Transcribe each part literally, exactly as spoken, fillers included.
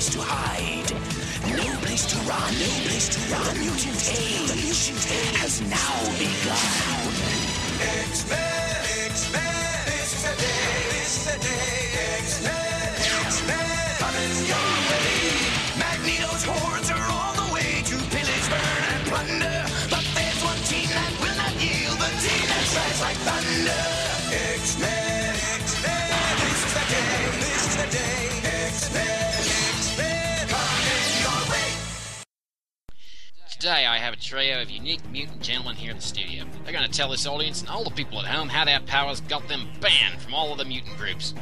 place to hide, no place to run, no place to run. The mutant age, the mutant age has now begun. X-Men, X-Men, this is the day, this is the day. X-Men, X-Men, coming your way. Magneto's hordes are on the way to pillage, burn, and plunder. But there's one team that will not yield, the team that shines like thunder. X-Men, X-Men, this is the day, this is the day. Today I have a trio of unique mutant gentlemen here in the studio. They're going to tell this audience and all the people at home how their powers got them banned from all of the mutant groups.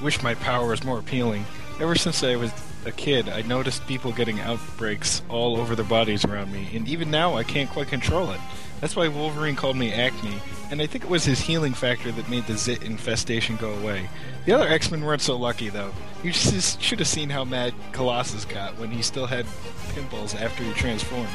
Wish my power was more appealing. Ever since I was a kid, I noticed people getting outbreaks all over their bodies around me, and even now I can't quite control it. That's why Wolverine called me Acne, and I think it was his healing factor that made the zit infestation go away. The other X-Men weren't so lucky, though. You just should have seen how mad Colossus got when he still had pimples after he transformed.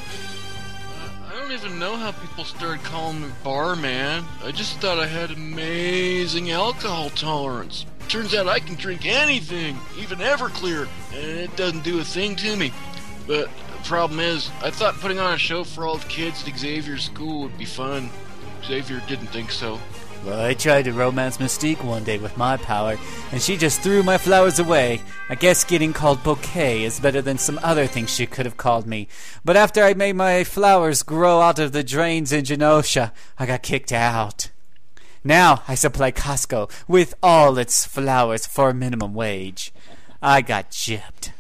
I don't even know how people started calling me barman. I just thought I had amazing alcohol tolerance. Turns out I can drink anything, even Everclear, and it doesn't do a thing to me. But the problem is, I thought putting on a show for all the kids at Xavier's school would be fun. Xavier didn't think so. Well, I tried to romance Mystique one day with my power, and she just threw my flowers away. I guess getting called bouquet is better than some other thing she could have called me. But after I made my flowers grow out of the drains in Genosha, I got kicked out. Now I supply Costco with all its flowers for minimum wage. I got gypped.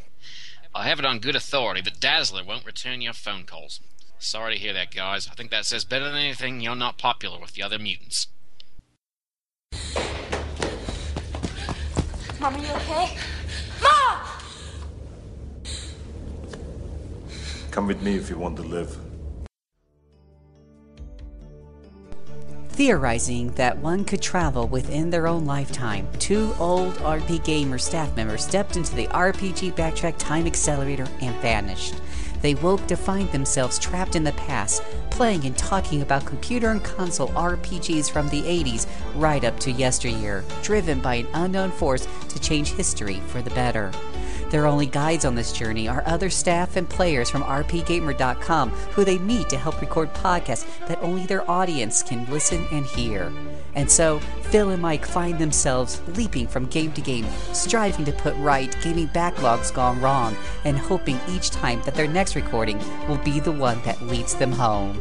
I have it on good authority that Dazzler won't return your phone calls. Sorry to hear that, guys. I think that says better than anything you're not popular with the other mutants. Mom, are you okay? Mom! Come with me if you want to live. Theorizing that one could travel within their own lifetime, two old R P Gamer staff members stepped into the R P G Backtrack Time Accelerator and vanished. They woke to find themselves trapped in the past, playing and talking about computer and console R P Gs from the eighties right up to yesteryear, driven by an unknown force to change history for the better. Their only guides on this journey are other staff and players from R P Gamer dot com who they meet to help record podcasts that only their audience can listen and hear. And so, Phil and Mike find themselves leaping from game to game, striving to put right gaming backlogs gone wrong, and hoping each time that their next recording will be the one that leads them home.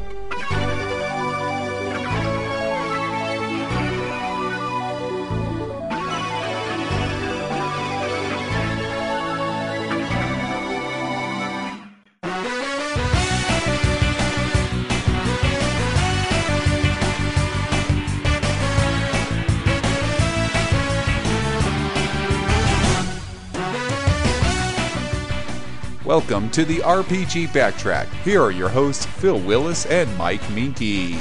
Welcome to the R P G Backtrack. Here are your hosts, Phil Willis and Mike Minky.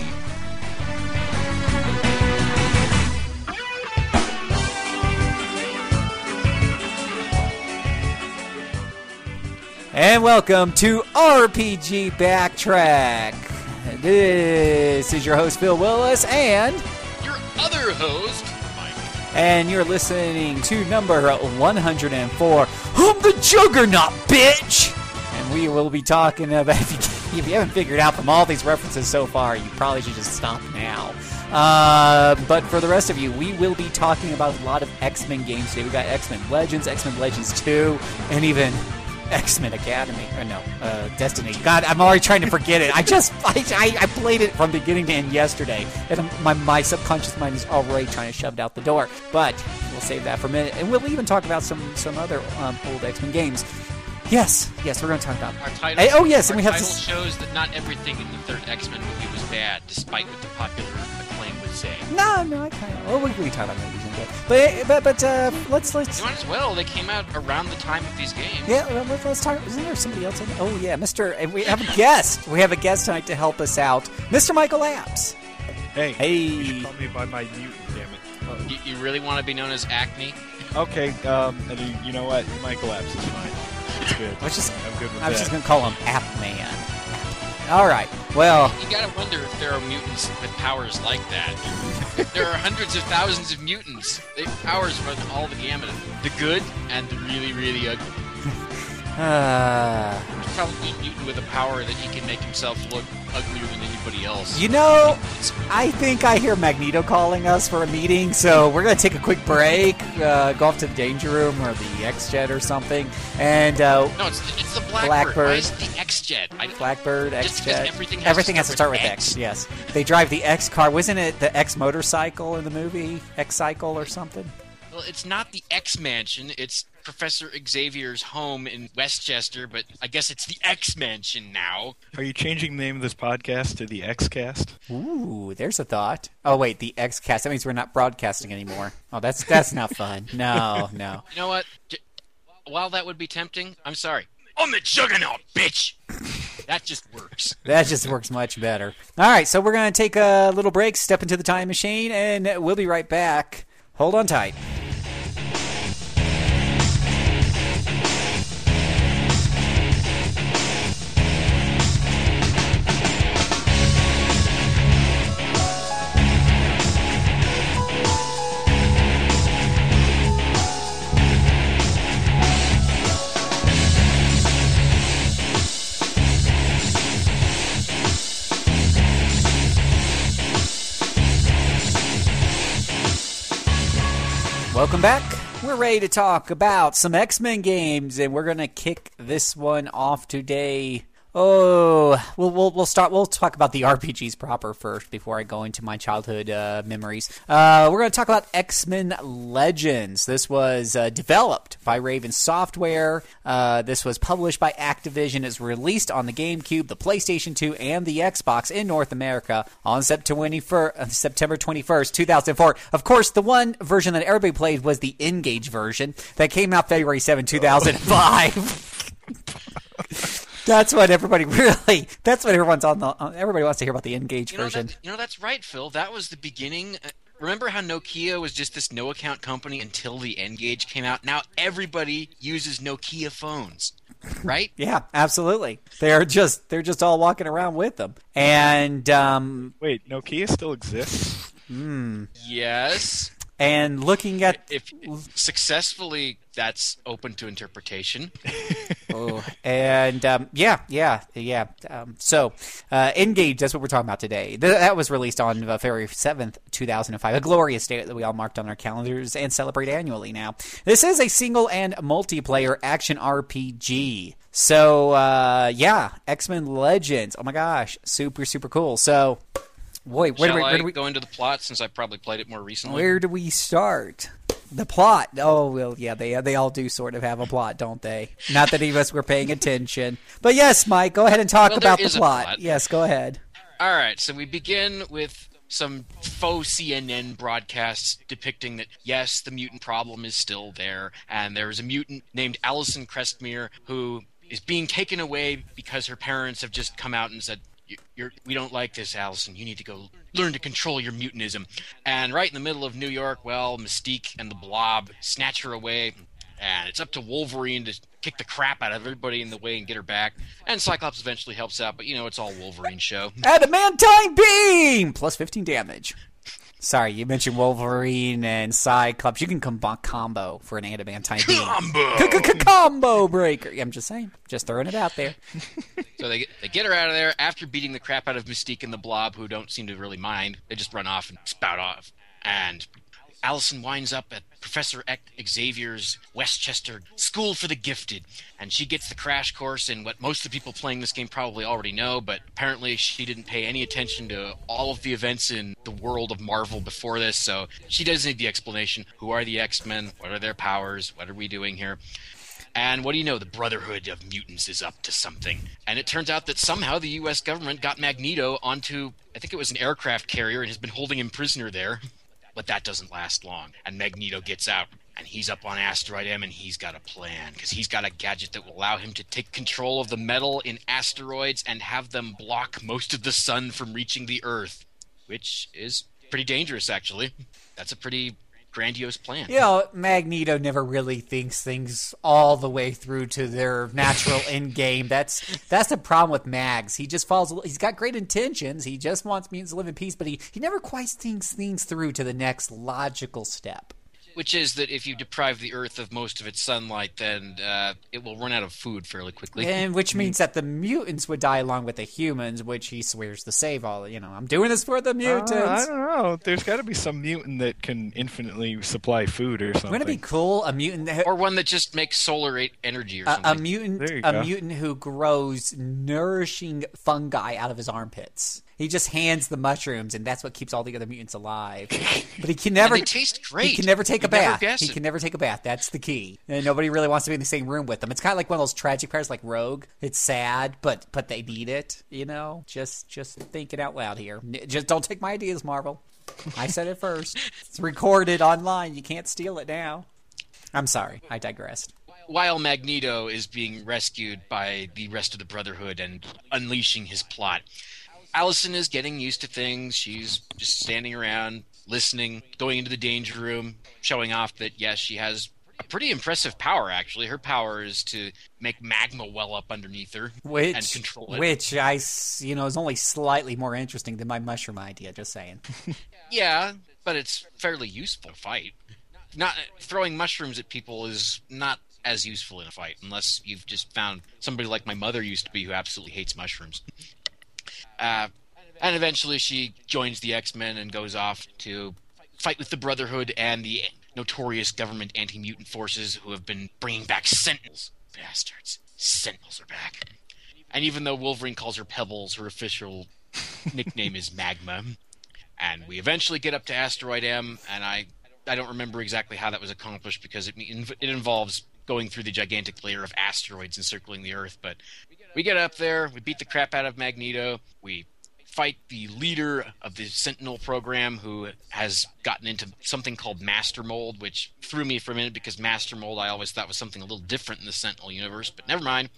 And welcome to R P G Backtrack. This is your host, Phil Willis, and your other host, Mike. And you're listening to number one hundred four. I'm the Juggernaut, bitch! And we will be talking about, if you, if you haven't figured out from all these references so far, you probably should just stop now. Uh, but for the rest of you, we will be talking about a lot of X-Men games today. We've got X-Men Legends, X-Men Legends two, and even X-Men Academy. Or no, uh, Destiny. God, I'm already trying to forget it. I just, I, I, I played it from beginning to end yesterday, and my, my subconscious mind is already trying to shove it out the door. But we'll save that for a minute, and we'll even talk about some some other um, old X-Men games. Yes, yes, we're going to talk about our title. I, oh yes, our and we have title this shows that not everything in the third X-Men movie was bad, despite what the popular acclaim would say. No, no, I kind of. Well, we can talk about movies in bit, but but but uh, let's let's. You might as well. They came out around the time of these games. Yeah, well, let's, let's talk. Isn't there somebody else in there? Oh yeah, Mister And we have a guest. We have a guest tonight to help us out, Mister Michael Apps. Hey, hey. You should call me by my mutant. You, you really want to be known as Acne? Okay, um, I mean, you know what? Michael Apps is fine. It's good. I just, I'm good with I that. I was just going to call him App Man. All right, well... You, you got to wonder if there are mutants with powers like that. There are hundreds of thousands of mutants. They have powers from all the gamut. The good and the really, really ugly. uh, He's probably a mutant with a power that he can make himself look uglier than anybody else. You know, I think I hear Magneto calling us for a meeting, so we're going to take a quick break, uh, go off to the Danger Room or the X-Jet or something, and... Uh, no, it's the, it's the Blackbird. Blackbird. Why is it the X-Jet? Blackbird, X-Jet. Everything has, everything to, start has to start with X. X, yes. They drive the X car. Wasn't it the X motorcycle in the movie? X-Cycle or something? Well, it's not the X Mansion. It's Professor Xavier's home in Westchester, but I guess it's the X Mansion now. Are you changing the name of this podcast to the X Cast? Ooh, there's a thought. Oh wait, the X Cast. That means we're not broadcasting anymore. Oh, that's that's not fun. No, no. You know what? J- while that would be tempting, I'm sorry. I'm the Juggernaut, bitch. That just works. That just works much better. All right, so we're gonna take a little break, step into the time machine, and we'll be right back. Hold on tight. Welcome back. We're ready to talk about some X-Men games, and we're gonna kick this one off today. Oh, we'll we'll we'll start. We'll talk about the R P Gs proper first before I go into my childhood uh, memories. Uh, we're gonna talk about X-Men Legends. This was uh, developed by Raven Software. Uh, this was published by Activision. It's released on the GameCube, the PlayStation two, and the Xbox in North America on September twenty-first, two thousand four. Of course, the one version that everybody played was the N-Gage version that came out February seventh, two thousand five. That's what everybody really. That's what everyone's on the. Everybody wants to hear about the N-Gage you know, version. That, you know, that's right, Phil. That was the beginning. Uh, remember how Nokia was just this no-account company until the N-Gage came out? Now everybody uses Nokia phones, right? Yeah, absolutely. They're just they're just all walking around with them. And um, wait, Nokia still exists? Hmm. Yes. And looking at if, if successfully, that's open to interpretation. Oh, and um, yeah, yeah, yeah. Um, so, uh, N-Gage, that's what we're talking about today. Th- that was released on uh, February seventh, two thousand five, a glorious date that we all marked on our calendars and celebrate annually now. This is a single and multiplayer action R P G. So, uh, yeah, X-Men Legends. Oh my gosh, super, super cool. So... Boy, where Shall do we, where I do we... go into the plot since I probably played it more recently? Where do we start? The plot. Oh, well, yeah, they they all do sort of have a plot, don't they? Not that any of us were paying attention. But yes, Mike, go ahead and talk well, about the plot. plot. Yes, go ahead. All right, so we begin with some faux C N N broadcasts depicting that, yes, the mutant problem is still there, and there is a mutant named Allison Crestmere who is being taken away because her parents have just come out and said, You're, we don't like this, Allison. You need to go learn to control your mutantism. And right in the middle of New York, well, Mystique and the Blob snatch her away, and it's up to Wolverine to kick the crap out of everybody in the way and get her back. And Cyclops eventually helps out, but, you know, it's all Wolverine show. Adamantine Beam! Plus fifteen damage. Sorry, you mentioned Wolverine and Cyclops. You can combo, combo for an adamantine beam. Combo! Combo breaker! I'm just saying. Just throwing it out there. So they get, they get her out of there after beating the crap out of Mystique and the Blob, who don't seem to really mind. They just run off and spout off. And Allison winds up at Professor Xavier's Westchester School for the Gifted, and she gets the crash course in what most of the people playing this game probably already know, but apparently she didn't pay any attention to all of the events in the world of Marvel before this, so she does need the explanation. Who are the X-Men? What are their powers? What are we doing here? And what do you know? The Brotherhood of Mutants is up to something. And it turns out that somehow the U S government got Magneto onto, I think it was an aircraft carrier, and has been holding him prisoner there. But that doesn't last long, and Magneto gets out, and he's up on Asteroid M, and he's got a plan, because he's got a gadget that will allow him to take control of the metal in asteroids and have them block most of the sun from reaching the Earth, which is pretty dangerous, actually. That's a pretty grandiose plan. You know, Magneto never really thinks things all the way through to their natural end game. That's that's the problem with Mags. He just falls. He's got great intentions. He just wants mutants to live in peace, but he, he never quite thinks things through to the next logical step. Which is that if you deprive the Earth of most of its sunlight, then uh, it will run out of food fairly quickly. And which means that the mutants would die along with the humans, which he swears to save all. You know, I'm doing this for the mutants. Uh, I don't know. There's got to be some mutant that can infinitely supply food or something. Wouldn't it be cool? A mutant that... or one that just makes solar energy or something. Uh, a mutant, there you go. A mutant who grows nourishing fungi out of his armpits. He just hands the mushrooms, and that's what keeps all the other mutants alive. But he can never. And they taste great. He can never take you a bath. He it. can never take a bath. That's the key. And nobody really wants to be in the same room with them. It's kind of like one of those tragic pairs, like Rogue. It's sad, but but they need it. You know, just just think it out loud here. Just don't take my ideas, Marvel. I said it first. It's recorded online. You can't steal it now. I'm sorry. I digressed. While Magneto is being rescued by the rest of the Brotherhood and unleashing his plot, Allison is getting used to things. She's just standing around, listening, going into the danger room, showing off that, yes, she has a pretty impressive power, actually. Her power is to make magma well up underneath her which, and control it. Which, I, you know, is only slightly more interesting than my mushroom idea, just saying. Yeah, but it's fairly useful to fight. Not throwing mushrooms at people is not as useful in a fight, unless you've just found somebody like my mother used to be who absolutely hates mushrooms. Uh, and eventually she joins the X-Men and goes off to fight with the Brotherhood and the notorious government anti-mutant forces who have been bringing back Sentinels. Bastards. Sentinels are back. And even though Wolverine calls her Pebbles, her official nickname is Magma. And we eventually get up to Asteroid M, and I, I don't remember exactly how that was accomplished because it, it involves going through the gigantic layer of asteroids encircling the Earth, but... we get up there, we beat the crap out of Magneto, we fight the leader of the Sentinel program who has gotten into something called Master Mold, which threw me for a minute because Master Mold I always thought was something a little different in the Sentinel universe, but never mind.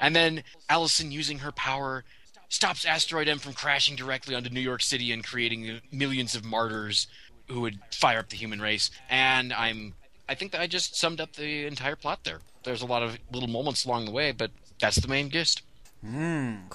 And then Allison, using her power, stops Asteroid M from crashing directly onto New York City and creating millions of martyrs who would fire up the human race. And I'm, I think that I just summed up the entire plot there. There's a lot of little moments along the way, but... that's the main gist. Mm.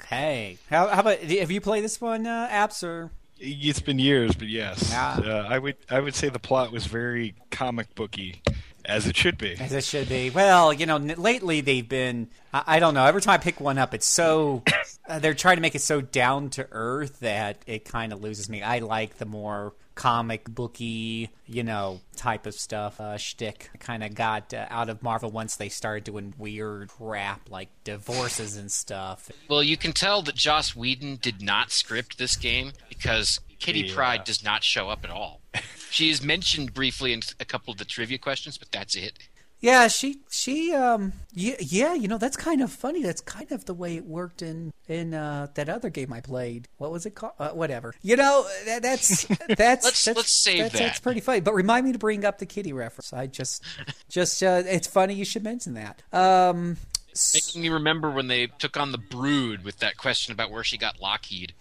Okay. How, how about, have you played this one, uh, Apps, or? It's been years, but yes. Ah. Uh, I would I would say the plot was very comic booky, as it should be. As it should be. Well, you know, lately they've been, I, I don't know, every time I pick one up, it's so, uh, they're trying to make it so down to earth that it kind of loses me. I like the more comic booky, you know, type of stuff, uh, shtick. Kind of got uh, out of Marvel once they started doing weird crap like divorces and stuff. Well, you can tell that Joss Whedon did not script this game because Kitty yeah. Pryde does not show up at all. She is mentioned briefly in a couple of the trivia questions, but that's it. Yeah, she, she, um, yeah, yeah, you know, that's kind of funny. That's kind of the way it worked in, in, uh, that other game I played. What was it called? Uh, whatever. You know, that, that's, that's, let's, that's, let's save that's, that. That's pretty funny. But remind me to bring up the Kitty reference. I just, just, uh, it's funny you should mention that. Um, making me remember when they took on the Brood with that question about where she got Lockheed.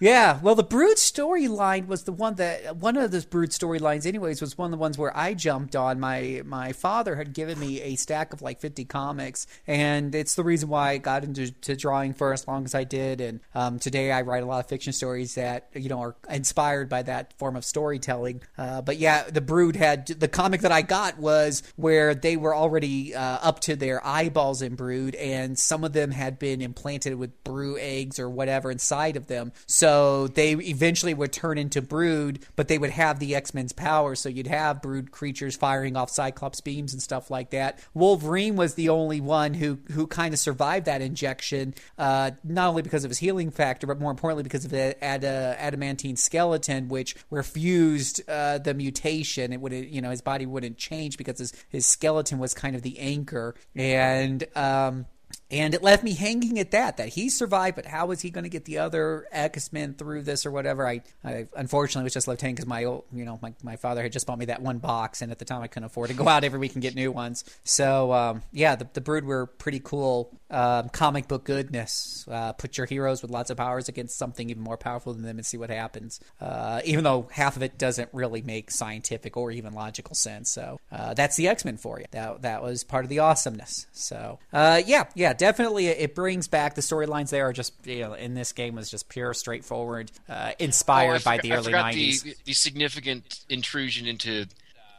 Yeah, well, the Brood storyline was the one that one of those Brood storylines, anyways, was one of the ones where I jumped on. My my father had given me a stack of like fifty comics, and it's the reason why I got into to drawing for as long as I did. And um, today I write a lot of fiction stories that you know are inspired by that form of storytelling. Uh, but yeah, the Brood had the comic that I got was where they were already uh, up to their eyeballs in Brood. And some of them had been implanted with brood eggs or whatever inside of them. So they eventually would turn into brood, but they would have the X-Men's power. So you'd have brood creatures firing off Cyclops beams and stuff like that. Wolverine was the only one who, who kind of survived that injection, uh, not only because of his healing factor, but more importantly because of the ad- uh, adamantine skeleton, which refused uh, the mutation. It would, you know, his body wouldn't change because his, his skeleton was kind of the anchor. And, uh, Um, and it left me hanging at that, that he survived, but how was he going to get the other X-Men through this or whatever? I, I unfortunately was just left hanging because my old, you know, my, my father had just bought me that one box, and at the time I couldn't afford to go out every week and get new ones. So, um, yeah, the, the Brood were pretty cool um, comic book goodness. Uh, put your heroes with lots of powers against something even more powerful than them and see what happens, uh, even though half of it doesn't really make scientific or even logical sense. So uh, that's the X-Men for you. That, that was part of the awesomeness. So, uh, yeah, yeah. Definitely, it brings back the storylines. There are just, you know, in this game was just pure, straightforward, uh, inspired oh, I forgot, by the early I forgot nineties. The, the significant intrusion into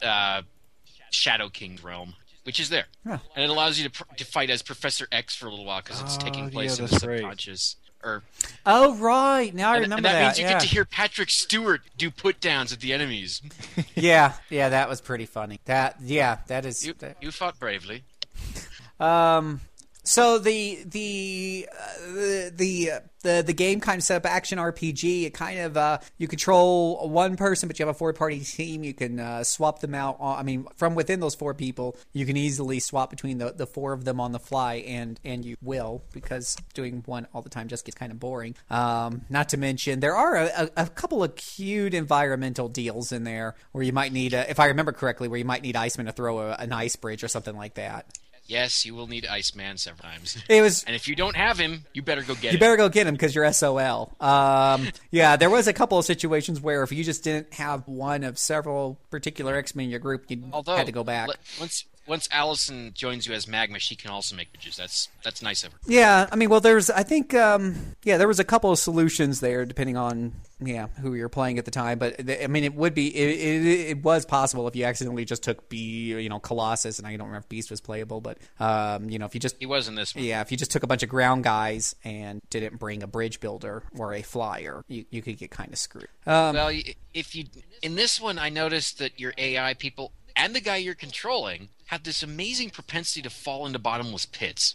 uh, Shadow King's realm, which is there. Huh. And it allows you to, pr- to fight as Professor X for a little while because it's oh, taking place yeah, in the subconscious. Right. Or, oh, right. Now I and, remember and that. That means you yeah. get to hear Patrick Stewart do put-downs at the enemies. yeah. Yeah, that was pretty funny. That Yeah, that is... You, that... you fought bravely. Um... So the the, uh, the the the the game kind of set up action R P G. It kind of uh, you control one person, but you have a four party team. You can uh, swap them out. On, I mean, from within those four people, you can easily swap between the, the four of them on the fly, and and you will because doing one all the time just gets kind of boring. Um, not to mention there are a, a couple of cute environmental deals in there where you might need, a, if I remember correctly, where you might need Iceman to throw a, an ice bridge or something like that. Yes, you will need Iceman several times. It was, and if you don't have him, you better go get him. You better go get him because you're S O L. Um, yeah, there was a couple of situations where if you just didn't have one of several particular X-Men in your group, you Although, had to go back. L- once once Allison joins you as Magma, she can also make bridges. That's that's nice of her. Yeah, I mean, well, there's I think um, yeah, there was a couple of solutions there depending on. Yeah, who you're playing at the time, but I mean, it would be it, it, it was possible if you accidentally just took B, you know, Colossus, and I don't remember if Beast was playable, but um, you know, if you just he wasn't this one. Yeah, if you just took a bunch of ground guys and didn't bring a bridge builder or a flyer, you, you could get kind of screwed. Um, well, if you in this one, I noticed that your A I people and the guy you're controlling have this amazing propensity to fall into bottomless pits.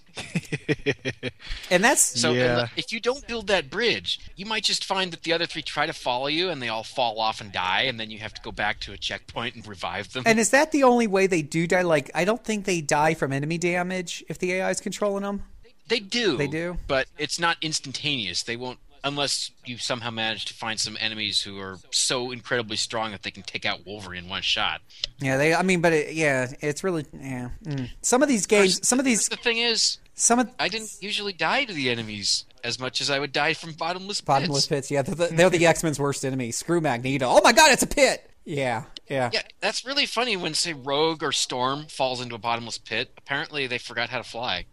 and that's... So yeah. If you don't build that bridge, you might just find that the other three try to follow you and they all fall off and die, and then you have to go back to a checkpoint and revive them. And is that the only way they do die? Like, I don't think they die from enemy damage if the A I is controlling them. They do. They do? But it's not instantaneous. They won't... Unless you somehow manage to find some enemies who are so incredibly strong that they can take out Wolverine in one shot. Yeah, they. I mean, but it, yeah, it's really yeah. Mm. Some of these games, some of these. The thing is, some of I didn't usually die to the enemies as much as I would die from bottomless pits. Bottomless pits, yeah, they're the, they're the X-Men's worst enemy. Screw Magneto. Oh my God, it's a pit. Yeah, yeah. Yeah, that's really funny when say Rogue or Storm falls into a bottomless pit. Apparently, they forgot how to fly.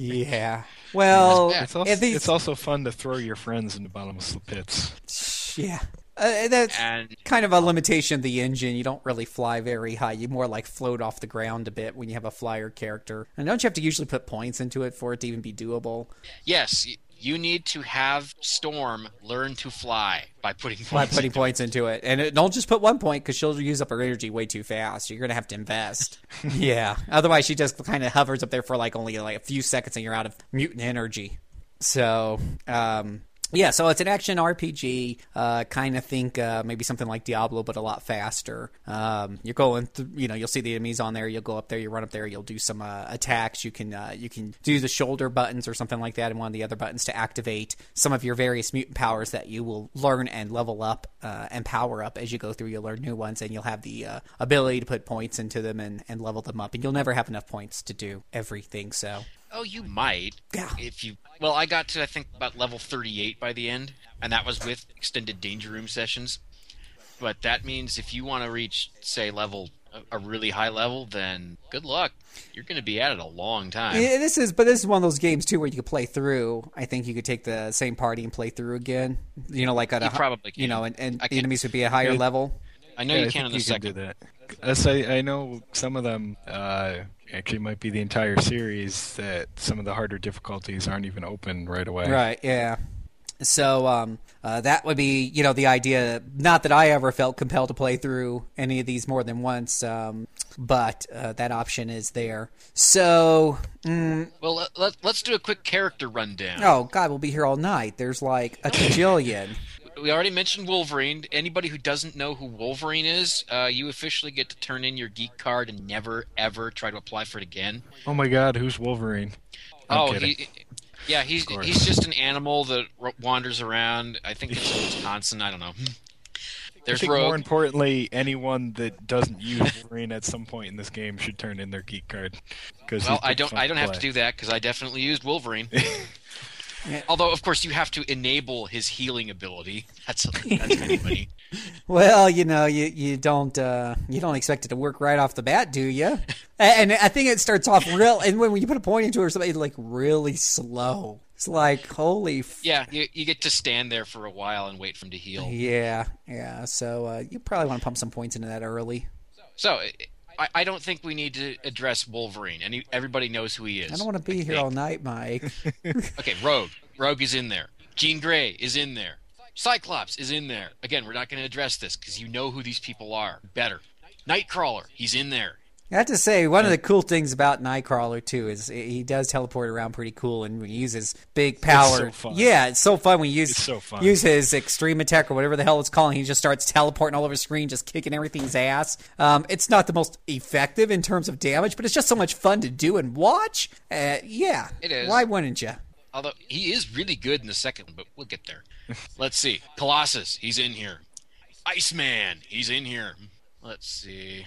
Yeah. Well, it's also, these... it's also fun to throw your friends into bottomless pits. Yeah. Uh, that's and, kind of a limitation of the engine. You don't really fly very high. You more like float off the ground a bit when you have a flyer character. And don't you have to usually put points into it for it to even be doable? Yes. You need to have Storm learn to fly by putting points, by putting into, points it. into it. And it, don't just put one point because she'll use up her energy way too fast. You're going to have to invest. yeah. Otherwise, she just kind of hovers up there for like only like a few seconds and you're out of mutant energy. So, um... Yeah, so it's an action R P G, uh, kind of think uh, maybe something like Diablo, but a lot faster. Um, you're going, th- you know, you'll see the enemies on there. You'll go up there, you run up there, you'll do some uh, attacks. You can uh, you can do the shoulder buttons or something like that, and one of the other buttons to activate some of your various mutant powers that you will learn and level up uh, and power up as you go through. You'll learn new ones, and you'll have the uh, ability to put points into them and, and level them up. And you'll never have enough points to do everything. So. Oh, you might. Yeah. If you well, I got to I think about level thirty-eight by the end, and that was with extended Danger Room sessions. But that means if you want to reach, say, level a really high level, then good luck. You're going to be at it a long time. Yeah, this is, but this is one of those games too where you could play through. I think you could take the same party and play through again. You know, like at you a probably can. You know, and, and enemies would be a higher yeah. level. I know yeah, you can on the second. Can do that. As I, I know some of them. Uh, Actually, might be the entire series that some of the harder difficulties aren't even open right away. Right, yeah. So um, uh, that would be, you know, the idea. Not that I ever felt compelled to play through any of these more than once, um, but uh, that option is there. So, mm, well, let, let, let's do a quick character rundown. Oh God, we'll be here all night. There's like a bajillion. We already mentioned Wolverine. Anybody who doesn't know who Wolverine is, uh, you officially get to turn in your geek card and never, ever try to apply for it again. Oh, my God. Who's Wolverine? I'm oh, he, yeah. He's he's just an animal that wanders around. I think it's in Wisconsin. I don't know. There's I think Rogue. More importantly, anyone that doesn't use Wolverine at some point in this game should turn in their geek card. Well, I don't, I don't have to do that because I definitely used Wolverine. Although, of course, you have to enable his healing ability. That's that's kind of funny. Well, you know, you you don't uh, you don't expect it to work right off the bat, do you? And I think it starts off real. And when you put a point into it or something, it's like really slow. It's like, holy... F- yeah, you, you get to stand there for a while and wait for him to heal. Yeah, yeah. So uh, you probably want to pump some points into that early. So I, I don't think we need to address Wolverine. Any, everybody knows who he is. I don't want to be I here think. all night, Mike. Okay, Rogue. Rogue is in there. Jean Grey is in there. Cyclops is in there. Again, we're not going to address this because you know who these people are better. Nightcrawler, he's in there. I have to say, one of the cool things about Nightcrawler, too, is he does teleport around pretty cool and he uses big power. It's so fun. Yeah, it's so fun when you use, so use his extreme attack or whatever the hell it's calling. He just starts teleporting all over the screen, just kicking everything's ass. Um, it's not the most effective in terms of damage, but it's just so much fun to do and watch. Uh, yeah, it is. Why wouldn't you? Although he is really good in the second one, but we'll get there. Let's see. Colossus, he's in here. Iceman, he's in here. Let's see.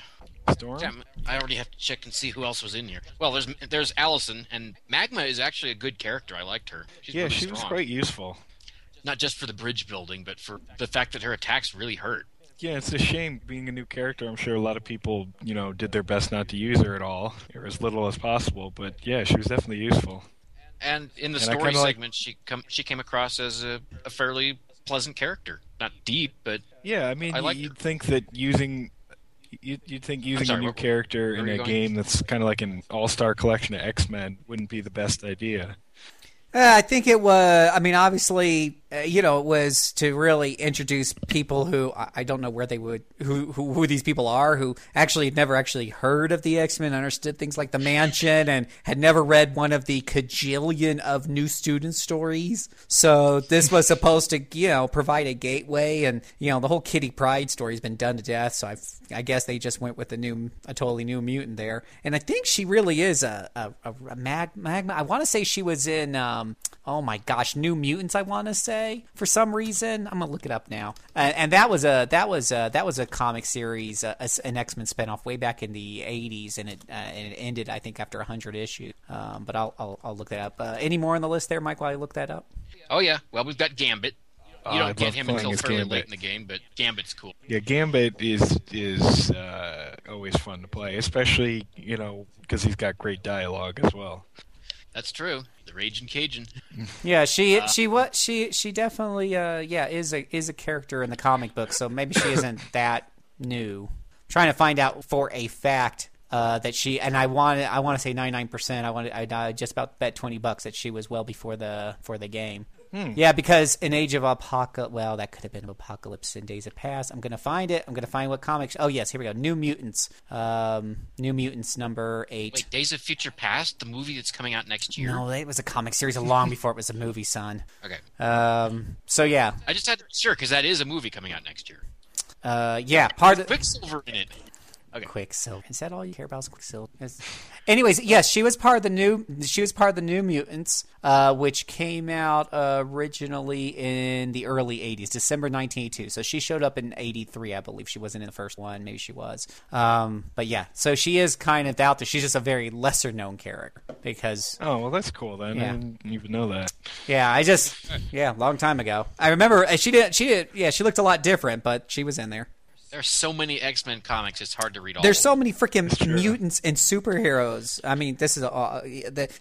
Storm? Damn, I already have to check and see who else was in here. Well, there's there's Allison, and Magma is actually a good character. I liked her. She's yeah, really she strong. was quite useful. Not just for the bridge building, but for the fact that her attacks really hurt. Yeah, it's a shame. Being a new character, I'm sure a lot of people, you know, did their best not to use her at all, or as little as possible. But yeah, she was definitely useful. And in the and story segment, like... she come she came across as a, a fairly pleasant character. Not deep, but yeah, I mean, I you'd her. think that using. You'd, you'd think using sorry, a new what, character in a going? game that's kind of like an all-star collection of X-Men wouldn't be the best idea. Uh, I think it was, I mean, obviously, uh, you know, it was to really introduce people who, I, I don't know where they would, who, who who these people are, who actually had never actually heard of the X-Men, understood things like the Mansion, and had never read one of the cajillion of new student stories. So this was supposed to, you know, provide a gateway, and, you know, the whole Kitty Pryde story has been done to death, so I've, I guess they just went with a new, a totally new mutant there. And I think she really is a, a, a, a mag, magma, I want to say she was in... Um, Um, oh my gosh, New Mutants! I want to say for some reason I'm gonna look it up now. Uh, and that was a that was a, that was a comic series, uh, a, an X-Men spinoff way back in the eighties, and it uh, and it ended I think after one hundred issues. Um, but I'll, I'll I'll look that up. Uh, any more on the list there, Mike? While I look that up. Oh yeah, well we've got Gambit. You don't uh, get him until fairly Gambit. late in the game, but Gambit's cool. Yeah, Gambit is is uh, always fun to play, especially you know because he's got great dialogue as well. That's true. The Raging Cajun. Yeah, she uh, she what she she definitely uh yeah is a is a character in the comic book, so maybe she isn't that new. I'm trying to find out for a fact uh that she and I want I want to say ninety-nine percent. I want I, I just about bet twenty bucks that she was well before the for the game. Hmm. Yeah, because in Age of Apocalypse, well, that could have been Apocalypse in Days of Past. I'm going to find it. I'm going to find what comics. Oh, yes, here we go. New Mutants. Um, New Mutants number eight. Wait, Days of Future Past, the movie that's coming out next year? No, it was a comic series long before it was a movie, son. Okay. Um. So, yeah. I just had to be sure, because that is a movie coming out next year. Uh, Yeah, part of... Quicksilver in it. Okay. Quicksilver. Is that all you care about is Quicksilver? Yes. Anyways, yes, she was part of the new. She was part of the New Mutants, uh, which came out uh, originally in the early eighties, December nineteen eighty-two. So she showed up in eighty-three, I believe. She wasn't in the first one, maybe she was. Um, but yeah, so she is kind of out there. She's just a very lesser known character because. Oh well, that's cool then. Yeah. I didn't even know that. Yeah, I just yeah, long time ago. I remember she did. She did. Yeah, she looked a lot different, but she was in there. There's so many X-Men comics, it's hard to read all There's so many freaking sure. mutants and superheroes. I mean, this is all...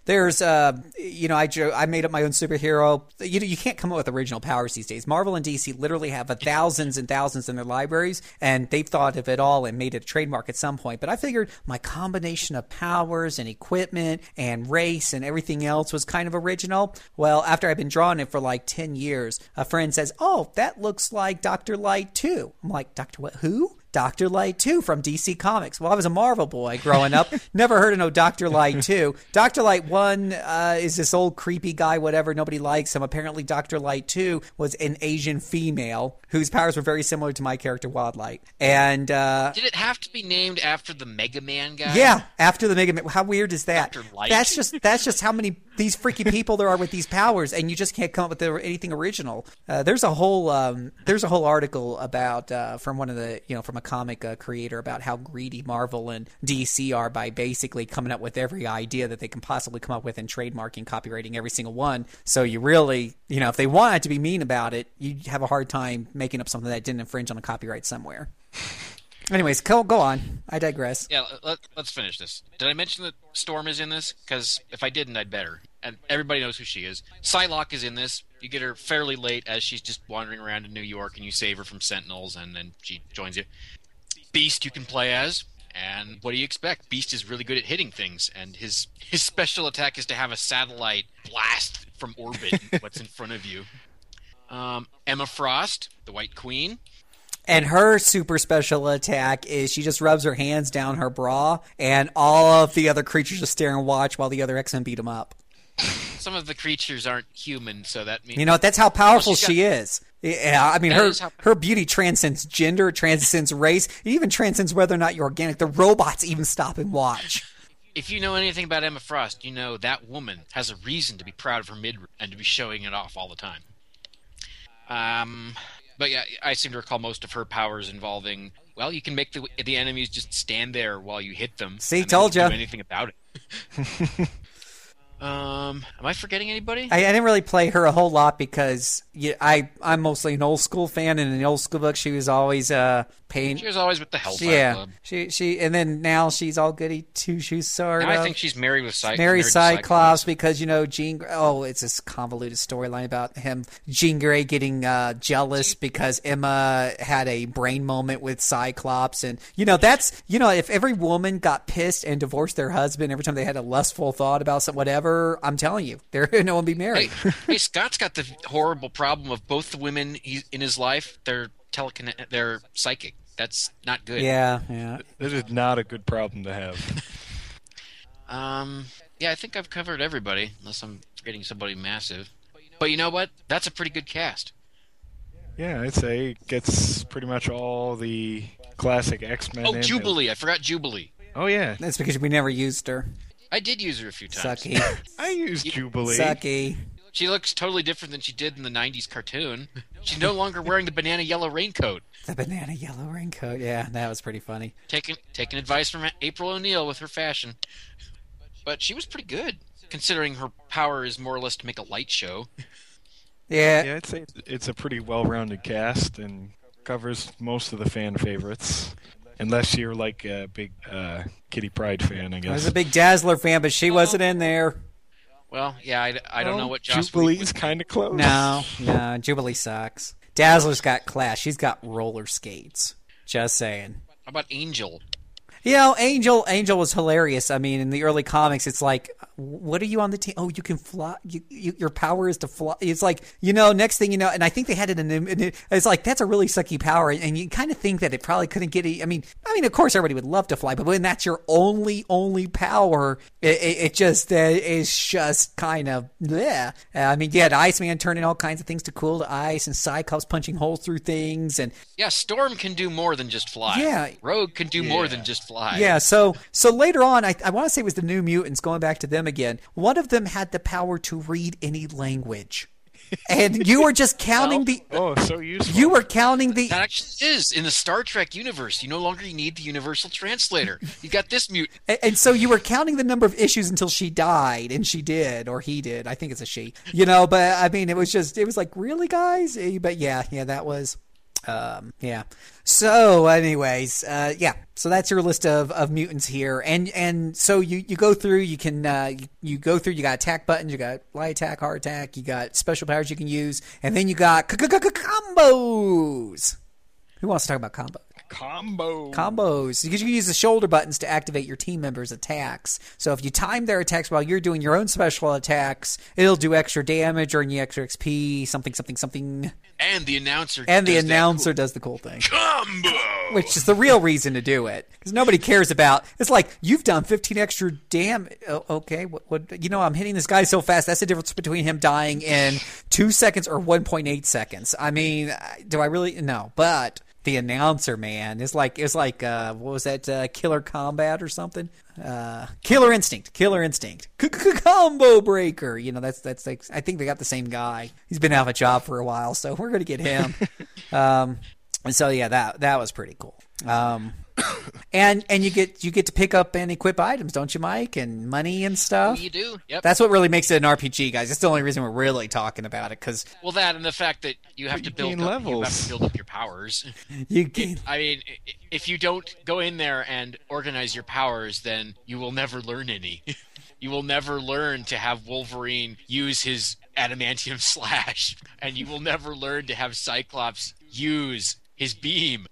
There's, uh, you know, I drew, I made up my own superhero. You you can't come up with original powers these days. Marvel and D C literally have a thousands and thousands in their libraries, and they've thought of it all and made it a trademark at some point. But I figured my combination of powers and equipment and race and everything else was kind of original. Well, after I've been drawing it for like ten years, a friend says, oh, that looks like Doctor Light too. I'm like, Doctor what? Who? Doctor Light two from D C Comics. Well, I was a Marvel boy growing up. Never heard of no Doctor Light two. Doctor Light one uh, is this old creepy guy, whatever. Nobody likes him. Apparently, Doctor Light two was an Asian female whose powers were very similar to my character, Wildlight. And uh, did it have to be named after the Mega Man guy? Yeah, after the Mega Man. How weird is that? Doctor Light. That's just that's just how many these freaky people there are with these powers, and you just can't come up with anything original. Uh, there's a whole um, there's a whole article about uh, from one of the you know from a comic uh, creator about how greedy Marvel and D C are by basically coming up with every idea that they can possibly come up with and trademarking, copywriting every single one. So you really, you know, if they wanted to be mean about it, you'd have a hard time making up something that didn't infringe on a copyright somewhere. Anyways, go, go on. I digress. Yeah, let, let's finish this. Did I mention that Storm is in this? Because if I didn't, I'd better. And everybody knows who she is. Psylocke is in this. You get her fairly late as she's just wandering around in New York, and you save her from Sentinels, and then she joins you. Beast you can play as. And what do you expect? Beast is really good at hitting things, and his his special attack is to have a satellite blast from orbit what's in front of you. Um, Emma Frost, the White Queen. And her super special attack is she just rubs her hands down her bra, and all of the other creatures just stare and watch while the other X-Men beat them up. Some of the creatures aren't human, so that means... You know, that's how powerful well, got... she is. Yeah, I mean, her, how... her beauty transcends gender, transcends race, it even transcends whether or not you're organic. The robots even stop and watch. If you know anything about Emma Frost, you know that woman has a reason to be proud of her mid and to be showing it off all the time. Um... But yeah, I seem to recall most of her powers involving, well, you can make the the enemies just stand there while you hit them. See, told you. Do anything about it. um, am I forgetting anybody? I, I didn't really play her a whole lot because yeah, I I'm mostly an old school fan, and in the old school book she was always uh pain. She was always with the Hellfire yeah, Club. She she and then now she's all goody two shoes sort now of. I think she's married with Cy- married Cyclops, Cyclops because you know Jean. Oh, it's this convoluted storyline about him, Jean Grey getting uh, jealous because Emma had a brain moment with Cyclops, and you know that's you know if every woman got pissed and divorced their husband every time they had a lustful thought about some whatever, I'm telling you, there no one be married. Hey, hey, Scott's got the horrible problem of both the women he, in his life. They're telecon- they're psychic. That's not good. Yeah, yeah. This is not a good problem to have. um, yeah, I think I've covered everybody, unless I'm forgetting somebody massive. But you know what? That's a pretty good cast. Yeah, I'd say it gets pretty much all the classic X-Men. Oh, Jubilee. It. I forgot Jubilee. Oh, yeah. That's because we never used her. I did use her a few times. Sucky. I used Jubilee. Sucky. She looks totally different than she did in the nineties cartoon. She's no longer wearing the banana yellow raincoat. The banana yellow raincoat. Yeah, that was pretty funny. Taking taking advice from April O'Neil with her fashion. But she was pretty good, considering her power is more or less to make a light show. Yeah. Yeah, I'd say it's a pretty well-rounded cast and covers most of the fan favorites. Unless you're like a big uh, Kitty Pryde fan, I guess. I was a big Dazzler fan, but she oh. wasn't in there. Well, yeah, I, I don't well, know what Joss Jubilee's kind of close. No, no, Jubilee sucks. Dazzler's got class. She's got roller skates. Just saying. How about Angel? You know, Angel Angel was hilarious. I mean, in the early comics, it's like, what are you on the team? Oh, you can fly. You, you, your power is to fly. It's like, you know, next thing you know, and I think they had it in – it's like, that's a really sucky power, and you kind of think that it probably couldn't get – I mean, I mean, of course everybody would love to fly, but when that's your only, only power, it, it, it just uh, is just kind of – yeah. Uh, I mean, you had Iceman turning all kinds of things to cool to ice, and Cyclops punching holes through things. And yeah, Storm can do more than just fly. Yeah. Rogue can do yeah. more than just fly. Fly. Yeah, so so later on, I, I want to say it was the New Mutants, going back to them again, one of them had the power to read any language. And you were just counting the... Oh, so useful. You were counting the... That actually is. In the Star Trek universe, you no longer need the universal translator. You got this mutant. And, and so you were counting the number of issues until she died, and she did, or he did. I think it's a she. You know, but I mean, it was just... It was like, really, guys? But yeah, yeah, that was... Um, yeah. So anyways, uh, yeah, so that's your list of, of mutants here. And, and so you, you go through, you can, uh, you, you go through, you got attack buttons, you got light attack, hard attack, you got special powers you can use. And then you got combos. Who wants to talk about combos? Combos. Combos. Because you can use the shoulder buttons to activate your team members' attacks. So if you time their attacks while you're doing your own special attacks, it'll do extra damage, earn you extra X P, something, something, something. And the announcer And the does announcer cool. does the cool thing. Combo! Which is the real reason to do it. Because nobody cares about... It's like, you've done fifteen extra damage. Oh, okay, what, what? You know, I'm hitting this guy so fast. That's the difference between him dying in two seconds or one point eight seconds. I mean, do I really... No, but... The announcer, man, it's like it's like uh, what was that? Uh, Killer Combat or something? Uh, Killer Instinct, Killer Instinct, Combo Breaker. You know, that's that's. Like, I think they got the same guy. He's been out of a job for a while, so we're gonna get him. um, and so yeah, that that was pretty cool. Um, and and you get you get to pick up and equip items, don't you, Mike? And money and stuff. You do. Yep. That's what really makes it an R P G, guys. It's the only reason we're really talking about it, because well, that and the fact that you have to build up, levels. You have to build up your powers. You can. It, I mean, if you don't go in there and organize your powers, then you will never learn any. You will never learn to have Wolverine use his adamantium slash, and you will never learn to have Cyclops use his beam.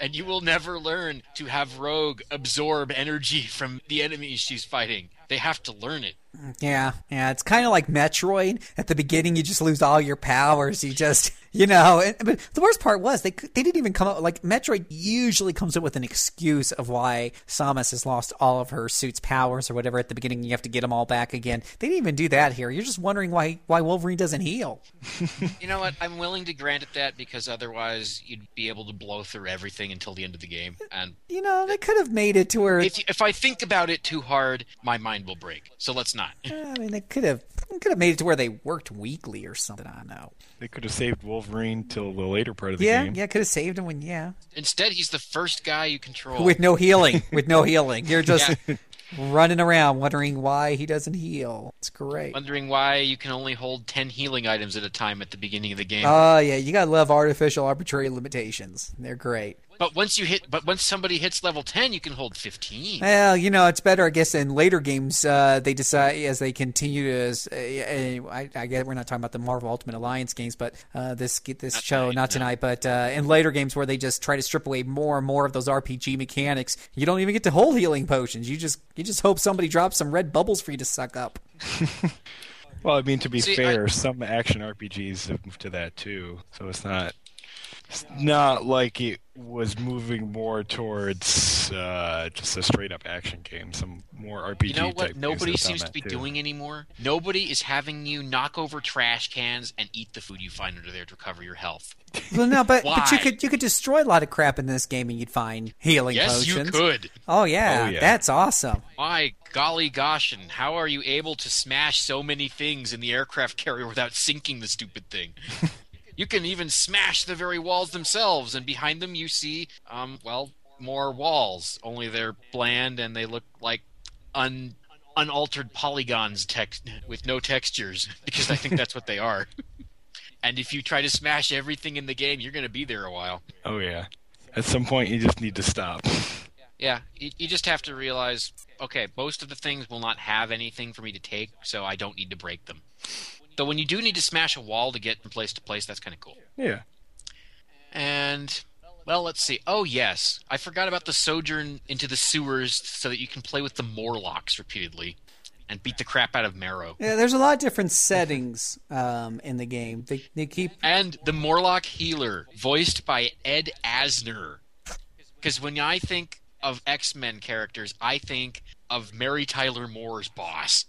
and you will never learn to have Rogue absorb energy from the enemies she's fighting. They have to learn it. Yeah, yeah, it's kind of like Metroid. At the beginning, you just lose all your powers. You just, you know. It, but the worst part was they they didn't even come up, like Metroid usually comes up with an excuse of why Samus has lost all of her suit's powers or whatever at the beginning. You have to get them all back again. They didn't even do that here. You're just wondering why why Wolverine doesn't heal. You know what? I'm willing to grant it that because otherwise you'd be able to blow through everything until the end of the game. And you know, they could have made it to where if if I think about it too hard, my mind will break. So let's not. I mean, they could have could have made it to where they worked weekly or something. I don't know. They could have saved Wolverine till the later part of the yeah, game. Yeah, yeah, could have saved him when yeah. Instead, he's the first guy you control with no healing. With no healing, you're just yeah. running around wondering why he doesn't heal. It's great. Wondering why you can only hold ten healing items at a time at the beginning of the game. Oh uh, yeah, you gotta love artificial, arbitrary limitations. They're great. But once you hit, but once somebody hits level ten, you can hold fifteen. Well, you know, it's better, I guess. In later games, uh, they decide as they continue to. As, uh, I, I guess we're not talking about the Marvel Ultimate Alliance games, but uh, this this not show tonight, not no. tonight. But uh, in later games, where they just try to strip away more and more of those R P G mechanics, you don't even get to hold healing potions. You just you just hope somebody drops some red bubbles for you to suck up. Well, I mean, to be See, fair, I... some action R P Gs have moved to that too, so it's not. It's not like it was moving more towards uh, just a straight-up action game, some more R P G type. You know what nobody seems to be doing anymore? Nobody is having you knock over trash cans and eat the food you find under there to recover your health. Well, no, but, but you could you could destroy a lot of crap in this game and you'd find healing potions. Yes, you could. Oh yeah, oh, yeah, that's awesome. My golly gosh, and how are you able to smash so many things in the aircraft carrier without sinking the stupid thing? You can even smash the very walls themselves, and behind them you see, um, well, more walls. Only they're bland and they look like un- unaltered polygons tex- with no textures, because I think that's what they are. And if you try to smash everything in the game, you're going to be there a while. Oh, yeah. At some point, you just need to stop. Yeah, you, you just have to realize, okay, most of the things will not have anything for me to take, so I don't need to break them. So when you do need to smash a wall to get from place to place, that's kind of cool. Yeah. And, well, let's see. Oh, yes. I forgot about the sojourn into the sewers so that you can play with the Morlocks repeatedly and beat the crap out of Marrow. Yeah, there's a lot of different settings um, in the game. They, they keep... And the Morlock Healer, voiced by Ed Asner. Because when I think of X-Men characters, I think of Mary Tyler Moore's boss.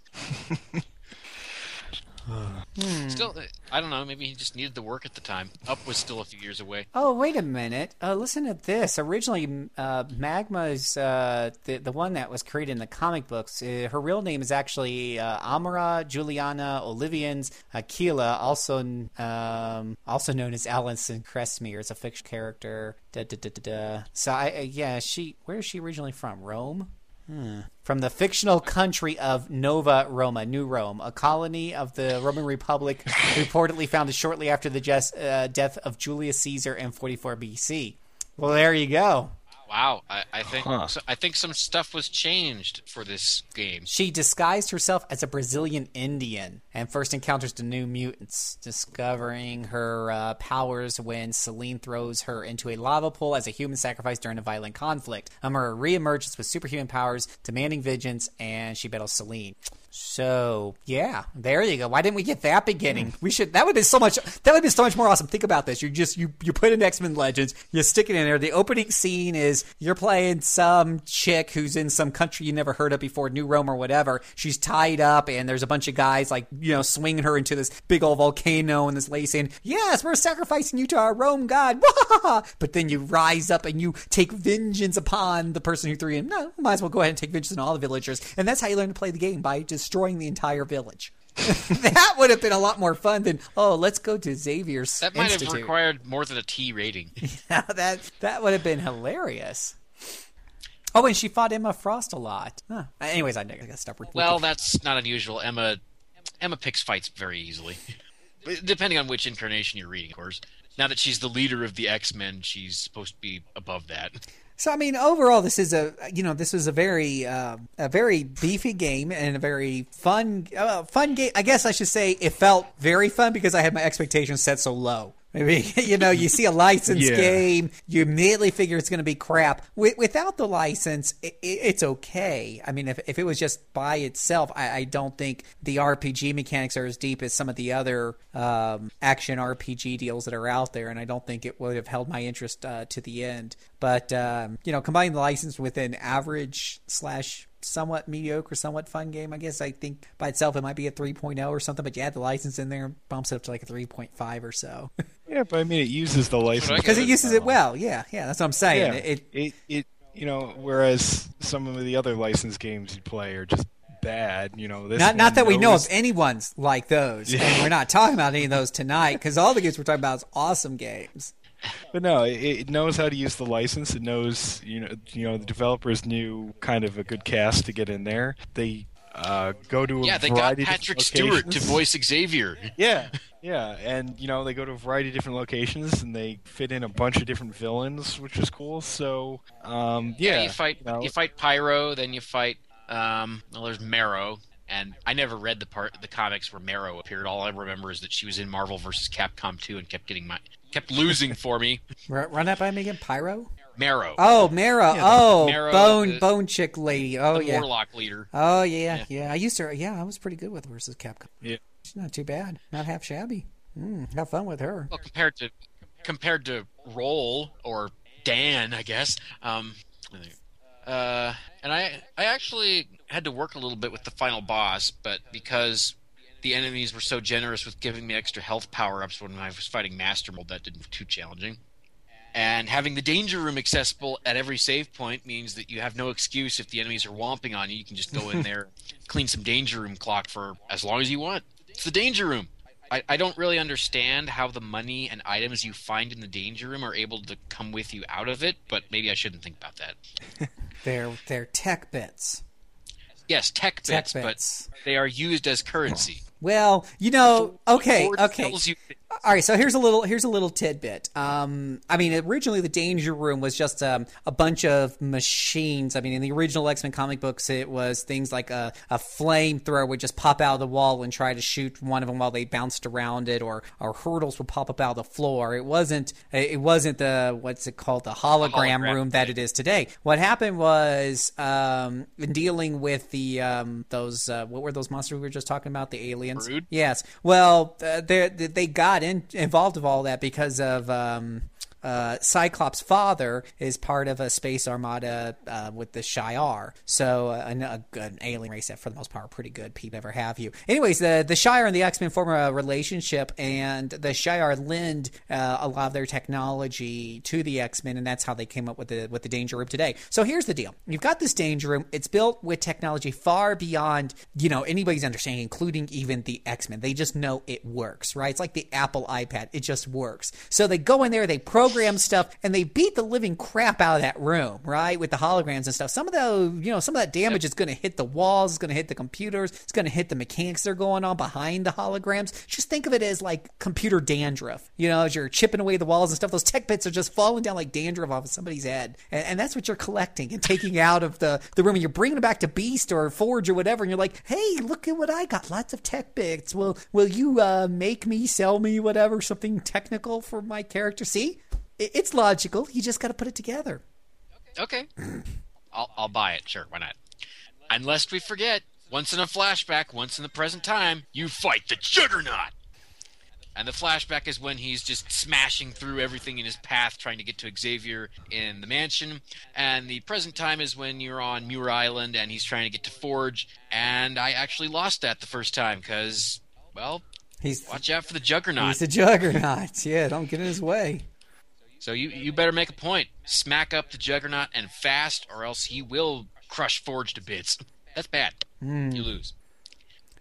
Hmm. Still, I don't know, maybe he just needed the work at the time. Up was still a few years away. Oh, wait a minute. Uh, listen to this. Originally, uh, Magma's, uh, the, the one that was created in the comic books, uh, her real name is actually uh, Amara Juliana Olivians Aquila, also um, also known as Alison Cressmere. It's a fictional character. Da, da, da, da, da. So, I, uh, yeah, she. Where is she originally from? Rome? Hmm. From the fictional country of Nova Roma, New Rome, a colony of the Roman Republic reportedly founded shortly after the just, uh, death of Julius Caesar in forty-four B C. Well, there you go. Wow, I, I think huh. so, I think some stuff was changed for this game. She disguised herself as a Brazilian Indian and first encounters the New Mutants, discovering her uh, powers when Selene throws her into a lava pool as a human sacrifice during a violent conflict. Amara reemerges with superhuman powers, demanding vengeance, and she battles Selene. So yeah, there you go. Why didn't we get that beginning? We should. That would be so much. That would be so much more awesome. Think about this. You just you you put in X-Men Legends. You stick it in there. The opening scene is you're playing some chick who's in some country you never heard of before, New Rome or whatever. She's tied up, and there's a bunch of guys like you know swinging her into this big old volcano, and this lady saying, "Yes, we're sacrificing you to our Rome god." But then you rise up and you take vengeance upon the person who threw you in. No, might as well go ahead and take vengeance on all the villagers, and that's how you learn to play the game by just destroying the entire village. That would have been a lot more fun than, oh, let's go to Xavier's That might Institute. Have required more than a T rating. Yeah, that that would have been hilarious. Oh, and she fought Emma Frost a lot. Huh. Anyways, I gotta stop. Well, that's not unusual. Emma Emma picks fights very easily, depending on which incarnation you're reading, of course. Now that she's the leader of the X-Men, she's supposed to be above that. So, I mean, overall, this is a, you know, this was a very, uh, a very beefy game and a very fun, uh, fun game. I guess I should say it felt very fun because I had my expectations set so low. Maybe, you know, you see a licensed yeah. game, you immediately figure it's going to be crap. W- without the license, it- it's okay. I mean, if if it was just by itself, I-, I don't think the R P G mechanics are as deep as some of the other um, action R P G deals that are out there, and I don't think it would have held my interest uh, to the end. But, um, you know, combining the license with an average slash... somewhat mediocre, somewhat fun game. I guess I think by itself it might be a three point oh or something, but you add the license in there, bumps it up to like a three point five or so. Yeah, but I mean, it uses the license. Because it uses it well, yeah. Yeah, that's what I'm saying. Yeah. It, it, it, you know, whereas some of the other licensed games you play are just bad, you know. This not, not that knows. We know of anyone's like those. Yeah. And we're not talking about any of those tonight, because all the games we're talking about is awesome games. But no, it, it knows how to use the license. It knows, you know, you know, the developers knew kind of a good cast to get in there. They uh, go to a yeah, they got Patrick Stewart to voice Xavier. Yeah, yeah, and you know, they go to a variety of different locations and they fit in a bunch of different villains, which is cool. So, um, yeah, yeah, you fight, you know, you fight Pyro, then you fight. Um, well, there's Marrow. And I never read the part, the comics where Marrow appeared. All I remember is that she was in Marvel versus Capcom two and kept getting my, kept losing for me. Run that by me again, Pyro. Marrow. Oh, Marrow. Yeah, oh, Marrow, bone, the, bone chick lady. Oh the yeah, warlock leader. Oh yeah, yeah, yeah. I used to. Yeah, I was pretty good with versus Capcom. Yeah, she's not too bad. Not half shabby. Mm, have fun with her. Well, compared to, compared to Roll or Dan, I guess. Um, uh, and I, I actually. Had to work a little bit with the final boss, but because the enemies were so generous with giving me extra health power-ups when I was fighting Master Mold, that didn't too challenging. And having the Danger Room accessible at every save point means that you have no excuse if the enemies are whomping on you. You can just go in there, clean some Danger Room clock for as long as you want. It's the Danger Room. I, I don't really understand how the money and items you find in the Danger Room are able to come with you out of it, but maybe I shouldn't think about that. They're, they're tech bits. Yes, tech bits, tech bits, but they are used as currency. Well, you know, okay, okay. All right, so here's a little here's a little tidbit. Um, I mean, originally the Danger Room was just um, a bunch of machines. I mean, in the original X-Men comic books, it was things like a, a flamethrower would just pop out of the wall and try to shoot one of them while they bounced around it, or, or hurdles would pop up out of the floor. It wasn't it wasn't the what's it called the hologram, hologram room that it is today. What happened was um, in dealing with the um, those uh, what were those monsters we were just talking about? The aliens. Rude. Yes. Well, uh, they they got in, involved with all that because of um, uh, Cyclops' father is part of a space armada uh, with the Shi'ar. So uh, an, a, an alien race that, for the most part, are pretty good people ever have you. Anyways, the, the Shi'ar and the X-Men form a relationship, and the Shi'ar lend uh, a lot of their technology to the X-Men, and that's how they came up with the with the Danger Room today. So here's the deal. You've got this Danger Room. It's built with technology far beyond, you know, anybody's understanding, including even the X-Men. They just know it works, right? It's like the Apple iPad. It just works. So they go in there, they program stuff, and they beat the living crap out of that room, right? With the holograms and stuff. Some of the, you know, some of that damage is going to hit the walls, it's going to hit the computers, it's going to hit the mechanics that are going on behind the holograms. Just think of it as like computer dandruff. You know, as you're chipping away the walls and stuff, those tech bits are just falling down like dandruff off of somebody's head. And, and that's what you're collecting and taking out of the, the room. And you're bringing it back to Beast or Forge or whatever, and you're like, hey, look at what I got. Lots of tech bits. Will, will you uh, make me, sell me, whatever, something technical for my character? See? It's logical. You just got to put it together. Okay. I'll, I'll buy it. Sure. Why not? Unless we forget, once in a flashback, once in the present time, you fight the Juggernaut. And the flashback is when he's just smashing through everything in his path, trying to get to Xavier in the mansion. And the present time is when you're on Muir Island and he's trying to get to Forge. And I actually lost that the first time because, well, he's, watch out for the Juggernaut. He's a Juggernaut. Yeah, don't get in his way. So you, you better make a point. Smack up the Juggernaut and fast, or else he will crush Forge to bits. That's bad. Mm. You lose.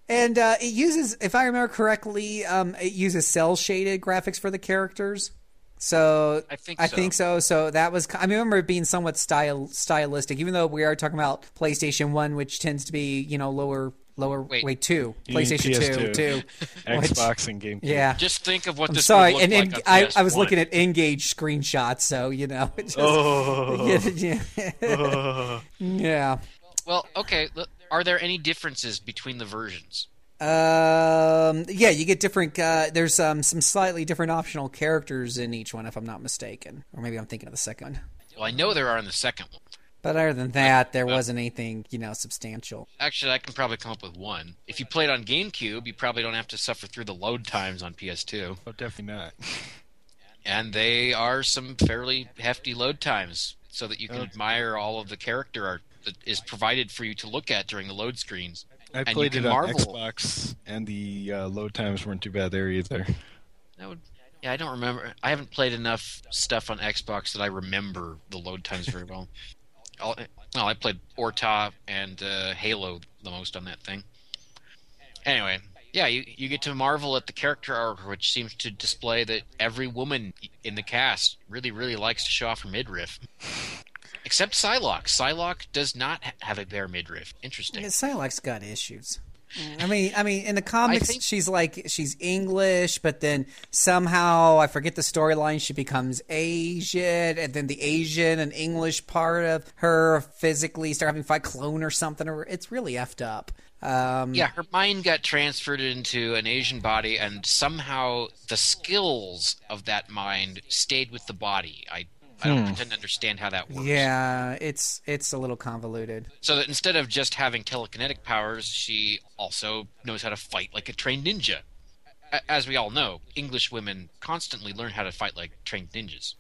And uh, it uses, if I remember correctly, um, it uses cel-shaded graphics for the characters. So I think so. I think so. So that was, I remember it being somewhat style, stylistic, even though we are talking about PlayStation one, which tends to be, you know, lower Lower wait, wait two, PlayStation P S two, two, Xbox, which, and GameCube. Yeah, just think of what this. Sorry, would look and, and like I, I was looking at N-Gage screenshots, so you know. Just, oh. Yeah. Yeah. Oh. Yeah. Well, okay. Are there any differences between the versions? Um. Yeah, you get different. Uh, there's um some slightly different optional characters in each one, if I'm not mistaken, or maybe I'm thinking of the second one. Well, I know there are in the second one. But other than that, there wasn't anything, you know, substantial. Actually, I can probably come up with one. If you played on GameCube, you probably don't have to suffer through the load times on P S two. Oh, definitely not. And they are some fairly hefty load times so that you can oh. admire all of the character art that is provided for you to look at during the load screens. I played it on marvel. Xbox, and the uh, load times weren't too bad there either. That would... Yeah, I don't remember. I haven't played enough stuff on Xbox that I remember the load times very well. Well, I played Orta and uh, Halo the most on that thing. Anyway, yeah, you, you get to marvel at the character arc, which seems to display that every woman in the cast really, really likes to show off her midriff. Except Psylocke. Psylocke does not ha- have a bare midriff. Interesting. Yeah, Psylocke's got issues. I mean, I mean, in the comics, think... she's like she's English, but then somehow I forget the storyline. She becomes Asian, and then the Asian and English part of her physically start having to fight clone or something. Or it's really effed up. Um, yeah, her mind got transferred into an Asian body, and somehow the skills of that mind stayed with the body. I. I don't hmm. pretend to understand how that works. Yeah, it's it's a little convoluted. So that instead of just having telekinetic powers, she also knows how to fight like a trained ninja. As we all know, English women constantly learn how to fight like trained ninjas.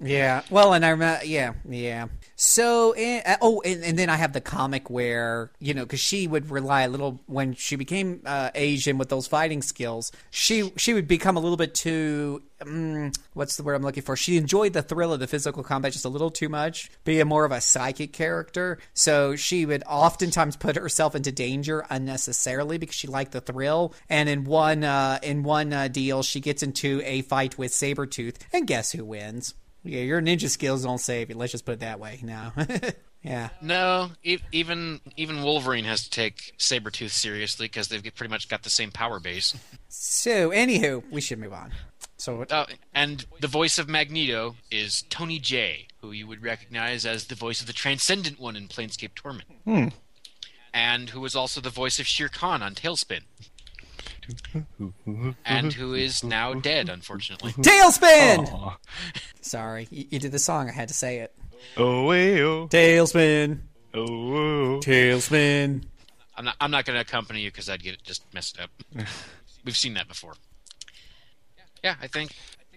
Yeah. Well, and I remember, yeah, yeah. So, and, oh, and, and then I have the comic where, you know, because she would rely a little, when she became uh, Asian with those fighting skills, she she would become a little bit too, um, what's the word I'm looking for? She enjoyed the thrill of the physical combat just a little too much, being more of a psychic character. So she would oftentimes put herself into danger unnecessarily because she liked the thrill. And in one, uh, in one uh, deal, she gets into a fight with Sabretooth, and guess who wins? Yeah, your ninja skills don't save you. Let's just put it that way. No. Yeah. No, e- even even Wolverine has to take Sabretooth seriously because they've pretty much got the same power base. So, anywho, we should move on. So, uh, and the voice of Magneto is Tony Jay, who you would recognize as the voice of the Transcendent One in Planescape Torment. Hmm. And who was also the voice of Shere Khan on Tailspin. And who is now dead, unfortunately. Tailspin! Aww. Sorry, you, you did the song. I had to say it. Oh, oh. Tailspin. Oh, oh. Tailspin. I'm not. I'm not going to accompany you because I'd get it just messed up. We've seen that before. Yeah, I think.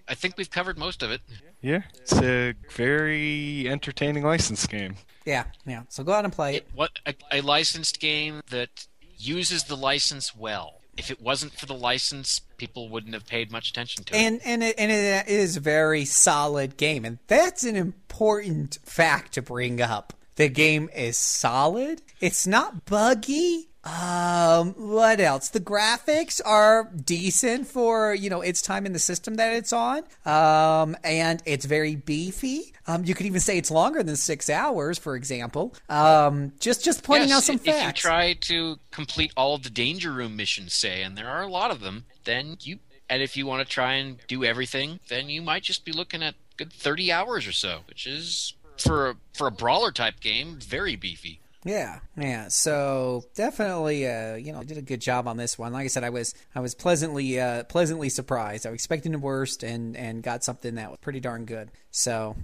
I think we've covered most of it. Yeah, it's a very entertaining licensed game. Yeah, yeah. So go out and play it. it. What a, a licensed game that uses the license well. If it wasn't for the license, people wouldn't have paid much attention to it. And and it, and it is a very solid game, and that's an important fact to bring up. The game is solid. It's not buggy. Um, what else? The graphics are decent for, you know, its time in the system that it's on. Um, and it's very beefy. Um, you could even say it's longer than six hours, for example. Um, just, just pointing yes, out some if facts. If you try to complete all of the Danger Room missions, say, and there are a lot of them, then you, and if you want to try and do everything, then you might just be looking at a good thirty hours or so, which is, for a, for a brawler type game, very beefy. Yeah, yeah. So definitely, uh, you know, did a good job on this one. Like I said, I was I was pleasantly uh, pleasantly surprised. I was expecting the worst, and, and got something that was pretty darn good. So,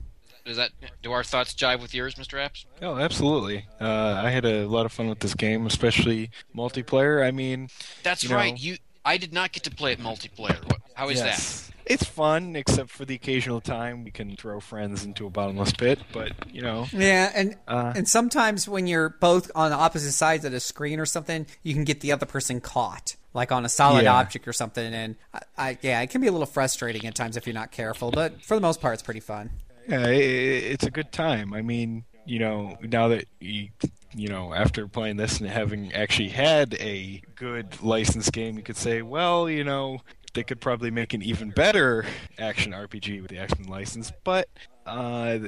does that do our thoughts jive with yours, Mister Apps? Oh, absolutely. Uh, I had a lot of fun with this game, especially multiplayer. I mean, that's you know, right. You, I did not get to play it multiplayer. How is yes. that? It's fun, except for the occasional time we can throw friends into a bottomless pit, but, you know. Yeah, and uh, and sometimes when you're both on the opposite sides of the screen or something, you can get the other person caught, like on a solid yeah. object or something. And, I, I yeah, it can be a little frustrating at times if you're not careful, but for the most part, it's pretty fun. Yeah, it, it's a good time. I mean, you know, now that you... You know, after playing this and having actually had a good licensed game, you could say, well, you know, they could probably make an even better action R P G with the X-Men license, but uh,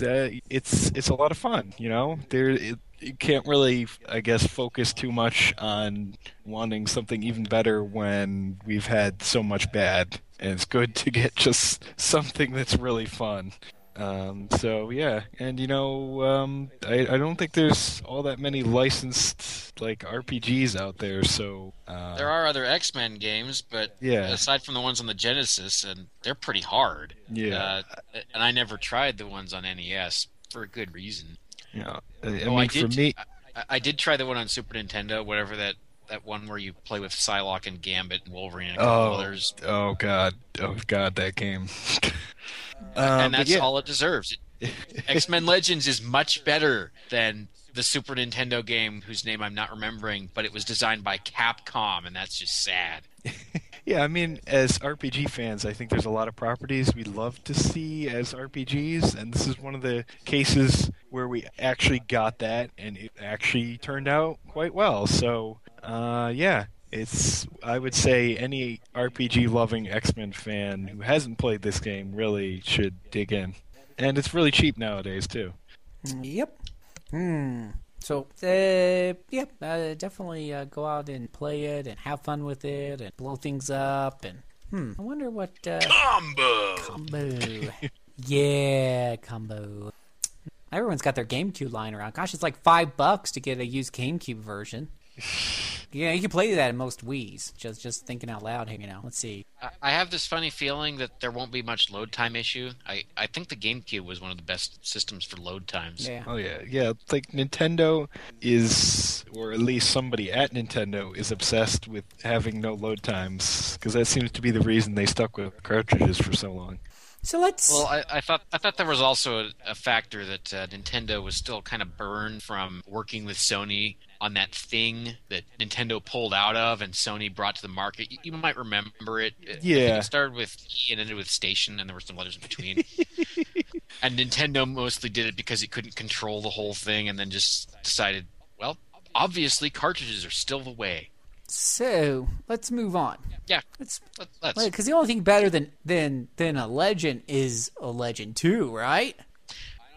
it's it's a lot of fun, you know? There, it, you can't really, I guess, focus too much on wanting something even better when we've had so much bad. And it's good to get just something that's really fun. Um, so, yeah. And, you know, um, I, I don't think there's all that many licensed, like, R P Gs out there, so... Uh, there are other X-Men games, but yeah. aside from the ones on the Genesis, and they're pretty hard. Yeah. Uh, and I never tried the ones on N E S for a good reason. Yeah. I mean, oh, I did, for me... I, I did try the one on Super Nintendo, whatever that... That one where you play with Psylocke and Gambit and Wolverine and a couple oh, others. Oh, God. Oh, God, that game. uh, and that's yeah. all it deserves. X-Men Legends is much better than the Super Nintendo game, whose name I'm not remembering, but it was designed by Capcom, and that's just sad. Yeah, I mean, as R P G fans, I think there's a lot of properties we love to see as R P Gs, and this is one of the cases where we actually got that, and it actually turned out quite well, so... Uh, yeah, it's, I would say any R P G-loving X-Men fan who hasn't played this game really should dig in. And it's really cheap nowadays, too. Yep. Hmm. So, uh, yeah, uh, definitely uh, go out and play it and have fun with it and blow things up and, hmm, I wonder what, uh... Combo! Combo. Yeah, combo. Everyone's got their GameCube lying around. Gosh, it's like five bucks to get a used GameCube version. Yeah, you can play that in most Wii's. Just just thinking out loud here, you know. Let's see. I have this funny feeling that there won't be much load time issue. I, I think the GameCube was one of the best systems for load times. Yeah. Oh, yeah. Yeah, like Nintendo is, or at least somebody at Nintendo is obsessed with having no load times, because that seems to be the reason they stuck with cartridges for so long. So let's... Well, I, I thought I thought there was also a, a factor that uh, Nintendo was still kind of burned from working with Sony on that thing that Nintendo pulled out of and Sony brought to the market. You, you might remember it. Yeah. It started with E and ended with Station, and there were some letters in between. And Nintendo mostly did it because it couldn't control the whole thing and then just decided, well, obviously cartridges are still the way. So let's move on. Yeah, let's let's because the only thing better than than than a Legend is a Legend two, right?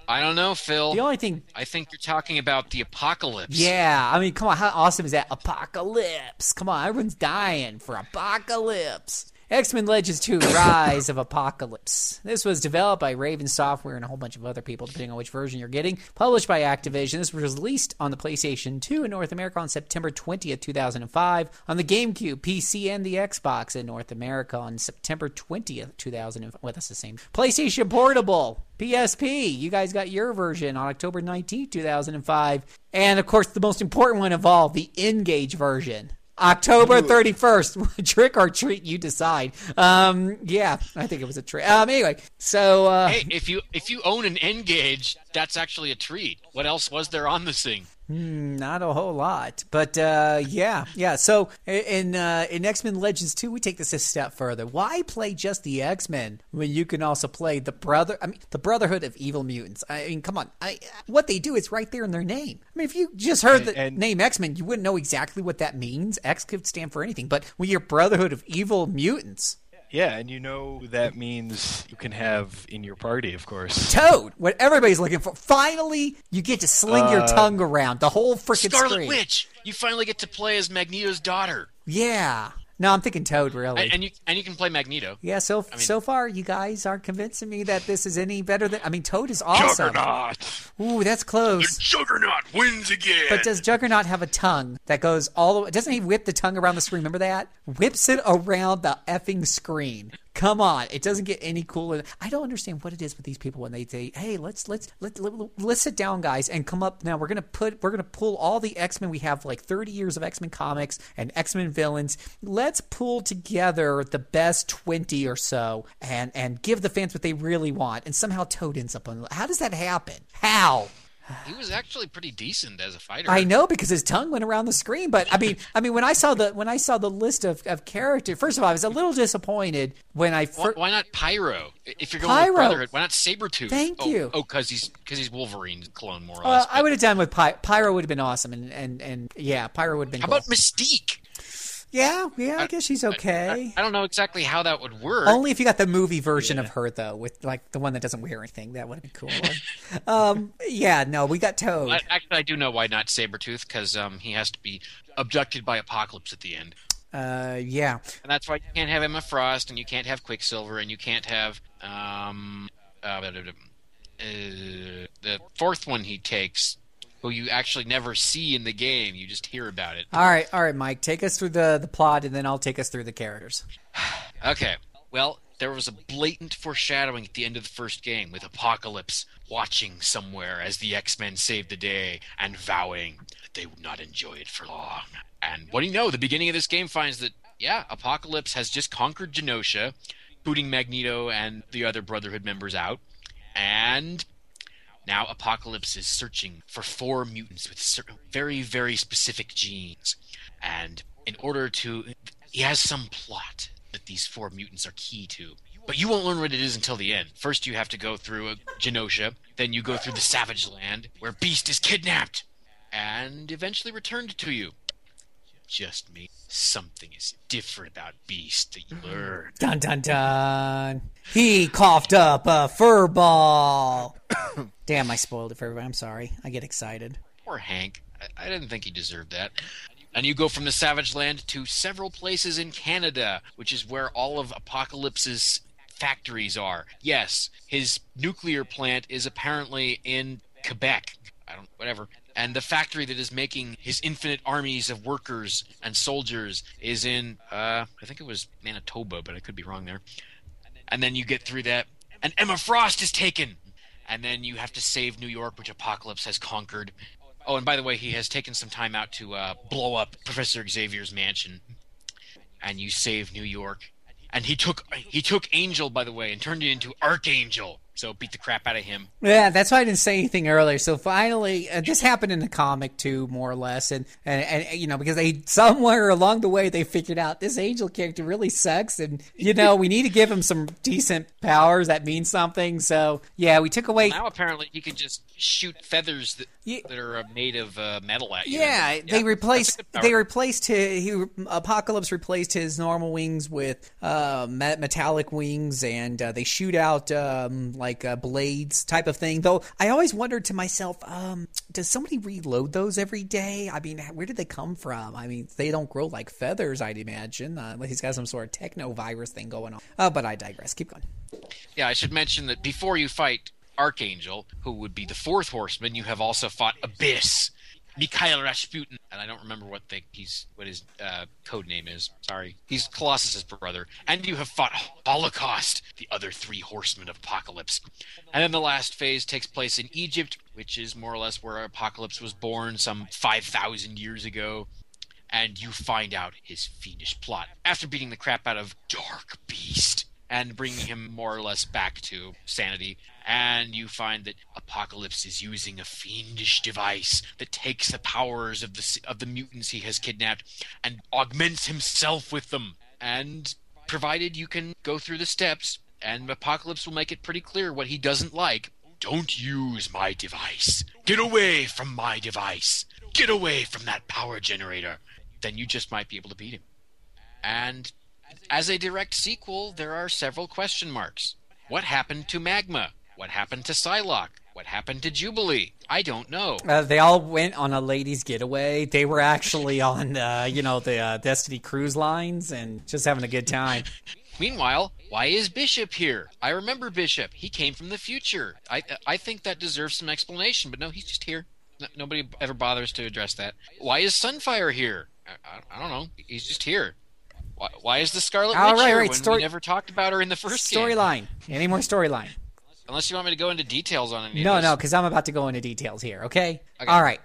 I don't know, Phil. The only thing I think you're talking about the Apocalypse. Yeah, I mean, come on, how awesome is that? Apocalypse! Come on, everyone's dying for Apocalypse. X-Men Legends two: Rise of Apocalypse. This was developed by Raven Software and a whole bunch of other people, depending on which version you're getting. Published by Activision, this was released on the PlayStation two in North America on September twentieth, two thousand five, on the GameCube, P C, and the Xbox in North America on September twentieth, two thousand five. Well, that's the same. PlayStation Portable, P S P. You guys got your version on October nineteenth, two thousand five. And, of course, the most important one of all, the N-Gage version. October thirty-first, trick or treat, you decide. Um, yeah, I think it was a trick. Um, anyway, so... Uh, hey, if you if you own an N-Gage, that's actually a treat. What else was there on this thing? Not a whole lot, but uh, yeah, yeah. So in uh, in X-Men Legends two, we take this a step further. Why play just the X-Men when you can also play the brother? I mean, the Brotherhood of Evil Mutants. I mean, come on, I, what they do is right there in their name. I mean, if you just heard the and, and, name X-Men, you wouldn't know exactly what that means. X could stand for anything, but when you're Brotherhood of Evil Mutants. Yeah, and you know that means you can have in your party, of course. Toad! What everybody's looking for. Finally, you get to sling uh, your tongue around the whole freaking Scarlet screen. Witch! You finally get to play as Magneto's daughter. Yeah. No, I'm thinking Toad, really. And, and you and you can play Magneto. Yeah, so I mean, so far, you guys aren't convincing me that this is any better than... I mean, Toad is awesome. Juggernaut! Ooh, that's close. The Juggernaut wins again! But does Juggernaut have a tongue that goes all the way... Doesn't he whip the tongue around the screen? Remember that? Whips it around the effing screen. Come on, it doesn't get any cooler. I don't understand what it is with these people when they say, "Hey, let's let's let, let, let's sit down, guys, and come up now. We're gonna put we're gonna pull all the X-Men. We have like thirty years of X-Men comics and X-Men villains. Let's pull together the best twenty or so and and give the fans what they really want." And somehow Toad ends up on. How does that happen? How? He was actually pretty decent as a fighter. I know, because his tongue went around the screen. But I mean, I mean, when I saw the when I saw the list of, of characters, first of all, I was a little disappointed when I fir- why, why not Pyro? If you're going Pyro. With Brotherhood, why not Sabretooth? Thank oh, you. Oh, because he's because he's Wolverine's clone, more or less. Uh, I would have done with Py- Pyro. Would have been awesome, and and and yeah, Pyro would have been. How cool. About Mystique? Yeah, yeah, I, I guess she's okay. I, I, I don't know exactly how that would work. Only if you got the movie version yeah. of her, though, with like the one that doesn't wear anything. That would have been cool. um, yeah, no, we got Toad. I, actually, I do know why not Sabretooth, because um, he has to be abducted by Apocalypse at the end. Uh, yeah. And that's why you can't have Emma Frost, and you can't have Quicksilver, and you can't have... Um, uh, Uh, the fourth one he takes, who you actually never see in the game, you just hear about it. All right, all right, Mike, take us through the, the plot, and then I'll take us through the characters. Okay, well, there was a blatant foreshadowing at the end of the first game, with Apocalypse watching somewhere as the X-Men saved the day and vowing that they would not enjoy it for long. And what do you know, the beginning of this game finds that, yeah, Apocalypse has just conquered Genosha, booting Magneto and the other Brotherhood members out. And now Apocalypse is searching for four mutants with certain very, very specific genes. And in order to... He has some plot that these four mutants are key to. But you won't learn what it is until the end. First, you have to go through Genosha. Then you go through the Savage Land, where Beast is kidnapped and eventually returned to you. Just me. Something is different about Beast that you learn. Dun, dun, dun. He coughed up a fur ball. Damn, I spoiled it for everybody. I'm sorry. I get excited. Poor Hank. I, I didn't think he deserved that. And you go from the Savage Land to several places in Canada, which is where all of Apocalypse's factories are. Yes, his nuclear plant is apparently in Quebec. I don't... Whatever. And the factory that is making his infinite armies of workers and soldiers is in, uh, I think it was Manitoba, but I could be wrong there. And then you get through that, and Emma Frost is taken! And then you have to save New York, which Apocalypse has conquered. Oh, and by the way, he has taken some time out to uh, blow up Professor Xavier's mansion. And you save New York. And he took he took Angel, by the way, and turned it into Archangel. So beat the crap out of him. Yeah, that's why I didn't say anything earlier. So finally, uh, this happened in the comic too, more or less, and, and and you know because they somewhere along the way they figured out this Angel character really sucks, and you know we need to give him some decent powers that mean something. So yeah, we took away. Well, now apparently he can just shoot feathers that, yeah. that are made of uh, metal at you. Yeah, yeah they replaced they replaced his, he Apocalypse replaced his normal wings with uh, metallic wings, and uh, they shoot out um, like. like uh, blades type of thing. Though I always wondered to myself, um, does somebody reload those every day? I mean, where did they come from? I mean, they don't grow like feathers, I'd imagine. Uh, he's got some sort of techno-virus thing going on. Uh, but I digress. Keep going. Yeah, I should mention that before you fight Archangel, who would be the fourth horseman, you have also fought Abyss, Mikhail Rasputin, and I don't remember what they, he's what his uh, code name is. Sorry, he's Colossus's brother. And you have fought Holocaust, the other three horsemen of Apocalypse. And then the last phase takes place in Egypt, which is more or less where Apocalypse was born some five thousand years ago. And you find out his fiendish plot after beating the crap out of Dark Beast and bringing him more or less back to sanity. And you find that Apocalypse is using a fiendish device that takes the powers of the of the mutants he has kidnapped and augments himself with them. And provided you can go through the steps, and Apocalypse will make it pretty clear what he doesn't like. Don't use my device. Get away from my device. Get away from that power generator. Then you just might be able to beat him. And... as a direct sequel, there are several question marks. What happened to Magma? What happened to Psylocke? What happened to Jubilee? I don't know. Uh, they all went on a ladies' getaway. They were actually on, uh, you know, the uh, Destiny cruise lines and just having a good time. Meanwhile, why is Bishop here? I remember Bishop. He came from the future. I I think that deserves some explanation, but no, he's just here. No, nobody ever bothers to address that. Why is Sunfire here? I, I, I don't know. He's just here. Why, why is the Scarlet Witch right, here right. when story- we never talked about her in the first story game? Storyline. Any more storyline? Unless you want me to go into details on any no, of No, no, because I'm about to go into details here, okay? okay. All right.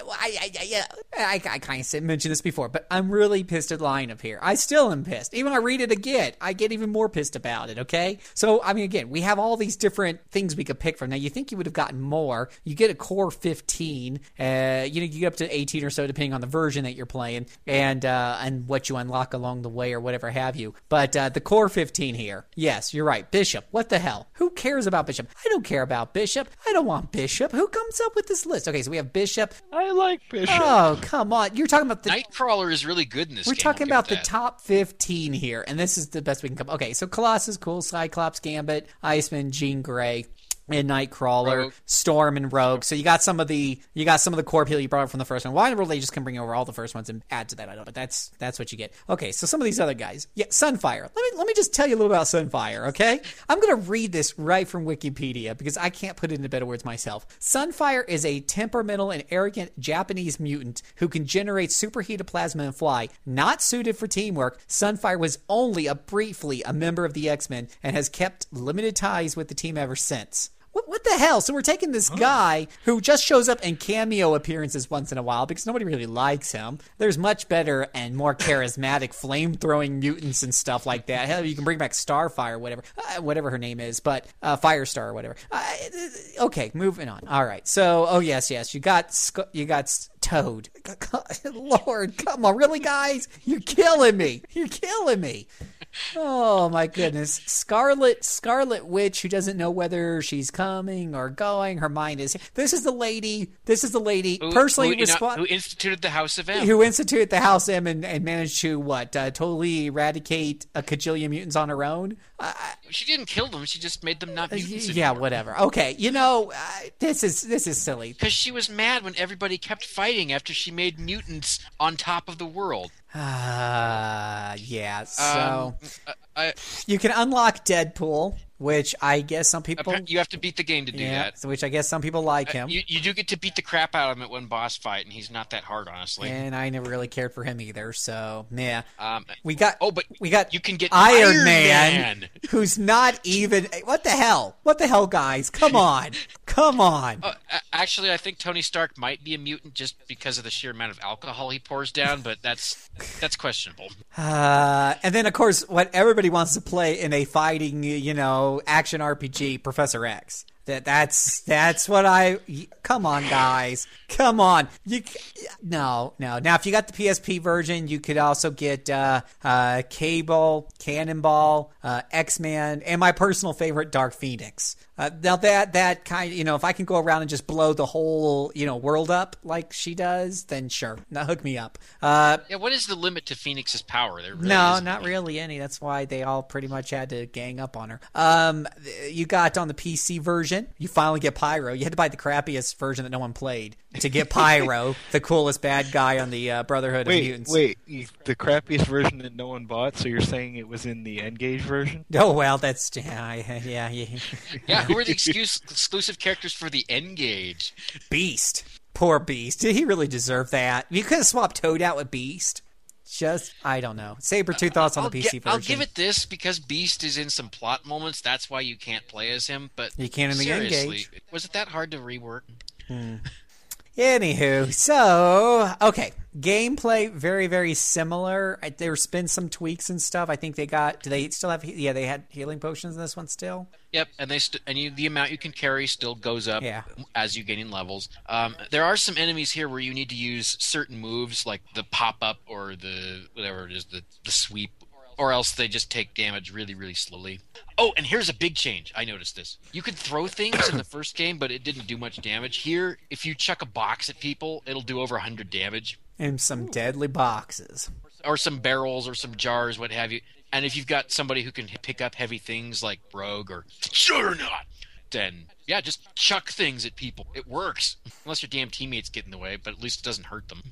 I, I, I, I kind of mentioned this before, but I'm really pissed at Lineup here. I still am pissed. Even when I read it again, I get even more pissed about it, okay? So, I mean, again, we have all these different things we could pick from. Now, you think you would have gotten more. You get a core fifteen. Uh, you know, you get up to eighteen or so, depending on the version that you're playing and uh, and what you unlock along the way or whatever have you. But uh, the core fifteen here, yes, you're right. Bishop, what the hell? Who cares about Bishop? I don't care about Bishop. I don't want Bishop. Who comes up with this list? Okay, so we have Bishop. I like Bishop. Oh, come on. You're talking about the... Nightcrawler is really good in this we're game. We're talking about the top fifteen here, and this is the best we can come... Okay, so Colossus, cool, Cyclops, Gambit, Iceman, Jean Grey, and Nightcrawler, Rogue. Storm, and Rogue. So you got some of the you got some of the core people you brought up from the first one. Why in the world they just can bring over all the first ones and add to that? I don't know, but that's that's what you get. Okay, so some of these other guys. Yeah, Sunfire. Let me let me just tell you a little about Sunfire, okay? I'm gonna read this right from Wikipedia because I can't put it into better words myself. Sunfire is a temperamental and arrogant Japanese mutant who can generate superheated plasma and fly. Not suited for teamwork, Sunfire was only a briefly a member of the X-Men and has kept limited ties with the team ever since. What the hell? So we're taking this guy who just shows up in cameo appearances once in a while because nobody really likes him. There's much better and more charismatic flame-throwing mutants and stuff like that. Hell, you can bring back Starfire, whatever uh, whatever her name is, but uh, Firestar or whatever. Uh, okay, moving on. All right. So, oh, yes, yes. You got sc- you got s- Toad. Lord, come on. Really, guys? You're killing me. You're killing me. Oh, my goodness. Scarlet, Scarlet Witch, who doesn't know whether she's coming or going. Her mind is... This is the lady. This is the lady who, personally... Who, respo- who instituted the House of M. Who instituted the House M and, and managed to, what, uh, totally eradicate a cajillion mutants on her own? Uh, she didn't kill them. She just made them not mutants anymore. Yeah, whatever. Okay, you know, uh, this is this is silly. Because she was mad when everybody kept fighting after she made mutants on top of the world. Ah, uh, yeah, so... Um, I, I, you can unlock Deadpool, which I guess some people... You have to beat the game to do yeah, that. Which I guess some people like him. Uh, you, you do get to beat the crap out of him at one boss fight, and he's not that hard, honestly. And I never really cared for him either, so, yeah. Um, we got... Oh, but we got you can get Iron, Iron Man, Man, who's not even... What the hell? What the hell, guys? Come on. Come on. Uh, actually, I think Tony Stark might be a mutant just because of the sheer amount of alcohol he pours down, but that's... That's questionable. Uh, and then, of course, what everybody wants to play in a fighting, you know, action R P G, Professor X. That that's that's what I. Come on, guys, come on. You no no. Now, if you got the P S P version, you could also get uh, uh, Cable, Cannonball, uh, X-Man, and my personal favorite, Dark Phoenix. Uh, now that that kind, you know, if I can go around and just blow the whole you know world up like she does, then sure, now hook me up. Uh, yeah, what is the limit to Phoenix's power? There really no, not any. really any. That's why they all pretty much had to gang up on her. Um, you got on the P C version. You finally get Pyro. You had to buy the crappiest version that no one played to get Pyro, the coolest bad guy on the uh, Brotherhood wait, of Mutants. Wait, wait. The crappiest version that no one bought, so you're saying it was in the N-Gage version? Oh, well, that's... Yeah, yeah, yeah. yeah who are the excuse, exclusive characters for the N-Gage? Beast. Poor Beast. Did he really deserve that? You could have swapped Toad out with Beast. Just, I don't know. Saber, two thoughts uh, on the P C gi- version. I'll give it this because Beast is in some plot moments. That's why you can't play as him. But you can't in the N-Gage. Was it that hard to rework? Hmm. Anywho, so, okay. Gameplay, very, very similar. There's been some tweaks and stuff. I think they got, do they still have, yeah, they had healing potions in this one still? Yep, and they st- and you, the amount you can carry still goes up yeah. as you gain in levels. Um, there are some enemies here where you need to use certain moves, like the pop-up or the, whatever it is, the, the sweep, or else they just take damage really, really slowly. Oh, and here's a big change. I noticed this. You could throw things in the first game, but it didn't do much damage. Here, if you chuck a box at people, it'll do over one hundred damage. And some Ooh. deadly boxes. Or some barrels or some jars, what have you. And if you've got somebody who can pick up heavy things like Rogue or Juggernaut, then, yeah, just chuck things at people. It works. Unless your damn teammates get in the way, but at least it doesn't hurt them.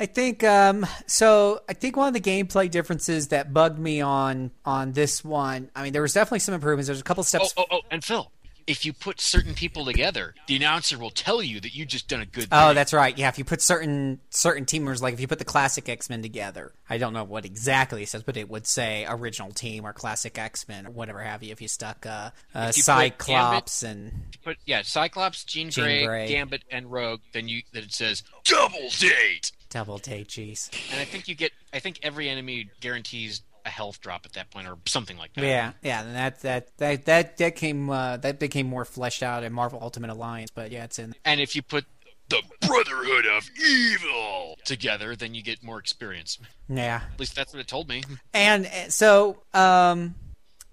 I think um, so. I think one of the gameplay differences that bugged me on on this one. I mean, there was definitely some improvements. There's a couple steps. Oh, oh, oh, and Phil, if you put certain people together, the announcer will tell you that you just done a good thing. Oh, that's right. Yeah, if you put certain certain team members, like if you put the classic X-Men together, I don't know what exactly it says, but it would say original team or classic X-Men or whatever have you if you stuck uh, uh, if you Cyclops Gambit, and... If you put, yeah, Cyclops, Jean, Jean Grey, Grey, Gambit, and Rogue, then, you, then it says, Double Date! Double Date, jeez. And I think you get... I think every enemy guarantees... a health drop at that point or something like that. Yeah, yeah, and that that that that that came uh, that became more fleshed out in Marvel Ultimate Alliance, but yeah, it's in. And if you put the Brotherhood of Evil together, then you get more experience. Yeah. At least that's what it told me. And so um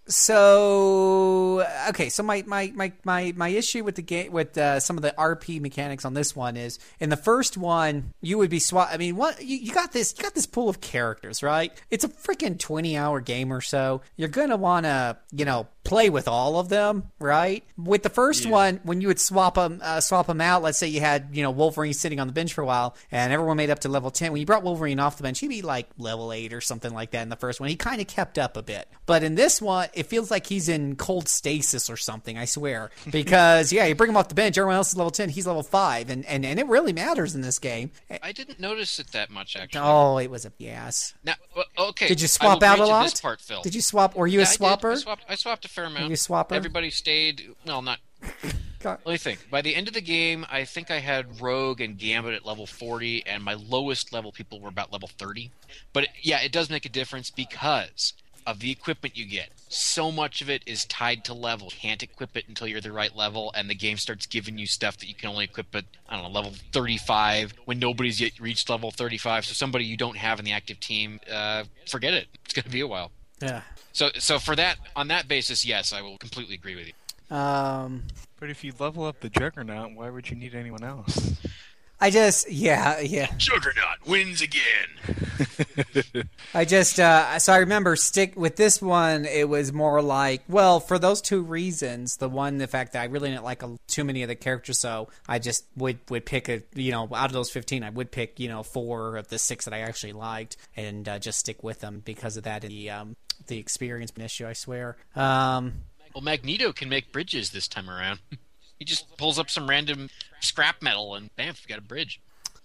So okay, so my my my my, my issue with the game with uh, some of the R P mechanics on this one is in the first one you would be swat. I mean, what you, you got this you got this pool of characters, right? It's a freaking twenty hour game or so. You're gonna wanna you know play with all of them, right? With the first yeah. one, when you would swap them uh, swap them out, let's say you had you know Wolverine sitting on the bench for a while, and everyone made up to level ten. When you brought Wolverine off the bench, he'd be like level eight or something like that. In the first one, he kind of kept up a bit, but in this one, it feels like he's in cold stasis or something, I swear. Because, yeah, you bring him off the bench, everyone else is level ten, he's level five, and, and, and it really matters in this game. I didn't notice it that much, actually. Oh, it was a yes. Now, okay. Did you swap out a lot? This part, Phil. Did you swap? Were you yeah, a swapper? I, I, swapped, I swapped a fair amount. Were you a swapper? Everybody stayed. Well, not... God. Let me think. By the end of the game, I think I had Rogue and Gambit at level forty, and my lowest level people were about level thirty. But, it, yeah, it does make a difference because... of the equipment you get. So much of it is tied to level. You can't equip it until you're the right level, and the game starts giving you stuff that you can only equip at, I don't know, level thirty-five when nobody's yet reached level thirty-five. So somebody you don't have in the active team, uh, forget it. It's going to be a while. Yeah. So, so for that, on that basis, yes, I will completely agree with you. Um, but if you level up the Juggernaut, why would you need anyone else? I just, yeah, yeah. Juggernaut wins again. I just, uh, so I remember stick with this one, it was more like, well, for those two reasons, the one, the fact that I really didn't like a, too many of the characters, so I just would, would pick a, you know, out of those fifteen, I would pick, you know, four of the six that I actually liked and uh, just stick with them because of that, and the, um, the experience issue, I swear. Um, well, Magneto can make bridges this time around. He just pulls up some random scrap metal and bam, you got a bridge.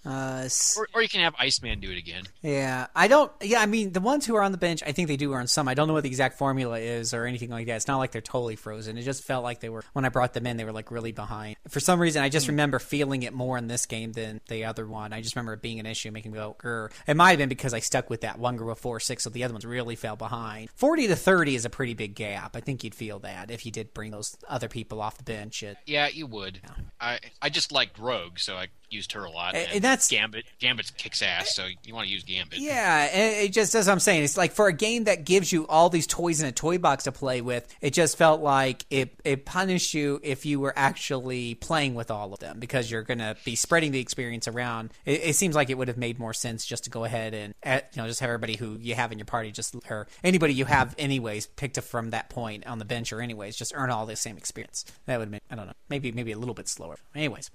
Uh, or, or you can have Iceman do it again. Yeah, I don't. Yeah, I mean, the ones who are on the bench, I think they do earn some. I don't know what the exact formula is or anything like that. It's not like they're totally frozen. It just felt like they were, when I brought them in, they were like really behind. For some reason, I just remember feeling it more in this game than the other one. I just remember it being an issue, making me go, grr. It might have been because I stuck with that one group of four or six, so the other ones really fell behind. forty to thirty is a pretty big gap. I think you'd feel that if you did bring those other people off the bench. It, yeah, you would. Yeah. I, I just liked Rogue, so I used her a lot. And, and that's Gambit. Gambit kicks ass, so you want to use Gambit. Yeah, it just, as I'm saying, it's like for a game that gives you all these toys in a toy box to play with, it just felt like it, it punished you if you were actually playing with all of them because you're going to be spreading the experience around. It, it seems like it would have made more sense just to go ahead and, you know, just have everybody who you have in your party, just or anybody you have anyways picked up from that point on the bench or anyways, just earn all the same experience. That would have been, I don't know, maybe, maybe a little bit slower. Anyways,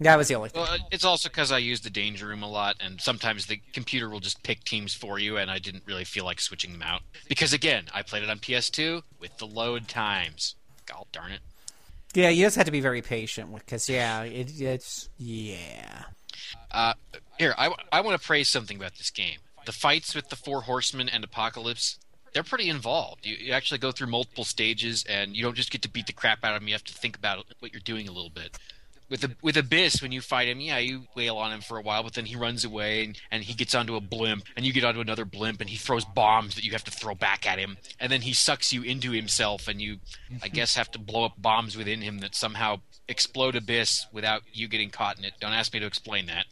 that was the only thing. Well, it's also because I use the Danger Room a lot, and sometimes the computer will just pick teams for you, and I didn't really feel like switching them out. Because, again, I played it on P S two with the load times. God darn it. Yeah, you just had to be very patient because, yeah, it, it's... Yeah. Uh, here, I, I want to praise something about this game. The fights with the Four Horsemen and Apocalypse... they're pretty involved. You, you actually go through multiple stages, and you don't just get to beat the crap out of them. You have to think about what you're doing a little bit. With the, with Abyss, when you fight him, yeah, you wail on him for a while, but then he runs away, and, and he gets onto a blimp, and you get onto another blimp, and he throws bombs that you have to throw back at him, and then he sucks you into himself, and you, I guess, have to blow up bombs within him that somehow explode Abyss without you getting caught in it. Don't ask me to explain that.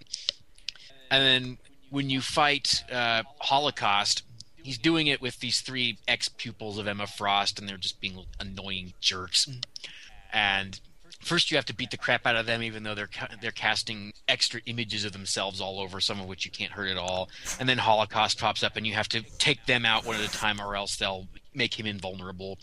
And then when you fight uh, Holocaust... he's doing it with these three ex-pupils of Emma Frost, and they're just being annoying jerks. And first you have to beat the crap out of them, even though they're they're casting extra images of themselves all over, some of which you can't hurt at all. And then Holocaust pops up, and you have to take them out one at a time, or else they'll make him invulnerable.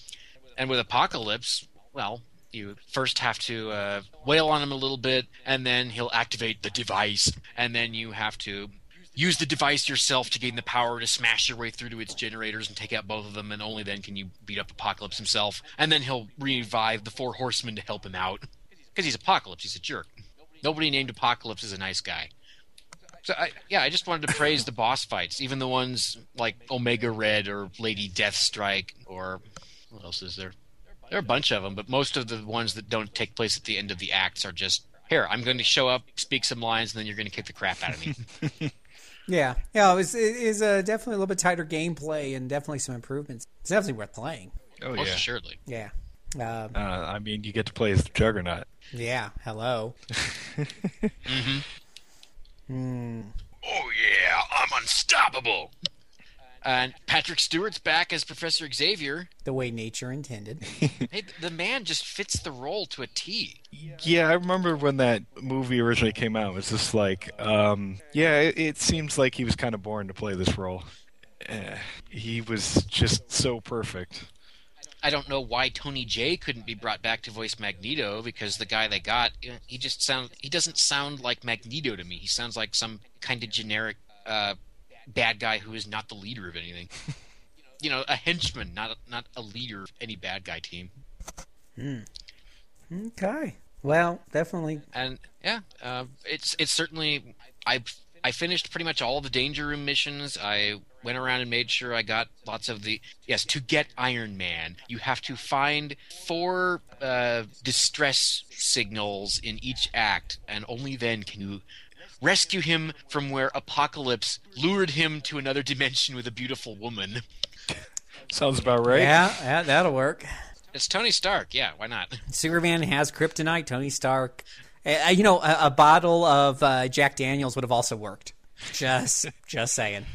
And with Apocalypse, well... you first have to uh, wail on him a little bit, and then he'll activate the device, and then you have to... use the device yourself to gain the power to smash your way through to its generators and take out both of them, and only then can you beat up Apocalypse himself. And then he'll revive the Four Horsemen to help him out. Because he's Apocalypse, he's a jerk. Nobody named Apocalypse is a nice guy. So, I, yeah, I just wanted to praise the boss fights, even the ones like Omega Red or Lady Deathstrike or... what else is there? There are a bunch of them, but most of the ones that don't take place at the end of the acts are just, here, I'm going to show up, speak some lines, and then you're going to kick the crap out of me. Yeah, yeah, it was, it is uh, definitely a little bit tighter gameplay and definitely some improvements. It's definitely worth playing. Oh, most yeah. surely. Yeah. Um, uh, I mean, you get to play as the Juggernaut. Yeah, hello. mm-hmm. mm. Oh, yeah, I'm unstoppable. And Patrick Stewart's back as Professor Xavier. The way nature intended. Hey, the man just fits the role to a T. Yeah, I remember when that movie originally came out. It was just like, um, yeah, it, it seems like he was kind of born to play this role. Uh, he was just so perfect. I don't know why Tony Jay couldn't be brought back to voice Magneto, because the guy they got, he just sound he doesn't sound like Magneto to me. He sounds like some kind of generic uh, bad guy who is not the leader of anything. You know, a henchman, not not a leader of any bad guy team. Hmm. Okay. Well, definitely. And yeah, uh, it's it's certainly I I finished pretty much all the Danger Room missions. I went around and made sure I got lots of the... Yes, to get Iron Man, you have to find four uh, distress signals in each act, and only then can you rescue him from where Apocalypse lured him to another dimension with a beautiful woman. Sounds about right. Yeah, yeah, that'll work. It's Tony Stark. Yeah, why not? Superman has kryptonite, Tony Stark. Uh, you know, a, a bottle of uh, Jack Daniels would have also worked. Just, just saying.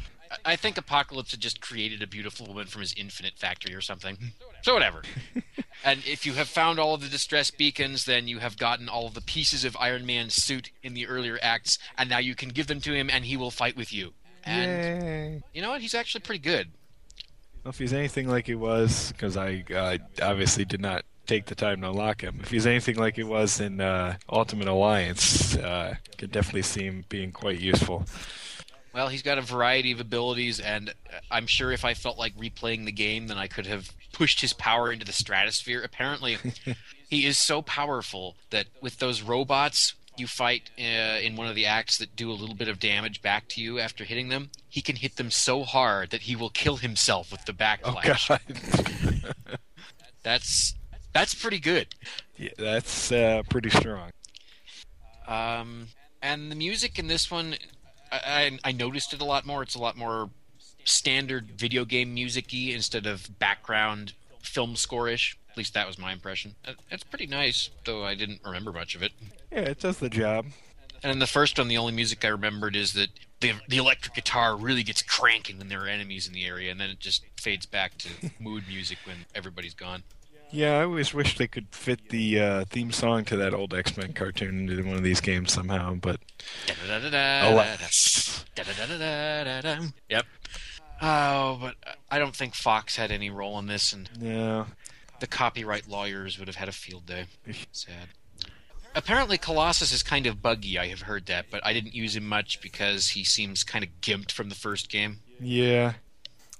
I think Apocalypse had just created a beautiful woman from his infinite factory or something. So whatever. And if you have found all of the distress beacons, then you have gotten all of the pieces of Iron Man's suit in the earlier acts, and now you can give them to him, and he will fight with you. And Yay. You know what? He's actually pretty good. Well, if he's anything like he was, because I uh, obviously did not take the time to unlock him. If he's anything like he was in uh, Ultimate Alliance, uh, could definitely see him being quite useful. Well, he's got a variety of abilities, and I'm sure if I felt like replaying the game, then I could have pushed his power into the stratosphere. Apparently, he is so powerful that with those robots you fight uh, in one of the acts that do a little bit of damage back to you after hitting them, he can hit them so hard that he will kill himself with the backflash. Oh, God. that's, that's pretty good. Yeah, that's uh, pretty strong. Um, and the music in this one... I, I noticed it a lot more. It's a lot more standard video game music-y instead of background film score-ish. At least that was my impression. It's pretty nice, though I didn't remember much of it. Yeah, it does the job. And in the first one, the only music I remembered is that the, the electric guitar really gets cranking when there are enemies in the area, and then it just fades back to mood music when everybody's gone. Yeah, I always wish they could fit the uh, theme song to that old X-Men cartoon into one of these games somehow, but... Alas. Yep. Oh, but I don't think Fox had any role in this, and no. The copyright lawyers would have had a field day. Sad. Apparently Colossus is kind of buggy, I have heard that, but I didn't use him much because he seems kind of gimped from the first game. Yeah.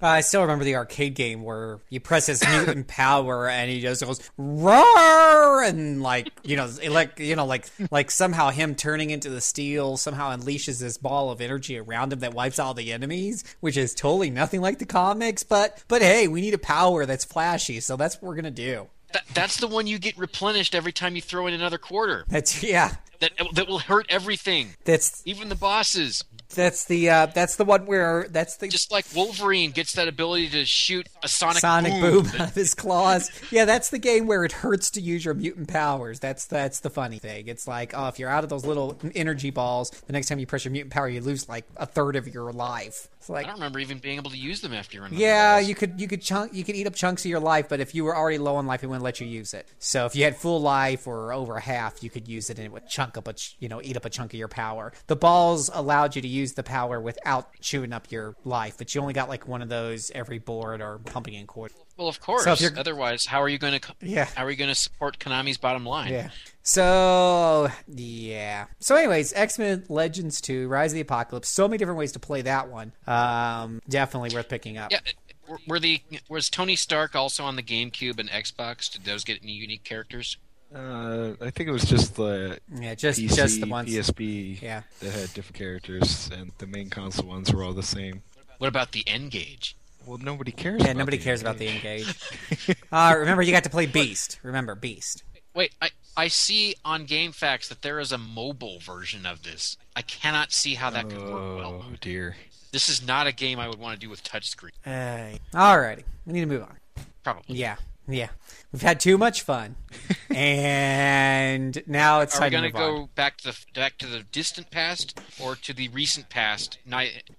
Uh, I still remember the arcade game where you press his mutant power and he just goes roar and like you know like you know like like somehow him turning into the steel somehow unleashes this ball of energy around him that wipes out the enemies, which is totally nothing like the comics. But but hey, we need a power that's flashy, so that's what we're gonna do. That, that's the one you get replenished every time you throw in another quarter. That's yeah. That that will hurt everything. That's even the bosses. That's the uh, that's the one where that's the just like Wolverine gets that ability to shoot a sonic sonic boom, boom out of his claws. Yeah, that's the game where it hurts to use your mutant powers. That's that's the funny thing. It's like oh, if you're out of those little energy balls, the next time you press your mutant power, you lose like a third of your life. It's like, I don't remember even being able to use them after you're in. Yeah, balls. you could you could chunk you could eat up chunks of your life, but if you were already low on life, it wouldn't let you use it. So if you had full life or over half, you could use it and it would chunk up a you know eat up a chunk of your power. The balls allowed you to use use the power without chewing up your life, but you only got like one of those every board or pumping in quarter. Well, of course. So otherwise, how are you going to? Yeah. How are you going to support Konami's bottom line? Yeah. So yeah. So, anyways, X-Men Legends two: Rise of the Apocalypse. So many different ways to play that one. Um, definitely worth picking up. Yeah. Were the was Tony Stark also on the GameCube and Xbox? Did those get any unique characters? Uh, I think it was just the yeah, just P C, just the ones. P S P yeah. that had different characters, and the main console ones were all the same. What about the N-Gage? Well, nobody cares. Yeah, about nobody the cares N-Gage. about the N-Gage. uh, remember, you got to play Beast. Remember Beast. Wait, I I see on GameFAQs that there is a mobile version of this. I cannot see how that oh, could work well. Oh dear. This is not a game I would want to do with touchscreen. Uh, Alrighty, we need to move on. Probably. Yeah, yeah. We've had too much fun. And now it's time to move on. Are we going to go back to the back to the distant past or to the recent past?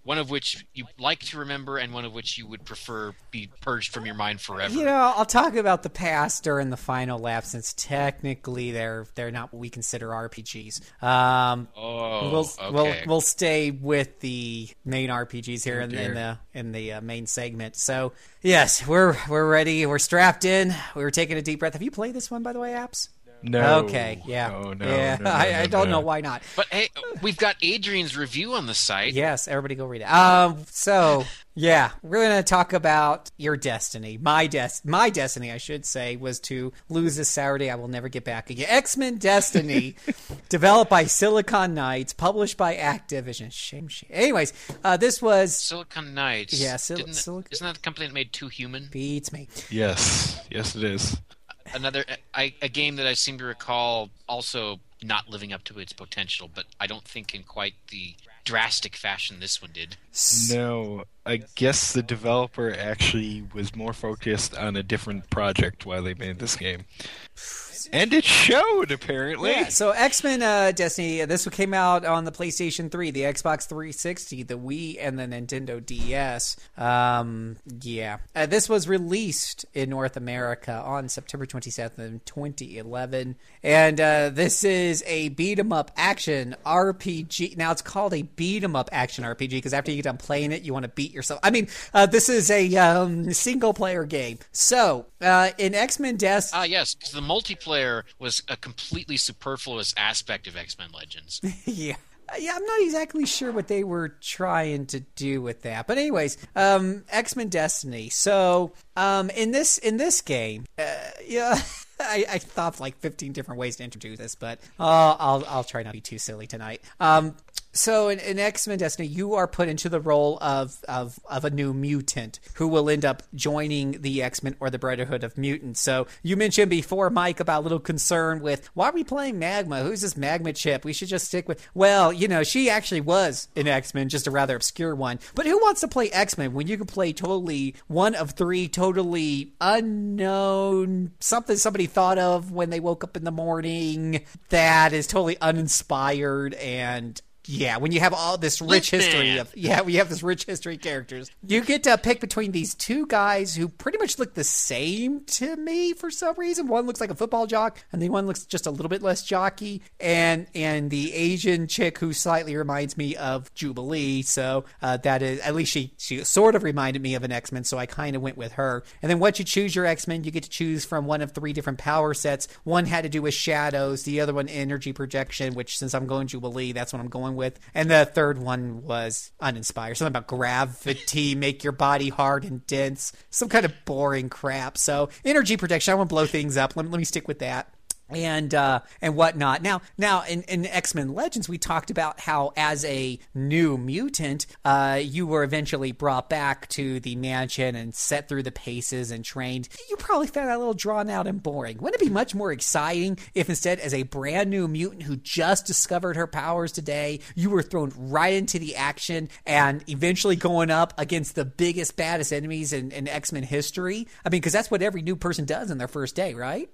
One of which you like to remember, and one of which you would prefer be purged from your mind forever. You know, I'll talk about the past during the final lap, since technically they're they're not what we consider R P Gs. Um, oh, we'll, okay. We'll we'll stay with the main R P Gs here oh, in, the, in the in the uh, main segment. So yes, we're we're ready. We're strapped in. We were taking a deep breath. Have you played this one, by the way, Apps? No. Okay. Yeah. No, no, yeah. No, no, I, no, I don't no. know why not. But hey, we've got Adrian's review on the site. Yes, everybody go read it. Um. So yeah, we're gonna talk about your destiny. My des- my destiny, I should say, was to lose this Saturday. I will never get back again. X-Men Destiny, developed by Silicon Knights, published by Activision. Shame, shame. Anyways, uh, this was Silicon Knights. Yeah. Sil- Sil- isn't that the company that made Two Human? Beats me. Yes. Yes, it is. Another I, a game that I seem to recall also not living up to its potential, but I don't think in quite the drastic fashion this one did. No, I guess the developer actually was more focused on a different project while they made this game. And it showed, apparently. Yeah, so X-Men uh, Destiny, this one came out on the PlayStation three, the Xbox three sixty, the Wii, and the Nintendo D S. Um, yeah. Uh, this was released in North America on September twenty-seventh, twenty eleven. And uh, this is a beat-em-up action R P G. Now, it's called a beat-em-up action R P G because after you get done playing it, you want to beat yourself. I mean, uh, this is a um, single-player game. So, uh, in X-Men Destiny... Ah, yes. It's the multiplayer Player was a completely superfluous aspect of X-Men Legends. yeah. Yeah, I'm not exactly sure what they were trying to do with that. But anyways, um, X-Men Destiny. So um, in this in this game, uh, yeah, I, I thought like fifteen different ways to introduce this, but uh, I'll I'll try not to be too silly tonight. Um, So in, in X-Men Destiny, you are put into the role of, of, of a new mutant who will end up joining the X-Men or the Brotherhood of Mutants. So you mentioned before, Mike, about a little concern with, why are we playing Magma? Who's this Magma chip? We should just stick with... Well, you know, she actually was an X-Men, just a rather obscure one. But who wants to play X-Men when you can play totally one of three totally unknown, something somebody thought of when they woke up in the morning that is totally uninspired and... Yeah, when you have all this rich Look history of yeah, we have this rich history of characters. You get to pick between these two guys who pretty much look the same to me for some reason. One looks like a football jock, and the one looks just a little bit less jockey. And and the Asian chick who slightly reminds me of Jubilee. So uh, that is at least she she sort of reminded me of an X-Men. So I kind of went with her. And then once you choose your X-Men, you get to choose from one of three different power sets. One had to do with shadows, the other one energy projection. Which since I'm going Jubilee, that's what I'm going with, and the third one was uninspired, something about gravity make your body hard and dense, some kind of boring crap. So energy protection, I want to blow things up, let me, let me stick with that and uh and whatnot. Now now in, in X-Men Legends, we talked about how as a new mutant uh you were eventually brought back to the mansion and set through the paces and trained. You probably found that a little drawn out and boring. Wouldn't it be much more exciting if instead, as a brand new mutant who just discovered her powers today, you were thrown right into the action and eventually going up against the biggest, baddest enemies in, in X-Men history? I mean, because that's what every new person does in their first day, right?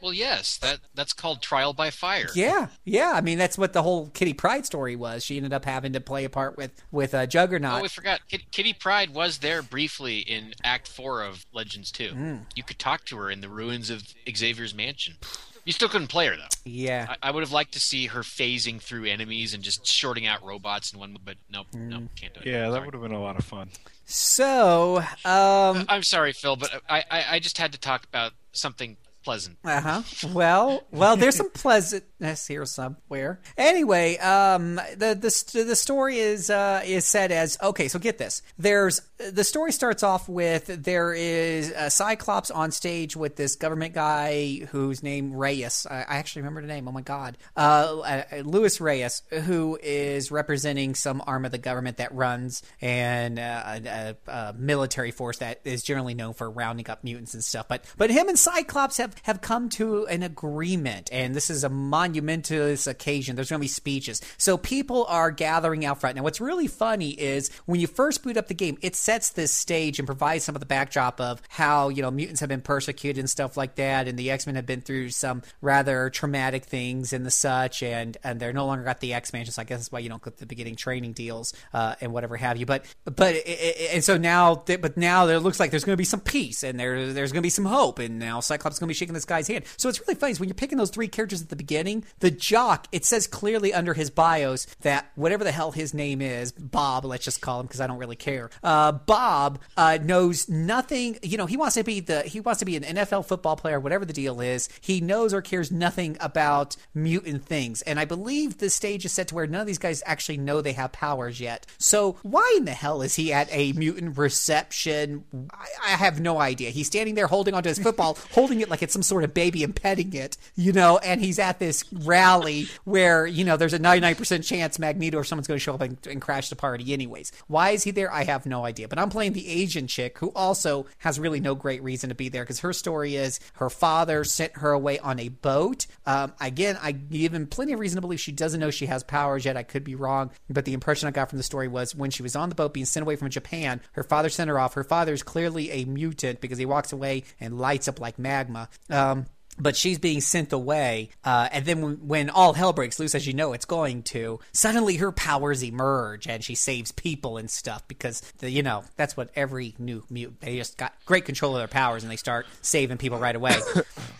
Well, yes, that that's called trial by fire. Yeah, yeah. I mean, that's what the whole Kitty Pryde story was. She ended up having to play a part with with uh, Juggernaut. Oh, we forgot. Kitty, Kitty Pryde was there briefly in Act four of Legends two. Mm. You could talk to her in the ruins of Xavier's mansion. You still couldn't play her, though. Yeah. I, I would have liked to see her phasing through enemies and just shorting out robots in one, but nope, mm. nope, can't do it. Yeah, that would have been a lot of fun. So, um... I'm sorry, Phil, but I, I, I just had to talk about something... pleasant. Uh-huh. Well, well, there's some pleasantness here somewhere. Anyway, um, the the the story is uh, is set as okay. So get this. There's the story starts off with there is a Cyclops on stage with this government guy whose name Reyes. I, I actually remember the name. Oh my god, uh, Louis Reyes, who is representing some arm of the government that runs and a, a, a military force that is generally known for rounding up mutants and stuff. But but him and Cyclops have. have come to an agreement, and this is a mon- monumentous occasion. There's going to be speeches. So people are gathering out front. Now, what's really funny is when you first boot up the game, it sets this stage and provides some of the backdrop of how, you know, mutants have been persecuted and stuff like that. And the X-Men have been through some rather traumatic things and the such. And, and they're no longer got the X-Mansion. So I guess that's why you don't get the beginning training deals uh, and whatever have you. But, but, it, it, and so now, but now it looks like there's going to be some peace and there, there's going to be some hope. And now Cyclops is going to be shaking this guy's hand. So it's really funny is when you're picking those three characters at the beginning, the jock, it says clearly under his bios that whatever the hell his name is, Bob, let's just call him because I don't really care. Uh, Bob uh, knows nothing. You know, he wants to be the he wants to be an N F L football player, whatever the deal is. He knows or cares nothing about mutant things. And I believe the stage is set to where none of these guys actually know they have powers yet. So why in the hell is he at a mutant reception? I, I have no idea. He's standing there holding onto his football, holding it like it's some sort of baby and petting it, you know, and he's at this rally where, you know, there's a ninety-nine percent chance Magneto or someone's going to show up and, and crash the party anyways. Why is he there? I have no idea. But I'm playing the Asian chick who also has really no great reason to be there because her story is her father sent her away on a boat. Um, again, I give him plenty of reason to believe she doesn't know she has powers yet. I could be wrong, but the impression I got from the story was when she was on the boat being sent away from Japan, her father sent her off. Her father's clearly a mutant because he walks away and lights up like magma. Um, But she's being sent away, uh, and then when, when all hell breaks loose, as you know it's going to, suddenly her powers emerge, and she saves people and stuff because, the, you know, that's what every new mutant, they just got great control of their powers, and they start saving people right away.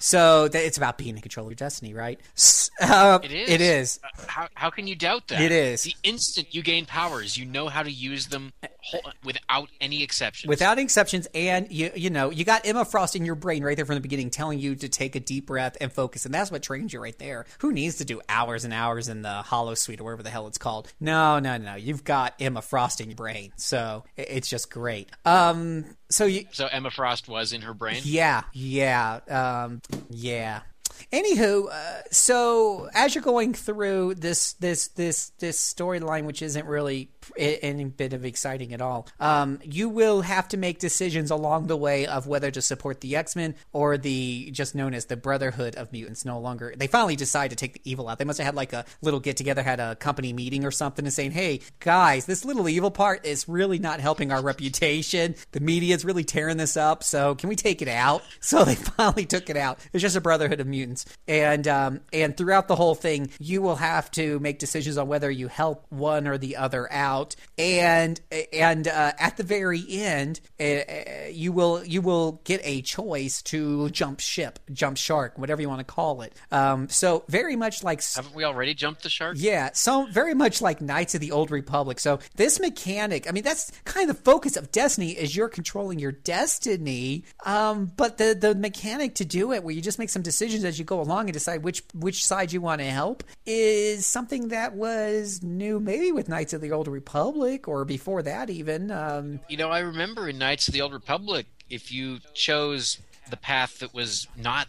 So th- it's about being in control of your destiny, right? Uh, it is. It is. Uh, how, how can you doubt that? It is. The instant you gain powers, you know how to use them whole- without any exceptions. Without exceptions, and, you you know, you got Emma Frost in your brain right there from the beginning telling you to take a deep breath and focus, and that's what trains you right there. Who needs to do hours and hours in the Hollow Suite or whatever the hell it's called? No, no, no. You've got Emma Frost in your brain, so it's just great. Um, so you, so Emma Frost was in her brain? Yeah, yeah, um, yeah. Anywho, uh, so as you're going through this this this this storyline, which isn't really any bit of exciting at all, um, you will have to make decisions along the way of whether to support the X-Men or the just known as the Brotherhood of Mutants. No longer, they finally decide to take the evil out. They must have had like a little get together, had a company meeting or something, and saying, "Hey guys, this little evil part is really not helping our reputation. The media is really tearing this up. So can we take it out?" So they finally took it out. It's just a Brotherhood of Mutants. And um, and throughout the whole thing, you will have to make decisions on whether you help one or the other out. And and uh, at the very end, uh, you will you will get a choice to jump ship, jump shark, whatever you want to call it. Um, so very much like haven't we already jumped the shark? Yeah. So very much like Knights of the Old Republic. So this mechanic, I mean, that's kind of the focus of Destiny is you're controlling your destiny. Um, but the the mechanic to do it, where you just make some decisions as you go along and decide which which side you want to help, is something that was new maybe with Knights of the Old Republic or before that even. Um, you know, I remember in Knights of the Old Republic, if you chose the path that was not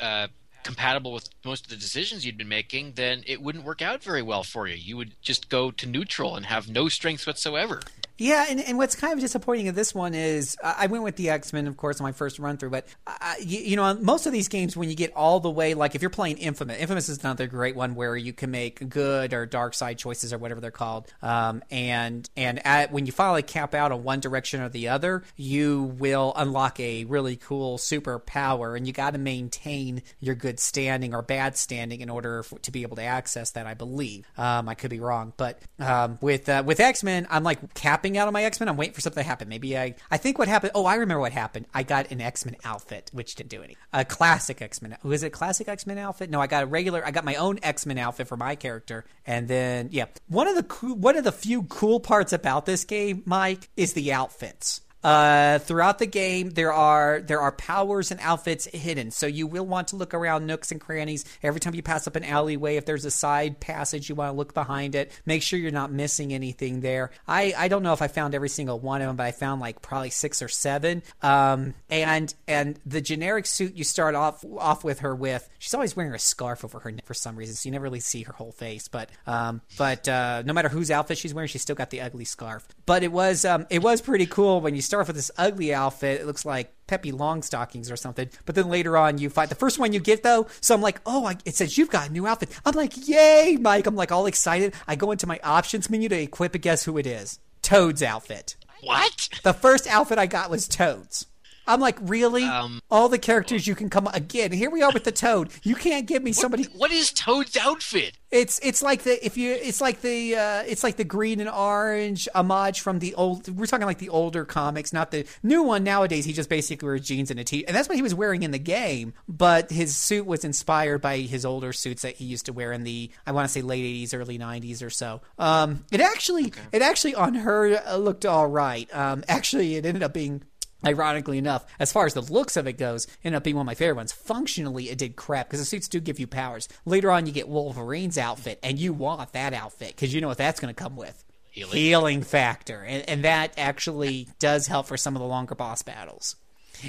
uh, compatible with most of the decisions you'd been making, then it wouldn't work out very well for you. You would just go to neutral and have no strength whatsoever. Yeah, and, and what's kind of disappointing in this one is uh, I went with the X-Men, of course, on my first run-through, but, uh, you, you know, most of these games, when you get all the way, like if you're playing Infamous, Infamous is another great one where you can make good or dark side choices or whatever they're called, um, and and at, when you finally cap out on one direction or the other, you will unlock a really cool superpower, and you got to maintain your good standing or bad standing in order for, to be able to access that, I believe. Um, I could be wrong, but um, with, uh, with X-Men, I'm like cap out of my X-Men. I'm waiting for something to happen. Maybe I I think what happened. Oh, I remember what happened. I got an X-Men outfit, which didn't do anything. A classic X-Men. Was it a classic X-Men outfit? No, I got a regular. I got my own X-Men outfit for my character. And then, yeah. One of the cool, one of the few cool parts about this game, Mike, is the outfits. Uh, throughout the game, there are there are powers and outfits hidden, so you will want to look around nooks and crannies. Every time you pass up an alleyway, if there's a side passage, you want to look behind it. Make sure you're not missing anything there. I, I don't know if I found every single one of them, but I found like probably six or seven. Um, and and the generic suit you start off off with her with, she's always wearing a scarf over her neck for some reason, so you never really see her whole face. But um, but uh, no matter whose outfit she's wearing, she's still got the ugly scarf. But it was um, it was pretty cool when you start. Start off with this ugly outfit. It looks like peppy long stockings or something. But then later on, you fight the first one you get, though. So I'm like, oh, I, it says you've got a new outfit. I'm like, yay, Mike. I'm like all excited. I go into my options menu to equip, and guess who it is? Toad's outfit. What? The first outfit I got was Toad's. I'm like, really? Um, all the characters you can come again. Here we are with the Toad. You can't give me what, somebody. What is Toad's outfit? It's it's like the if you it's like the uh, it's like the green and orange homage from the old. We're talking like the older comics, not the new one nowadays. He just basically wears jeans and a t, and that's what he was wearing in the game. But his suit was inspired by his older suits that he used to wear in the I want to say late eighties, early nineties or so. Um, it actually okay. it actually on her looked all right. Um, actually, it ended up being. Ironically enough, as far as the looks of it goes, ended up being one of my favorite ones. Functionally, it did crap because the suits do give you powers. Later on, you get Wolverine's outfit, and you want that outfit because you know what that's going to come with. Healing, Healing factor. And, and that actually does help for some of the longer boss battles.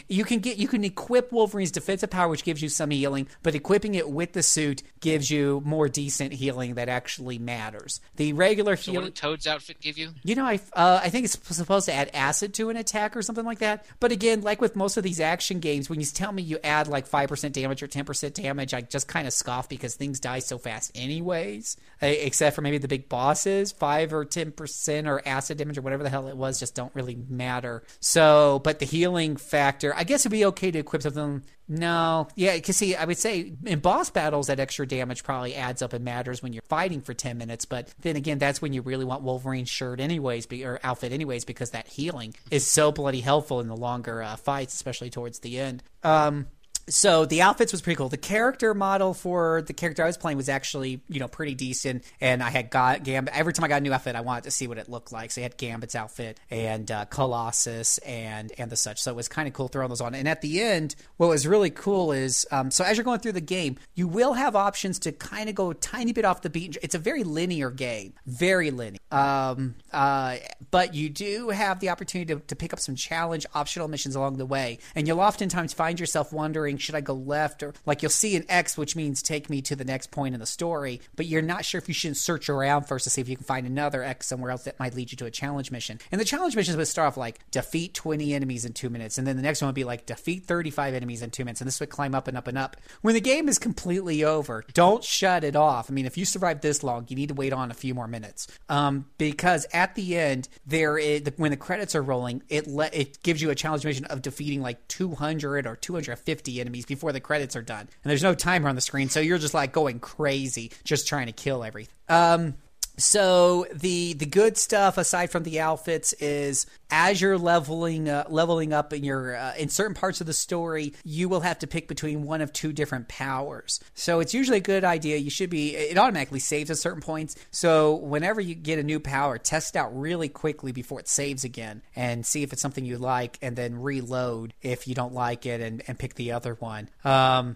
You can get you can equip Wolverine's defensive power, which gives you some healing, but equipping it with the suit gives you more decent healing that actually matters. The regular healing. So what did Toad's outfit give you? You know, I uh, I think it's supposed to add acid to an attack or something like that. But again, like with most of these action games, when you tell me you add like five percent damage or ten percent damage, I just kind of scoff because things die so fast anyways. Except for maybe the big bosses, five or ten percent or acid damage or whatever the hell it was, just don't really matter. So, but the healing factor. I guess it'd be okay to equip something. No. Yeah, because see, I would say in boss battles, that extra damage probably adds up and matters when you're fighting for ten minutes. But then again, that's when you really want Wolverine's shirt anyways, or outfit anyways, because that healing is so bloody helpful in the longer uh, fights, especially towards the end. Um So the outfits was pretty cool. The character model for the character I was playing was actually, you know, pretty decent. And I had got Gambit. Every time I got a new outfit, I wanted to see what it looked like. So I had Gambit's outfit and uh, Colossus and and the such. So it was kind of cool throwing those on. And at the end, what was really cool is, um, so as you're going through the game, you will have options to kind of go a tiny bit off the beat. It's a very linear game, very linear. Um, uh, but you do have the opportunity to, to pick up some challenge optional missions along the way. And you'll oftentimes find yourself wondering, should I go left? Or like you'll see an X, which means take me to the next point in the story, but you're not sure if you shouldn't search around first to see if you can find another X somewhere else that might lead you to a challenge mission. And the challenge missions would start off like defeat twenty enemies in two minutes. And then the next one would be like defeat thirty-five enemies in two minutes. And this would climb up and up and up. When the game is completely over, don't shut it off. I mean, if you survive this long, you need to wait on a few more minutes. Um, because at the end there, is, when the credits are rolling, it le- it gives you a challenge mission of defeating like two hundred or two hundred fifty enemies before the credits are done, and there's no timer on the screen, so you're just like going crazy just trying to kill everything. um So the the good stuff aside from the outfits is as you're leveling uh, leveling up in your uh, in certain parts of the story, you will have to pick between one of two different powers. So it's usually a good idea. You should be it automatically saves at certain points. So whenever you get a new power, test it out really quickly before it saves again and see if it's something you like, and then reload if you don't like it and, and pick the other one. Um,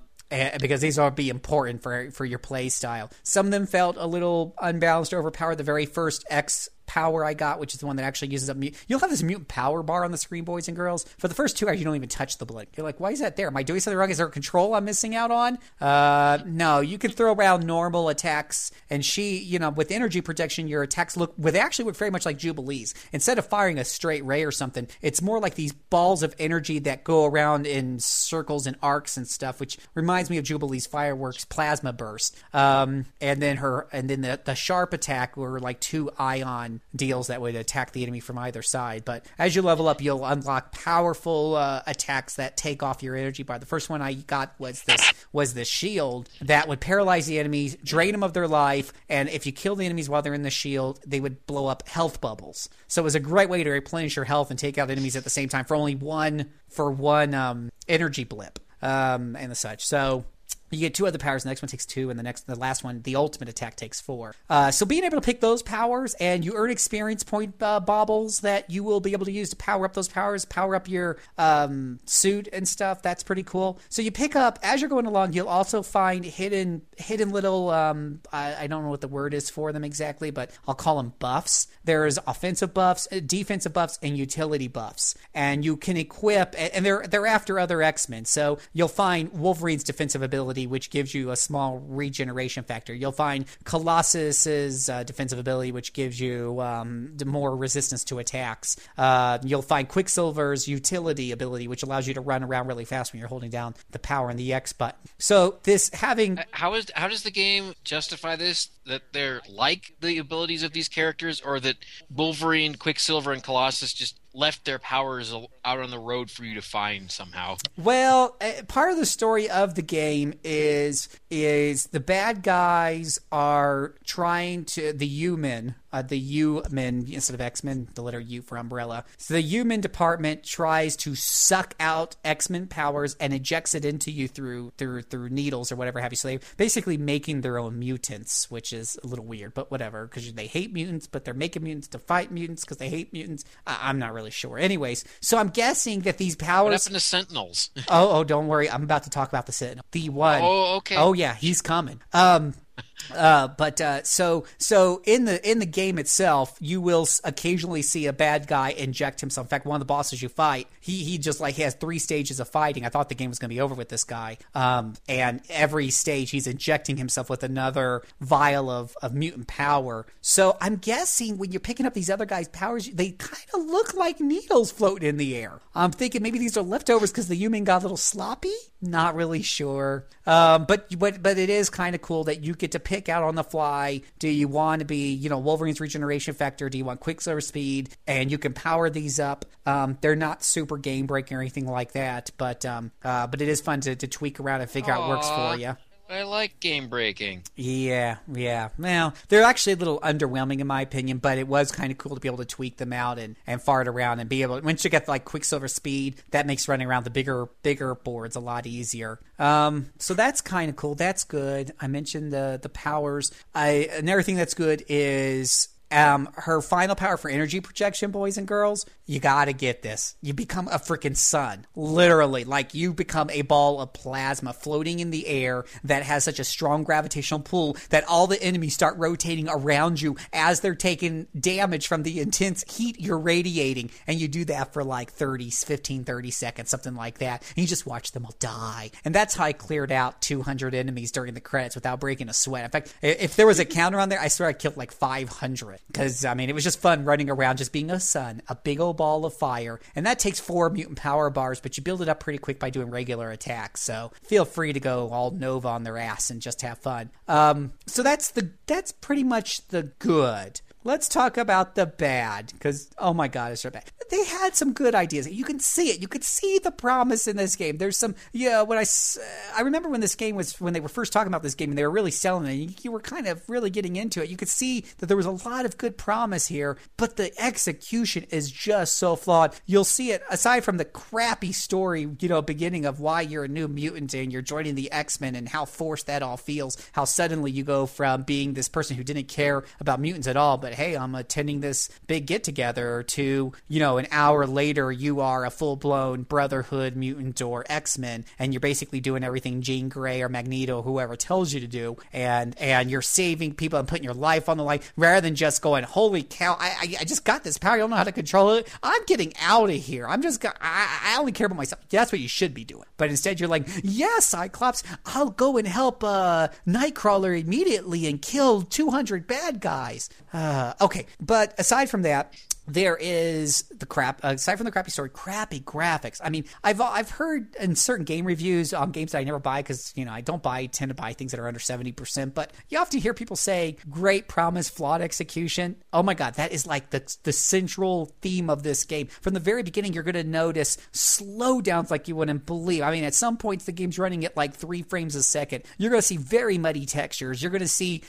Because these will be important for for your play style. Some of them felt a little unbalanced or overpowered. The very first X power I got, which is the one that actually uses up mute. You'll have this mutant power bar on the screen, boys and girls. For the first two hours, you don't even touch the blink. You're like, why is that there? Am I doing something wrong? Is there a control I'm missing out on? Uh, no, you can throw around normal attacks, and she, you know, with energy protection, your attacks look, well, they actually look very much like Jubilees. Instead of firing a straight ray or something, it's more like these balls of energy that go around in circles and arcs and stuff, which reminds me of Jubilee's fireworks plasma burst. Um, and then her, and then the, the sharp attack were like two ion deals that would attack the enemy from either side. But as you level up, you'll unlock powerful uh, attacks that take off your energy bar. The first one I got was this was this shield that would paralyze the enemies, drain them of their life, and if you kill the enemies while they're in the shield, they would blow up health bubbles. So it was a great way to replenish your health and take out enemies at the same time for only one for one um, energy blip um, and the such. So you get two other powers. The next one takes two, and the next, the last one, the ultimate attack takes four. Uh, so being able to pick those powers, and you earn experience point uh, baubles that you will be able to use to power up those powers, power up your um, suit and stuff. That's pretty cool. So you pick up as you're going along. You'll also find hidden, hidden little. Um, I, I don't know what the word is for them exactly, but I'll call them buffs. There's offensive buffs, defensive buffs, and utility buffs, and you can equip. And they're they're after other X-Men. So you'll find Wolverine's defensive ability ability, which gives you a small regeneration factor. You'll find Colossus's uh, defensive ability, which gives you um, more resistance to attacks. Uh, you'll find Quicksilver's utility ability, which allows you to run around really fast when you're holding down the power and the X button. So this having... How is how does the game justify this? That they're like the abilities of these characters, or that Wolverine, Quicksilver, and Colossus just left their powers out on the road for you to find somehow? Well, part of the story of the game is is the bad guys are trying to, the human, uh, the U-men, instead of X-Men, the letter U for umbrella. So the human department tries to suck out X-Men powers and injects it into you through through through needles or whatever have you. So they're basically making their own mutants, which is a little weird, but whatever, because they hate mutants, but they're making mutants to fight mutants because they hate mutants. I- I'm not really really sure. Anyways, so I'm guessing that these powers... What happened to Sentinels? oh, oh, don't worry. I'm about to talk about the Sentinel. The one. Oh, okay. Oh, yeah, he's coming. Um... Uh, but uh, so so in the in the game itself, you will occasionally see a bad guy inject himself. In fact, one of the bosses you fight, he he just like he has three stages of fighting. I thought the game was going to be over with this guy, um, and every stage he's injecting himself with another vial of, of mutant power. So I'm guessing when you're picking up these other guys' powers, they kind of look like needles floating in the air. I'm thinking maybe these are leftovers because the human got a little sloppy. Not really sure, um, but but but it is kind of cool that you get to pick out on the fly. Do you want to be, you know, Wolverine's regeneration factor? Do you want Quicksilver speed? And you can power these up. Um, they're not super game breaking or anything like that, but um, uh, but it is fun to, to tweak around and figure Aww. out what works for you. I like game breaking. Yeah, yeah. Well, they're actually a little underwhelming in my opinion, but it was kind of cool to be able to tweak them out and, and fart around and be able to, once you get like Quicksilver speed, that makes running around the bigger bigger boards a lot easier. Um, so that's kind of cool. That's good. I mentioned the the powers. I another thing that's good is Um, her final power for energy projection, boys and girls, you gotta get this. You become a freaking sun. Literally, like you become a ball of plasma floating in the air that has such a strong gravitational pull that all the enemies start rotating around you as they're taking damage from the intense heat you're radiating. And you do that for like thirty, fifteen, thirty seconds, something like that. And you just watch them all die. And that's how I cleared out two hundred enemies during the credits without breaking a sweat. In fact, if there was a counter on there, I swear I killed like five hundred. Because, I mean, it was just fun running around, just being a sun, a big old ball of fire. And that takes four mutant power bars, but you build it up pretty quick by doing regular attacks. So feel free to go all Nova on their ass and just have fun. Um, so that's the that's pretty much the good. Let's talk about the bad, because, oh my God, it's so bad. They had some good ideas. You can see it. You could see the promise in this game. There's some, yeah, when I, I remember when this game was, when they were first talking about this game and they were really selling it, you, you were kind of really getting into it. You could see that there was a lot of good promise here, but the execution is just so flawed. You'll see it, aside from the crappy story, you know, beginning of why you're a new mutant and you're joining the X-Men and how forced that all feels, how suddenly you go from being this person who didn't care about mutants at all, but But hey, I'm attending this big get together to, you know, an hour later, you are a full blown Brotherhood mutant or X-Men, and you're basically doing everything Jean Grey or Magneto, whoever tells you to do, and and you're saving people and putting your life on the line rather than just going, holy cow, I I, I just got this power, I don't know how to control it. I'm getting out of here. I'm just go- I I only care about myself. That's what you should be doing. But instead, you're like, yeah, Cyclops, I'll go and help uh, Nightcrawler immediately and kill two hundred bad guys. Uh, Uh, okay, but aside from that, there is the crap, aside from the crappy story, crappy graphics. I mean, I've I've heard in certain game reviews on games that I never buy because, you know, I don't buy, tend to buy things that are under seventy percent, but you often hear people say, great promise, flawed execution. Oh my God, that is like the, the central theme of this game. From the very beginning, you're going to notice slowdowns like you wouldn't believe. I mean, at some points, the game's running at like three frames a second. You're going to see very muddy textures. You're going to see,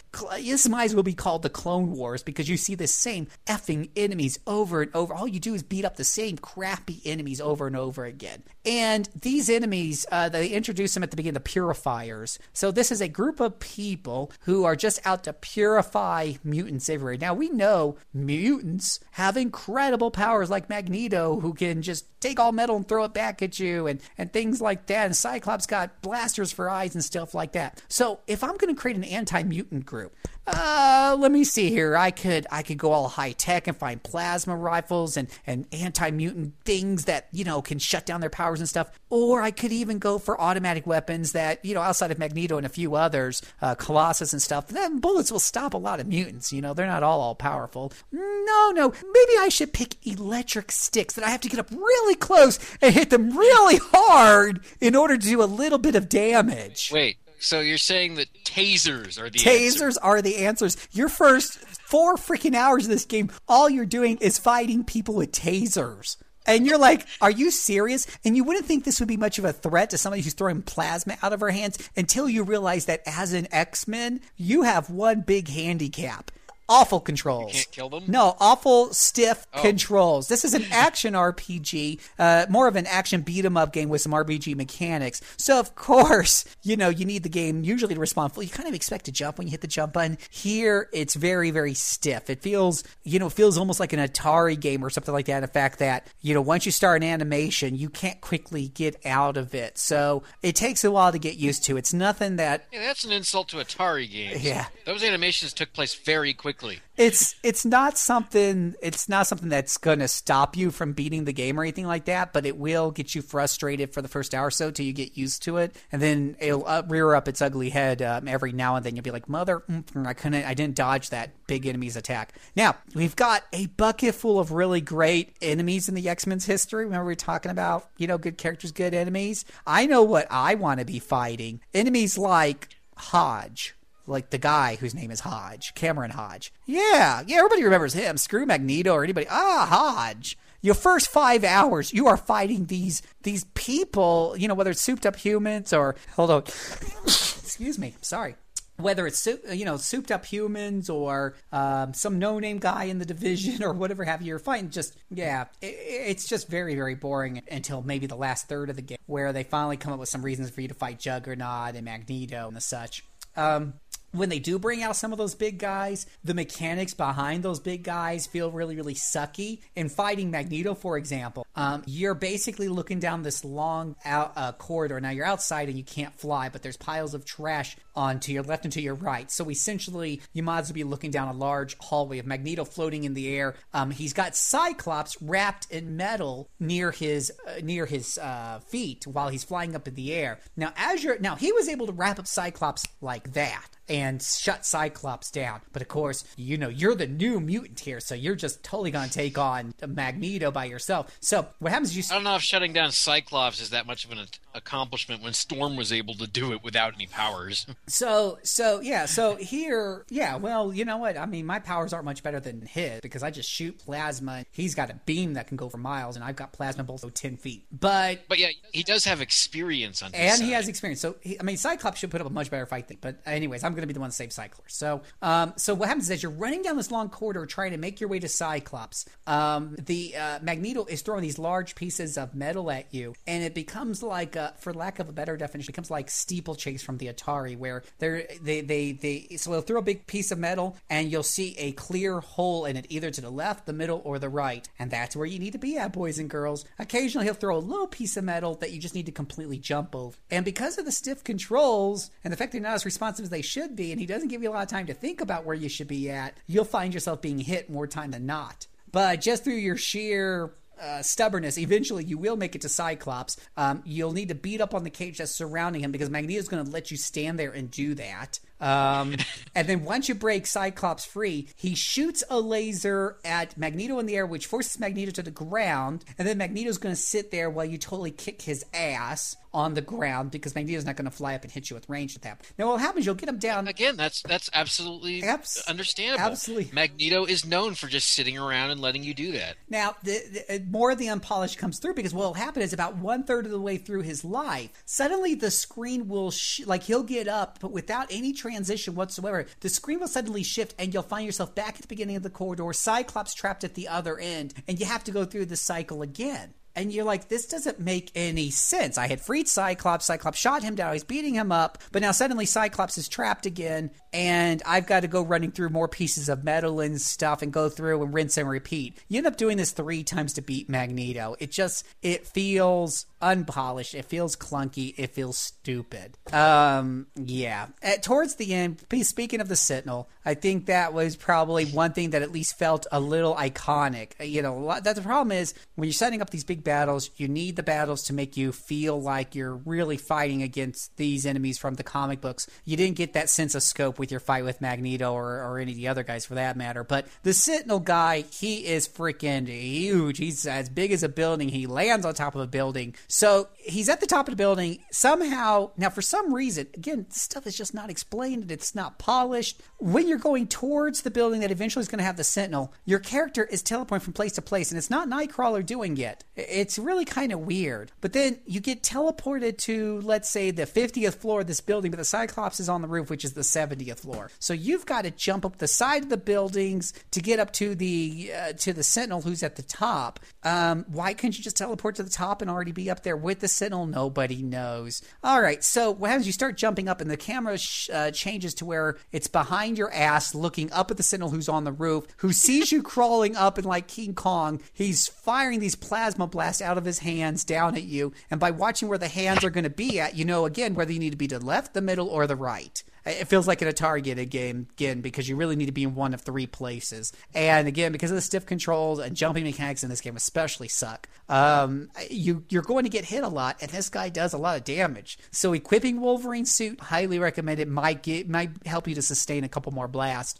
this might as well be called the Clone Wars because you see the same effing enemies over and over. All you do is beat up the same crappy enemies over and over again. And these enemies, uh, they introduce them at the beginning, the purifiers. So this is a group of people who are just out to purify mutants everywhere. Now we know mutants have incredible powers like Magneto, who can just take all metal and throw it back at you, and, and things like that. And Cyclops got blasters for eyes and stuff like that. So if I'm going to create an anti-mutant group, uh, let me see here. I could I could go all high tech and find plasma rifles and, and anti-mutant things that, you know, can shut down their powers and stuff. Or I could even go for automatic weapons that, you know, outside of Magneto and a few others, uh, Colossus and stuff, then bullets will stop a lot of mutants. You know, they're not all all powerful. No, no, maybe I should pick electric sticks that I have to get up really close and hit them really hard in order to do a little bit of damage. Wait, so you're saying that tasers are the tasers answer. are the answers? Your first four freaking hours of this game, all you're doing is fighting people with tasers. And you're like, are you serious? And you wouldn't think this would be much of a threat to somebody who's throwing plasma out of her hands until you realize that as an X-Men, you have one big handicap. Awful controls. You can't kill them? No, awful stiff oh. controls. This is an action R P G, uh, more of an action beat-em-up game with some R P G mechanics. So, of course, you know, you need the game usually to respond fully. You kind of expect to jump when you hit the jump button. Here, it's very, very stiff. It feels, you know, feels almost like an Atari game or something like that. The fact that, you know, once you start an animation, you can't quickly get out of it. So, it takes a while to get used to. It's nothing that... Yeah, that's an insult to Atari games. Yeah. Those animations took place very quickly. It's it's not something it's not something that's going to stop you from beating the game or anything like that, but it will get you frustrated for the first hour or so till you get used to it, and then it'll up, rear up its ugly head um, every now and then. You'll be like, mother, I couldn't, I didn't dodge that big enemy's attack. Now we've got a bucket full of really great enemies in the X-Men's history. Remember we were talking about, you know, good characters, good enemies. I know what I want to be fighting. Enemies like Hodge. Like the guy whose name is Hodge, Cameron Hodge. Yeah, yeah, everybody remembers him. Screw Magneto or anybody. Ah, Hodge. Your first five hours, you are fighting these these people, you know, whether it's souped up humans or, hold on, excuse me, sorry. Whether it's, you know, souped up humans or um, some no-name guy in the division or whatever have you, you're fighting just, yeah, it, it's just very, very boring until maybe the last third of the game where they finally come up with some reasons for you to fight Juggernaut and Magneto and the such. Um... When they do bring out some of those big guys, the mechanics behind those big guys feel really, really sucky. In fighting Magneto, for example, um, you're basically looking down this long out, uh, corridor. Now, you're outside and you can't fly, but there's piles of trash on to your left and to your right. So essentially, you might as well be looking down a large hallway of Magneto floating in the air. Um, he's got Cyclops wrapped in metal near his uh, near his uh, feet while he's flying up in the air. Now, as you're, now he was able to wrap up Cyclops like that and shut Cyclops down. But of course, you know, you're the new mutant here, so you're just totally going to take on Magneto by yourself. So what happens is you... I don't know if shutting down Cyclops is that much of an accomplishment when Storm was able to do it without any powers. So, so yeah, so here, yeah, well, you know what? I mean, my powers aren't much better than his because I just shoot plasma. And he's got a beam that can go for miles, and I've got plasma bolts so ten feet. But... But yeah, he does have experience on his And side. He has experience. So, he, I mean, Cyclops should put up a much better fight thing. But anyways, I'm going to be the one to save Cyclops. So, um, so what happens is as you're running down this long corridor trying to make your way to Cyclops, um, the uh, Magneto is throwing these large pieces of metal at you, and it becomes like, a, for lack of a better definition, it becomes like steeplechase from the Atari, where they're, they they they so they'll throw a big piece of metal, and you'll see a clear hole in it, either to the left, the middle, or the right, and that's where you need to be at, boys and girls. Occasionally, he'll throw a little piece of metal that you just need to completely jump over, and because of the stiff controls and the fact they're not as responsive as they should be, and he doesn't give you a lot of time to think about where you should be at, you'll find yourself being hit more time than not. But just through your sheer Uh, stubbornness, eventually you will make it to Cyclops. Um, you'll need to beat up on the cage that's surrounding him because Magneto's going to let you stand there and do that. Um, and then once you break Cyclops free, he shoots a laser at Magneto in the air, which forces Magneto to the ground. And then Magneto's going to sit there while you totally kick his ass on the ground because Magneto's not going to fly up and hit you with range at that. Now, what happens? You'll get him down again. That's that's absolutely Abs- understandable. Absolutely, Magneto is known for just sitting around and letting you do that. Now, the, the more of the unpolished comes through because what will happen is about one third of the way through his life, suddenly the screen will sh- like he'll get up, but without any transition whatsoever, the screen will suddenly shift and you'll find yourself back at the beginning of the corridor, Cyclops trapped at the other end, and you have to go through the cycle again. And you're like, this doesn't make any sense. I had freed Cyclops. Cyclops shot him down. He's beating him up. But now suddenly Cyclops is trapped again. And I've got to go running through more pieces of metal and stuff and go through and rinse and repeat. You end up doing this three times to beat Magneto. It just, it feels unpolished. It feels clunky. It feels stupid. Um, yeah. At, towards the end, speaking of the Sentinel, I think that was probably one thing that at least felt a little iconic. You know, that the problem is when you're setting up these big battles, you need the battles to make you feel like you're really fighting against these enemies from the comic books. You didn't get that sense of scope with your fight with Magneto or, or any of the other guys for that matter. But the Sentinel guy, he is freaking huge. He's as big as a building. He lands on top of a building. So he's at the top of the building somehow. Now, for some reason, again, this stuff is just not explained. It's not polished. When you're going towards the building that eventually is going to have the Sentinel, your character is teleporting from place to place, and it's not Nightcrawler doing it. It's really kind of weird. But then you get teleported to, let's say, the fiftieth floor of this building, but the Cyclops is on the roof, which is the seventieth floor. So you've got to jump up the side of the buildings to get up to the uh, to the Sentinel, who's at the top. Um, why couldn't you just teleport to the top and already be up there with the Sentinel? Nobody knows. All right, so what happens? You start jumping up, and the camera sh- uh, changes to where it's behind your ass, looking up at the Sentinel, who's on the roof, who sees you crawling up, and like King Kong, he's firing these plasma blast out of his hands down at you, and by watching where the hands are going to be at, you know again whether you need to be to the left, the middle, or the right. It feels like an Atari game again, because you really need to be in one of three places. And again, because of the stiff controls and jumping mechanics in this game especially suck, um, you, you're going to get hit a lot, and this guy does a lot of damage. So equipping Wolverine's suit, highly recommend it. Might get, might help you to sustain a couple more blasts.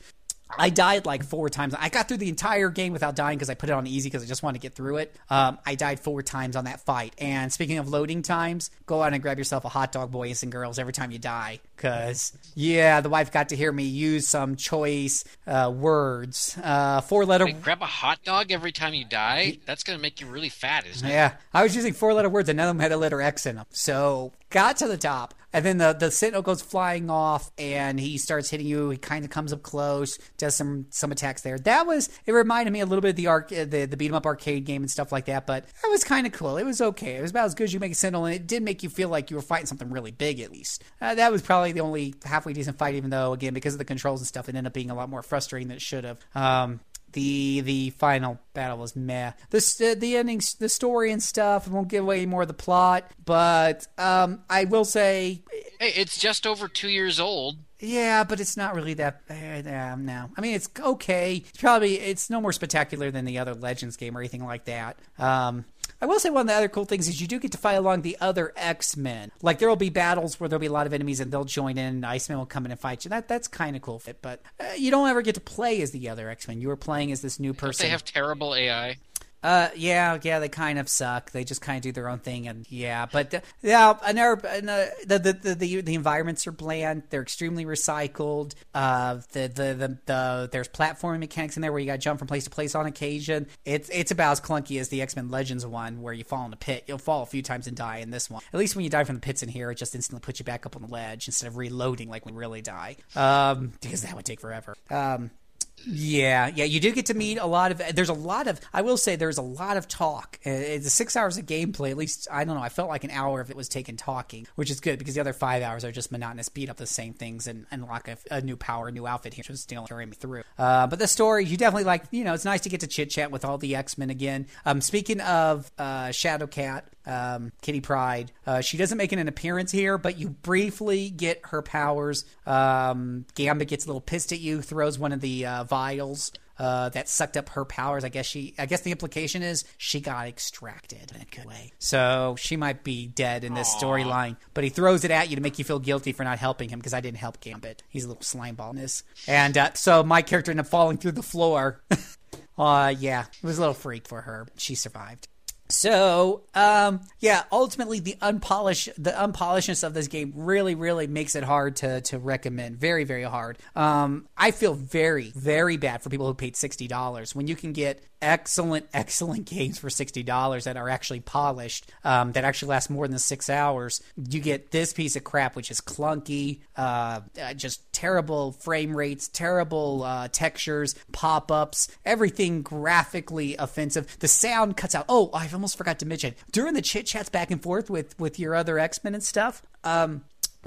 I died like four times. I got through the entire game without dying because I put it on easy because I just wanted to get through it. Um, I died four times on that fight. And speaking of loading times, go out and grab yourself a hot dog, boys and girls, every time you die. Because, yeah, the wife got to hear me use some choice uh, words. Uh, four-letter... Wait, grab a hot dog every time you die? That's going to make you really fat, isn't it? Yeah. I was using four-letter words, and none of them had a letter X in them. So... got to the top, and then the, the Sentinel goes flying off, and he starts hitting you. He kind of comes up close, does some some attacks there. That was, it reminded me a little bit of the arc, the, the beat-em-up arcade game and stuff like that, but that was kind of cool. It was okay. It was about as good as you make a Sentinel, and it did make you feel like you were fighting something really big, at least. Uh, that was probably the only halfway decent fight, even though, again, because of the controls and stuff, it ended up being a lot more frustrating than it should have. Um... The the final battle was meh. The, the ending, the story and stuff, I won't give away any more of the plot, but um, I will say... Hey, it's just over two years old. Yeah, but it's not really that bad uh, now. I mean, it's okay. It's probably, it's no more spectacular than the other Legends game or anything like that. Um... I will say one of the other cool things is you do get to fight along the other X-Men. Like, there will be battles where there'll be a lot of enemies and they'll join in and Iceman will come in and fight you. That That's kind of cool. But uh, you don't ever get to play as the other X-Men. You are playing as this new person. Don't they have terrible A I? Uh, yeah, yeah, they kind of suck. They just kind of do their own thing, and yeah, but uh, yeah, another, another the, the the the environments are bland. They're extremely recycled. Uh, the the the, the there's platforming mechanics in there where you got to jump from place to place on occasion. It's it's about as clunky as the X-Men Legends one, where you fall in a pit. You'll fall a few times and die in this one. At least when you die from the pits in here, it just instantly puts you back up on the ledge instead of reloading like when you really die. Um, because that would take forever. Um. Yeah, yeah, you do get to meet a lot of, there's a lot of, I will say there's a lot of talk. It's six hours of gameplay, at least, I don't know, I felt like an hour of it was taken talking, which is good because the other five hours are just monotonous, beat up the same things and unlock a, a new power, a new outfit here, which was still carrying me through. Uh, but the story, you definitely like, you know, it's nice to get to chit-chat with all the X-Men again. Um, speaking of uh, Shadowcat, um, Kitty Pryde, uh, she doesn't make an appearance here, but you briefly get her powers. Um, Gambit gets a little pissed at you, throws one of the uh, vials uh, that sucked up her powers. I guess she. I guess the implication is she got extracted in a good way, so she might be dead in this storyline. But he throws it at you to make you feel guilty for not helping him because I didn't help Gambit. He's a little slime ball in this, and uh, so my character ended up falling through the floor. uh yeah, it was a little freak for her. She survived. So, um, yeah, ultimately the unpolished, the unpolishedness of this game really, really makes it hard to, to recommend. Very, very hard. Um, I feel very, very bad for people who paid sixty dollars when you can get excellent, excellent games for sixty dollars that are actually polished, um, that actually last more than six hours. You get this piece of crap, which is clunky, uh, just terrible frame rates, terrible uh, textures, pop-ups, everything graphically offensive. The sound cuts out. Oh, I've almost forgot to mention during the chit chats back and forth with with your other X-Men and stuff. Um,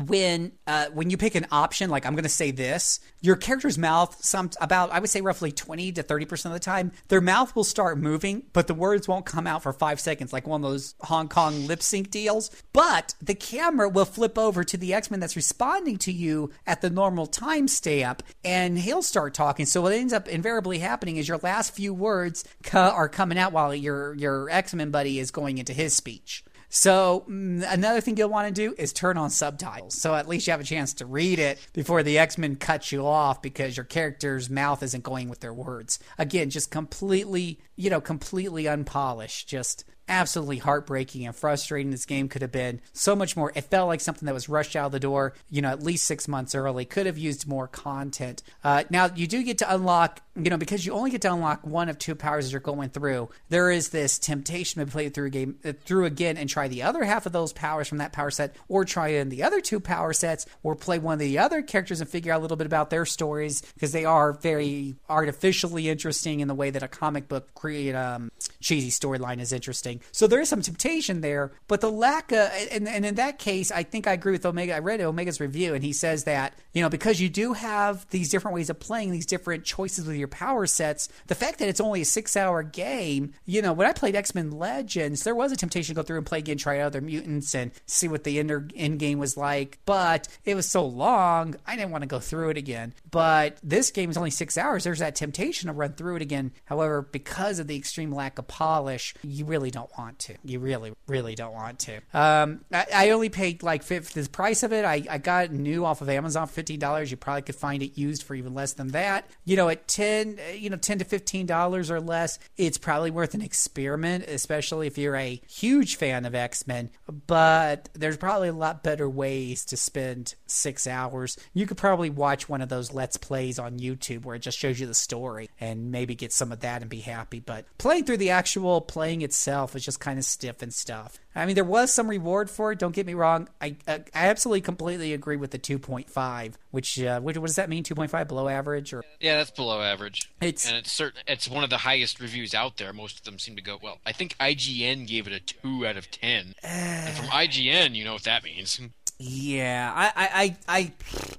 when uh, when you pick an option, like I'm going to say this, your character's mouth, some about I would say roughly twenty to thirty percent of the time, their mouth will start moving, but the words won't come out for five seconds, like one of those Hong Kong lip sync deals. But the camera will flip over to the X-Men that's responding to you at the normal time stamp, and he'll start talking. So what ends up invariably happening is your last few words are coming out while your your X-Men buddy is going into his speech. So another thing you'll want to do is turn on subtitles. So at least you have a chance to read it before the X-Men cuts you off because your character's mouth isn't going with their words. Again, just completely, you know, completely unpolished, just absolutely heartbreaking and frustrating. This game could have been so much more. It felt like something that was rushed out of the door, you know, at least six months early. Could have used more content. Uh, now, you do get to unlock, you know, because you only get to unlock one of two powers as you're going through. There is this temptation to play through a game uh, through again and try the other half of those powers from that power set, or try in the other two power sets, or play one of the other characters and figure out a little bit about their stories, because they are very artificially interesting in the way that a comic book create um, cheesy storyline is interesting. So there is some temptation there, but the lack of, and, and in that case, I think I agree with Omega. I read Omega's review, and he says that, you know, because you do have these different ways of playing, these different choices with your power sets, the fact that it's only a six-hour game, you know, when I played X-Men Legends, there was a temptation to go through and play again, try out other mutants, and see what the end, end game was like, but it was so long, I didn't want to go through it again. But this game is only six hours. There's that temptation to run through it again. However, because of the extreme lack of polish, you really don't want to. You really, really don't want to. Um, I, I only paid like fifth the price of it. I, I got it new off of Amazon for fifteen dollars. You probably could find it used for even less than that. You know, at ten, you know, ten to fifteen dollars or less, it's probably worth an experiment, especially if you're a huge fan of X-Men. But there's probably a lot better ways to spend six hours. You could probably watch one of those Let's Plays on YouTube where it just shows you the story and maybe get some of that and be happy. But playing through the actual playing itself was just kind of stiff and stuff. I mean, there was some reward for it. Don't get me wrong. I I absolutely completely agree with the two point five, which, uh, what does that mean? two point five below average? Or yeah, that's below average. It's and it's certain. It's one of the highest reviews out there. Most of them seem to go well. I think I G N gave it a two out of ten. Uh, and from I G N, you know what that means. Yeah, I, I, I,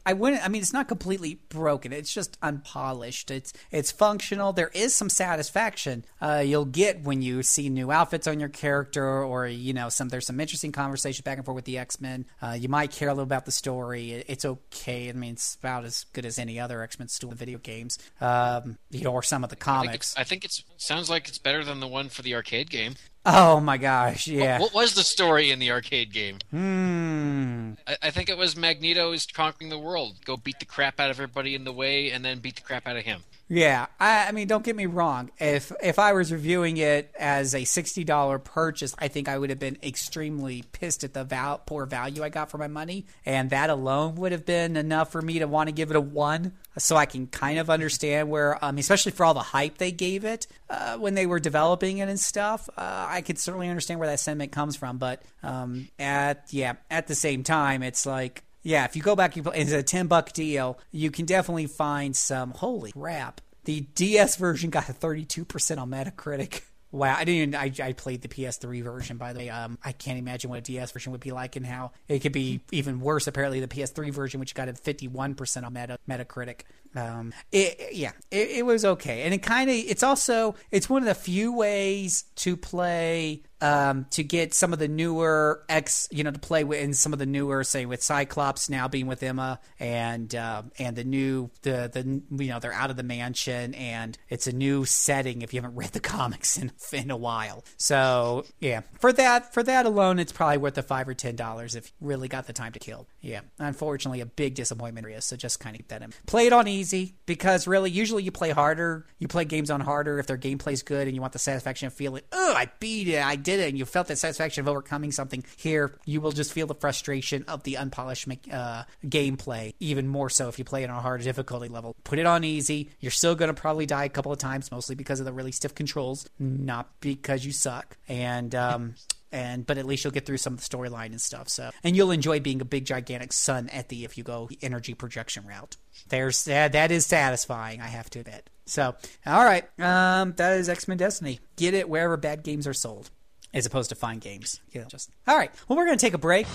I wouldn't. I mean, it's not completely broken. It's just unpolished. It's it's functional. There is some satisfaction uh, you'll get when you see new outfits on your character, or you know, some there's some interesting conversation back and forth with the X-Men. Uh, you might care a little about the story. It, it's okay. I mean, it's about as good as any other X-Men story video games, um, you know, or some of the comics. I think, it's, I think it's sounds like it's better than the one for the arcade game. Oh my gosh, yeah. What, what was the story in the arcade game? Hmm. I, I think it was Magneto is conquering the world. Go beat the crap out of everybody in the way and then beat the crap out of him. Yeah, I, I mean, don't get me wrong. If if I was reviewing it as a sixty dollars purchase, I think I would have been extremely pissed at the val- poor value I got for my money, and that alone would have been enough for me to want to give it a one. So I can kind of understand where, um, especially for all the hype they gave it uh, when they were developing it and stuff, uh, I could certainly understand where that sentiment comes from. But um, at yeah, at the same time, it's like. Yeah, if you go back, you play, it's a ten buck deal. You can definitely find some, holy crap. The D S version got a thirty-two percent on Metacritic. Wow, I didn't even, I, I played the P S three version, by the way. Um, I can't imagine what a D S version would be like and how it could be even worse, apparently, the P S three version, which got a fifty-one percent on Meta, Metacritic. Um, it, yeah, it, it was okay. And it kind of, it's also, it's one of the few ways to play... Um, to get some of the newer X, you know, to play with in some of the newer, say with Cyclops now being with Emma and uh, and the new the the you know they're out of the mansion and it's a new setting if you haven't read the comics in in a while. So yeah, for that for that alone, it's probably worth the five or ten dollars if you really got the time to kill. Yeah, unfortunately, a big disappointment area. So just kind of keep that in. Play it on easy because really, usually you play harder. You play games on harder if their gameplay's good and you want the satisfaction of feeling. Oh, I beat it. I did. It and you felt that satisfaction of overcoming something. Here you will just feel the frustration of the unpolished uh, gameplay even more so if you play it on a hard difficulty level. Put it on easy. You're still going to probably die a couple of times, mostly because of the really stiff controls, not because you suck. And um And but at least you'll get through some of the storyline and stuff. So and you'll enjoy being a big gigantic sun at the if you go the energy projection route. There's that. That is satisfying, I have to admit. So all right, um, that is X-Men Destiny. Get it wherever bad games are sold. as opposed to fine games. You know, just all right. Well, we're going to take a break.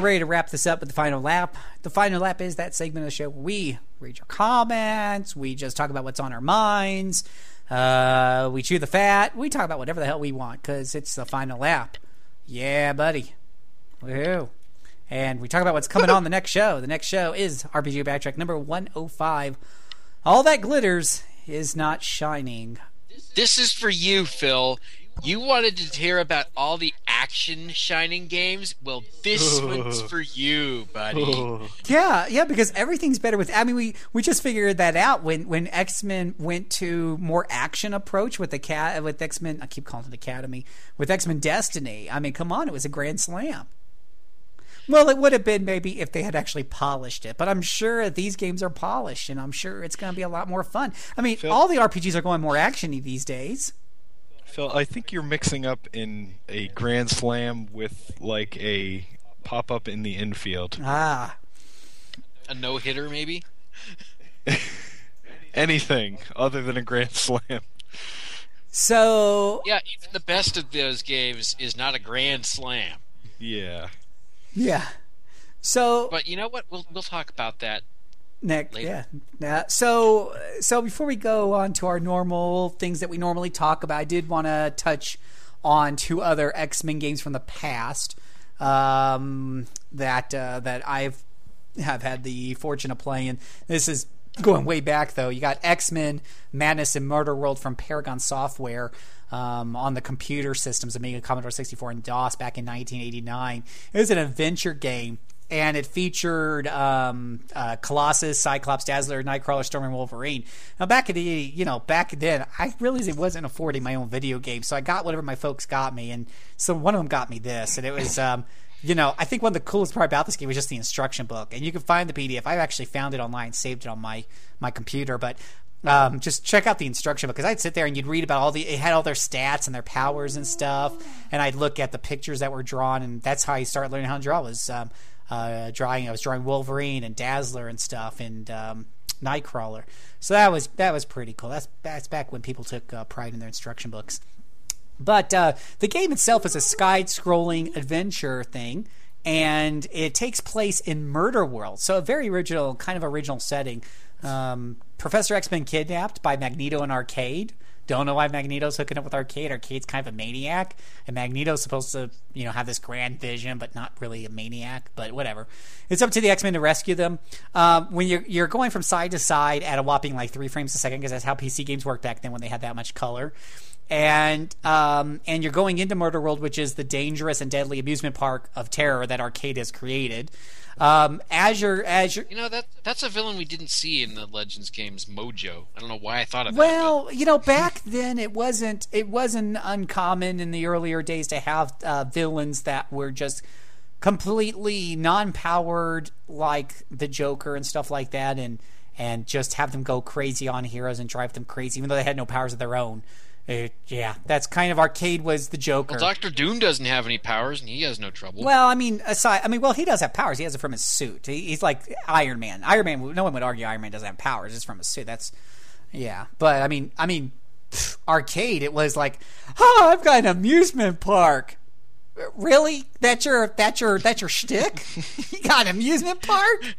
Ready to wrap this up with the final lap. The final lap is that segment of the show where we read your comments, we just talk about what's on our minds, uh, we chew the fat, we talk about whatever the hell we want, because it's the final lap. Yeah, buddy. Woohoo. And we talk about what's coming on the next show. The next show is R P G Backtrack number one oh five. All That Glitters Is Not Shining. This is for you, Phil. You wanted to hear about all the action Shining games? Well, this Ooh. one's for you, buddy. Ooh. Yeah, yeah, because everything's better with... I mean, we, we just figured that out when, when X-Men went to more action approach with the cat with X-Men... I keep calling it Academy. With X-Men Destiny. I mean, come on, it was a grand slam. Well, it would have been maybe if they had actually polished it, but I'm sure these games are polished, and I'm sure it's going to be a lot more fun. I mean, Phil, all the R P Gs are going more action-y these days. Phil, I think you're mixing up in a grand slam with like a pop-up in the infield. Ah. A no-hitter, maybe? Anything other than a grand slam. So... yeah, even the best of those games is not a grand slam. Yeah. Yeah. So... but you know what? We'll we'll talk about that. Next, yeah. yeah. So, so before we go on to our normal things that we normally talk about, I did want to touch on two other X-Men games from the past um, that uh, that I've have had the fortune of playing. This is going way back though. You got X-Men Madness and Murder World from Paragon Software um, on the computer systems, Amiga, Commodore sixty-four, and DOS back in nineteen eighty-nine. It was an adventure game. And it featured um, uh, Colossus, Cyclops, Dazzler, Nightcrawler, Storm, and Wolverine. Now, back in the you know back then, I really wasn't affording my own video game, so I got whatever my folks got me, and so one of them got me this, and it was um, you know I think one of the coolest part about this game was just the instruction book, and you can find the P D F. I actually found it online, saved it on my my computer, but. Um, just check out the instruction book, because I'd sit there and you'd read about all the it had all their stats and their powers and stuff, and I'd look at the pictures that were drawn, and that's how I started learning how to draw. I was um, uh, drawing I was drawing Wolverine and Dazzler and stuff, and um, Nightcrawler. So that was that was pretty cool. That's that's back when people took uh, pride in their instruction books. But uh, the game itself is a side-scrolling adventure thing, and it takes place in Murder World, so a very original kind of original setting. Um, Professor X been kidnapped by Magneto in Arcade. Don't know why Magneto's hooking up with Arcade. Arcade's kind of a maniac, and Magneto's supposed to, you know, have this grand vision, but not really a maniac. But whatever, it's up to the X-Men to rescue them. Um, when you're you're going from side to side at a whopping like three frames a second, because that's how P C games worked back then when they had that much color. And um, and you're going into Murder World, which is the dangerous and deadly amusement park of terror that Arcade has created. Um, as you're, as you're, you know that that's a villain we didn't see in the Legends games, Mojo. I don't know why I thought of that. Well, but. you know, back then it wasn't it wasn't uncommon in the earlier days to have uh, villains that were just completely non-powered, like the Joker and stuff like that, and and just have them go crazy on heroes and drive them crazy, even though they had no powers of their own. Uh, yeah, that's kind of Arcade was the Joker. Well, Doctor Doom doesn't have any powers, and he has no trouble. Well, I mean, aside, I mean, well, he does have powers. He has it from his suit. He, he's like Iron Man. Iron Man. No one would argue Iron Man doesn't have powers. It's from his suit. That's, yeah. But I mean, I mean, arcade. It was like, oh, I've got an amusement park. Really? That's your that's your that's your shtick? You got an amusement park?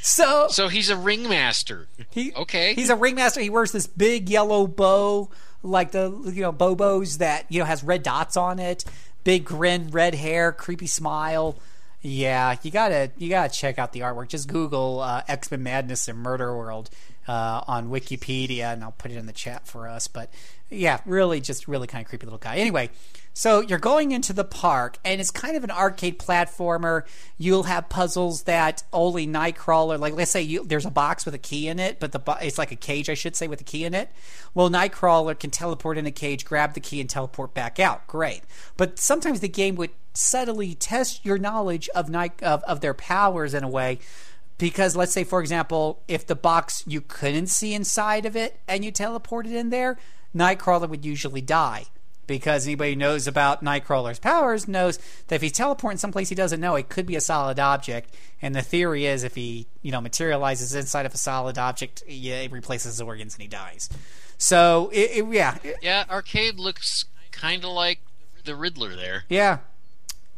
So So he's a ringmaster. He, okay. He's a ringmaster. He wears this big yellow bow, like the you know, Bobo's that, you know, has red dots on it, big grin, red hair, creepy smile. Yeah, you gotta you gotta check out the artwork. Just Google uh, X-Men Madness and Murder World uh, on Wikipedia, and I'll put it in the chat for us. But yeah, really, just really kind of creepy little guy. Anyway, so you're going into the park, and it's kind of an arcade platformer. You'll have puzzles that only Nightcrawler, like let's say you, there's a box with a key in it, but the it's like a cage, I should say, with a key in it. Well, Nightcrawler can teleport in a cage, grab the key, and teleport back out. Great, but sometimes the game would subtly test your knowledge of night of, of their powers in a way, because let's say, for example, if the box you couldn't see inside of it and you teleported in there, Nightcrawler would usually die, because anybody who knows about Nightcrawler's powers knows that if he's teleporting someplace he doesn't know, it could be a solid object, and the theory is if he you know materializes inside of a solid object, yeah, it replaces his organs and he dies. So it, it, yeah yeah arcade looks kind of like the Riddler there. Yeah.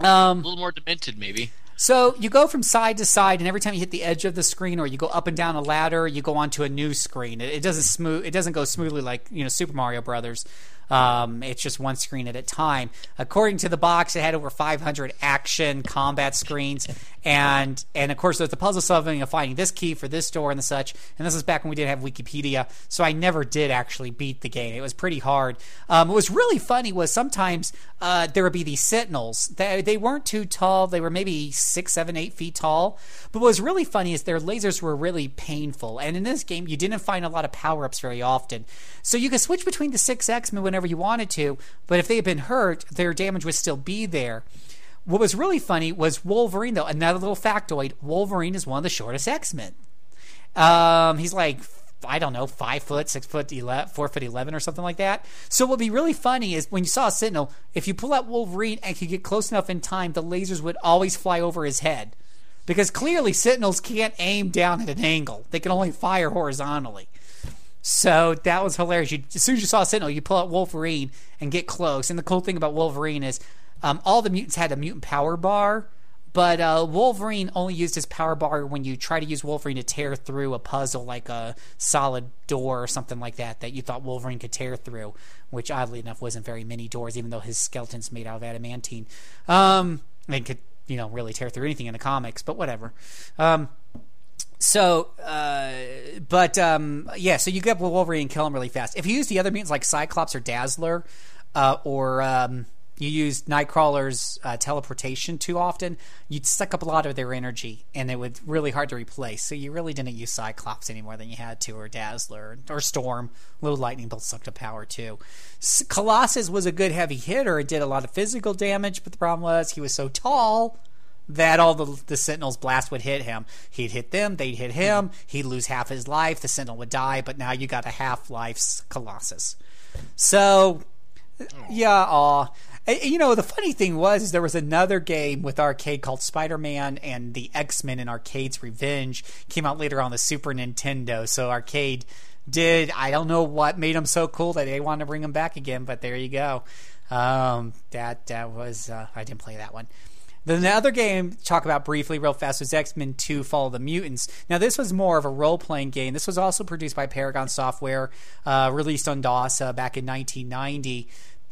Um, a little more demented, maybe. So you go from side to side, and every time you hit the edge of the screen, or you go up and down a ladder, you go onto a new screen. It, it doesn't smooth. It doesn't go smoothly like you know Super Mario Brothers. Um, it's just one screen at a time. According to the box, it had over five hundred action combat screens, and and of course there's the puzzle solving of finding this key for this door and such. And this is back when we did have Wikipedia, so I never did actually beat the game. It was pretty hard. Um, what was really funny was sometimes uh, there would be these sentinels. They they weren't too tall. They were maybe six, seven, eight feet tall. But what was really funny is their lasers were really painful. And in this game, you didn't find a lot of power-ups very often. So you could switch between the six X-Men whenever you wanted to, but if they had been hurt, their damage would still be there. What was really funny was Wolverine, though. Another little factoid: Wolverine is one of the shortest X-Men. Um, he's like, I don't know, five foot, six foot, eleven, four foot eleven, or something like that. So what would be really funny is when you saw a Sentinel, if you pull out Wolverine and could get close enough in time, the lasers would always fly over his head, because clearly Sentinels can't aim down at an angle; they can only fire horizontally. So that was hilarious. You, as soon as you saw a Sentinel, you pull out Wolverine and get close. And the cool thing about Wolverine is, um, all the mutants had a mutant power bar, but uh, Wolverine only used his power bar when you try to use Wolverine to tear through a puzzle, like a solid door or something like that, that you thought Wolverine could tear through, which oddly enough wasn't very many doors, even though his skeleton's made out of adamantine. Um, and could, you know, really tear through anything in the comics, but whatever. Um... So, uh, but, um, yeah, so you get up with Wolverine and kill him really fast. If you use the other mutants like Cyclops or Dazzler, uh, or um, you use Nightcrawler's uh, teleportation too often, you'd suck up a lot of their energy, and it was really hard to replace. So you really didn't use Cyclops any more than you had to, or Dazzler, or Storm. Little lightning bolts sucked up power, too. Colossus was a good heavy hitter. It did a lot of physical damage, but the problem was he was so tall that all the, the Sentinel's blast would hit him. He'd hit them, they'd hit him, he'd lose half his life, the Sentinel would die, but now you got a half-life's Colossus. So, yeah, aw. You know, the funny thing was is there was another game with arcade called Spider-Man and the X-Men in Arcade's Revenge. Came out later on the Super Nintendo, so Arcade did, I don't know what made them so cool that they wanted to bring them back again, but there you go. Um, that, that was, uh, I didn't play that one. Then the other game to talk about briefly real fast was X-Men two Fall of the Mutants. Now, this was more of a role-playing game. This was also produced by Paragon Software, uh, released on DOS uh, back in nineteen ninety.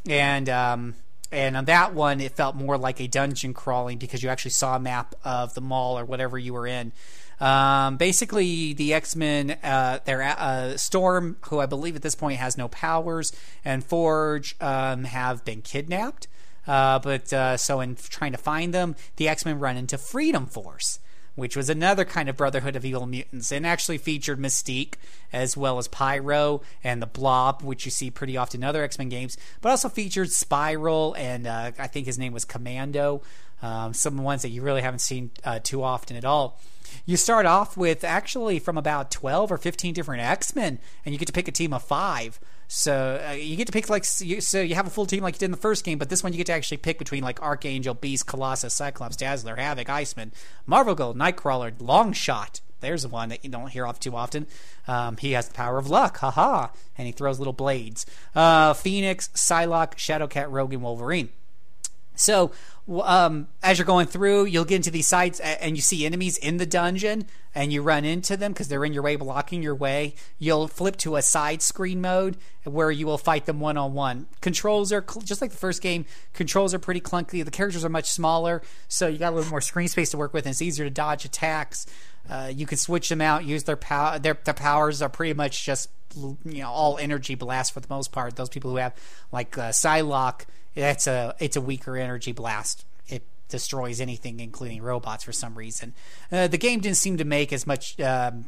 And um, and on that one, it felt more like a dungeon crawling, because you actually saw a map of the mall or whatever you were in. Um, basically, the X-Men, uh, their uh, Storm, who I believe at this point has no powers, and Forge um, have been kidnapped. Uh, but uh, so in trying to find them, the X-Men run into Freedom Force, which was another kind of Brotherhood of Evil Mutants, and actually featured Mystique as well as Pyro and the Blob, which you see pretty often in other X-Men games, but also featured Spiral and uh, I think his name was Commando, um, some ones that you really haven't seen uh, too often at all. You start off with actually from about twelve or fifteen different X-Men, and you get to pick a team of five. So uh, you get to pick like you, so you have a full team like you did in the first game, but this one you get to actually pick between like Archangel, Beast, Colossus, Cyclops, Dazzler, Havoc, Iceman, Marvel Gold, Nightcrawler, Longshot, There's one that you don't hear of too often. Um, he has the power of luck. Haha. And he throws little blades. Uh, Phoenix, Psylocke, Shadowcat, Rogue, and Wolverine. So um, as you're going through, you'll get into these sites and you see enemies in the dungeon and you run into them because they're in your way, blocking your way. You'll flip to a side screen mode where you will fight them one-on-one. Controls are, just like the first game, controls are pretty clunky. The characters are much smaller, so you got a little more screen space to work with, and it's easier to dodge attacks. Uh, you can switch them out, use their power. Their, their powers are pretty much just, you know, all energy blasts for the most part. Those people who have, like uh, Psylocke, That's a it's a weaker energy blast. It destroys anything, including robots, for some reason. Uh, the game didn't seem to make as much um,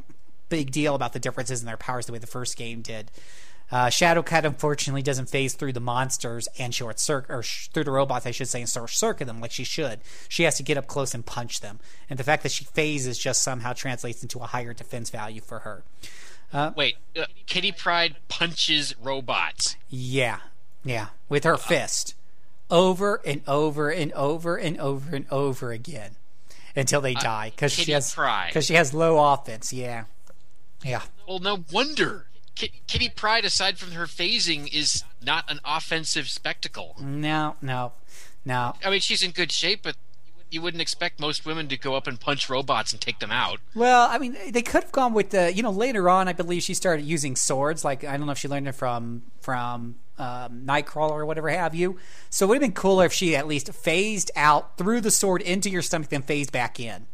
big deal about the differences in their powers the way the first game did. Uh, Shadowcat, unfortunately, doesn't phase through the monsters and short circuit, or sh- through the robots, I should say, and short circuit them like she should. She has to get up close and punch them. And the fact that she phases just somehow translates into a higher defense value for her. Uh, Wait, uh, Kitty Pryde punches robots. Yeah, yeah, with her uh, fist. Over and over and over and over and over again until they uh, die because she has because she has low offense. Yeah, yeah. Well, no wonder K- Kitty Pryde, aside from her phasing, is not an offensive spectacle. No, no, no. I mean, she's in good shape, but you wouldn't expect most women to go up and punch robots and take them out. Well, I mean, they could have gone with the you know later on. I believe she started using swords. Like I don't know if she learned it from from. Um, Nightcrawler or whatever have you. So it would have been cooler if she at least phased out, threw the sword into your stomach, then phased back in,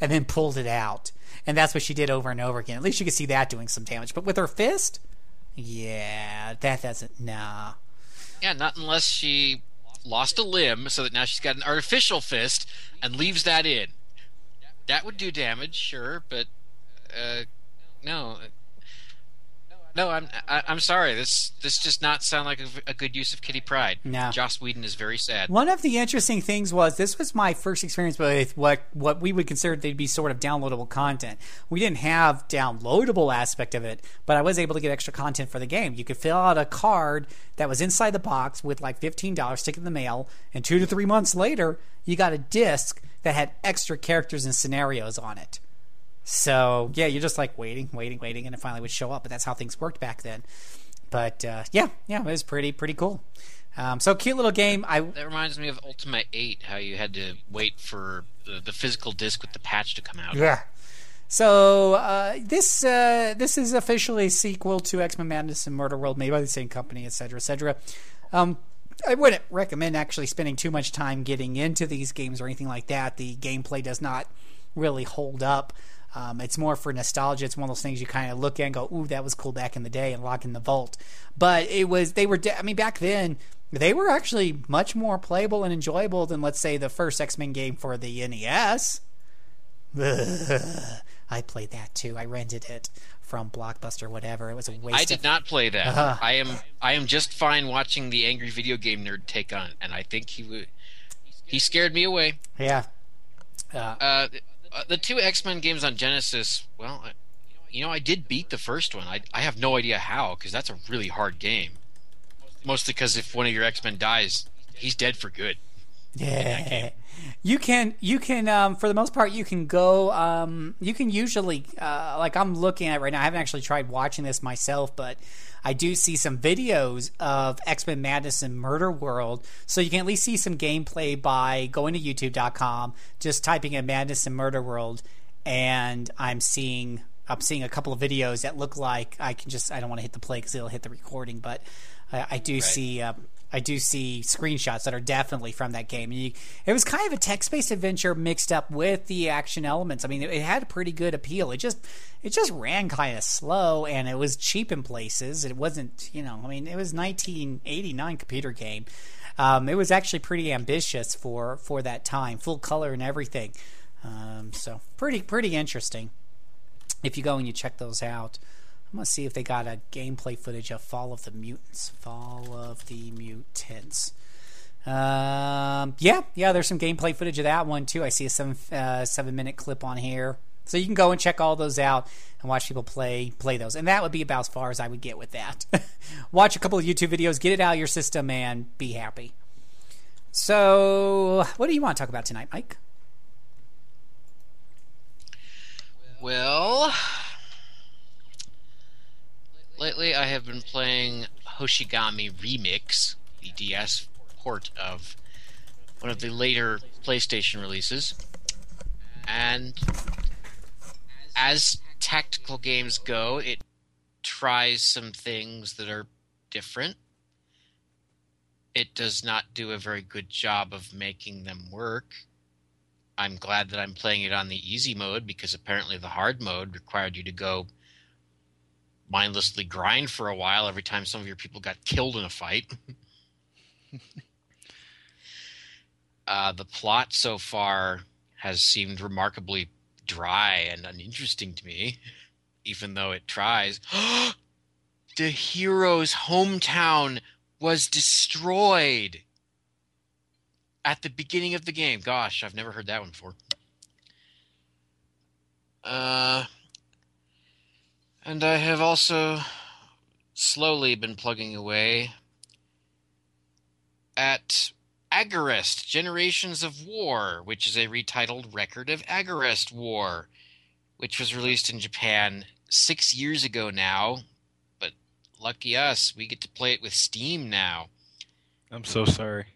and then pulled it out. And that's what she did over and over again. At least you could see that doing some damage. But with her fist? Yeah, that doesn't... Nah. Yeah, not unless she lost a limb so that now she's got an artificial fist and leaves that in. That would do damage, sure, but uh, no... No, I'm I, I'm sorry. This this does not sound like a, a good use of Kitty Pryde. No. Joss Whedon is very sad. One of the interesting things was this was my first experience with what, what we would consider to be sort of downloadable content. We didn't have downloadable aspect of it, but I was able to get extra content for the game. You could fill out a card that was inside the box with like fifteen dollars, stick it in the mail, and two to three months later, you got a disc that had extra characters and scenarios on it. So, yeah, you're just like waiting, waiting, waiting, and it finally would show up. But that's how things worked back then. But, uh, yeah, yeah, it was pretty, pretty cool. Um, so, cute little game. I That reminds me of Ultima eight, how you had to wait for the, the physical disc with the patch to come out. Yeah. So, uh, this uh, this is officially a sequel to X-Men Madness and Murder World, made by the same company, et cetera, et cetera. Um, I wouldn't recommend actually spending too much time getting into these games or anything like that. The gameplay does not really hold up. Um, it's more for nostalgia. It's one of those things you kind of look at and go, ooh, that was cool back in the day, and lock in the vault. But it was, they were, de- I mean, back then, they were actually much more playable and enjoyable than, let's say, the first X-Men game for the N E S. Ugh. I played that too. I rented it from Blockbuster, whatever. It was a waste. I did of... not play that. Uh-huh. I am, I am just fine watching the angry video game nerd take on it, and I think he would, he scared me away. Yeah. Uh, uh Uh, the two X-Men games on Genesis, well, I, you know, I did beat the first one. I I have no idea how, because that's a really hard game. Mostly because if one of your X-Men dies, he's dead for good. Yeah. You can, you can um, for the most part, you can go, um, you can usually, uh, like I'm looking at right now, I haven't actually tried watching this myself, but I do see some videos of X-Men Madness and Murder World, so you can at least see some gameplay by going to youtube dot com, just typing in Madness and Murder World, and I'm seeing, I'm seeing a couple of videos that look like, I can just, I don't want to hit the play because it'll hit the recording, but I, I do right. see... Uh, I do see screenshots that are definitely from that game. It was kind of a text-based adventure mixed up with the action elements. I mean, it had a pretty good appeal. It just it just ran kind of slow, and it was cheap in places. It wasn't, you know, I mean, it was nineteen eighty-nine computer game. Um, it was actually pretty ambitious for, for that time, full color and everything. Um, so pretty pretty interesting if you go and you check those out. I'm going to see if they got a gameplay footage of Fall of the Mutants. Fall of the Mutants. Um, yeah, yeah, there's some gameplay footage of that one, too. I see a seven, uh, seven-minute clip on here. So you can go and check all those out and watch people play play those. And that would be about as far as I would get with that. Watch a couple of YouTube videos, get it out of your system, and be happy. So what do you want to talk about tonight, Mike? Well, lately I have been playing Hoshigami Remix, the D S port of one of the later PlayStation releases. And as tactical games go, it tries some things that are different. It does not do a very good job of making them work. I'm glad that I'm playing it on the easy mode, because apparently the hard mode required you to go mindlessly grind for a while every time some of your people got killed in a fight. uh, the plot so far has seemed remarkably dry and uninteresting to me, even though it tries. The hero's hometown was destroyed at the beginning of the game. Gosh, I've never heard that one before. Uh, and I have also slowly been plugging away at Agarest Generations of War, which is a retitled record of Agarest War, which was released in Japan six years ago now. But lucky us, we get to play it with Steam now. I'm so sorry.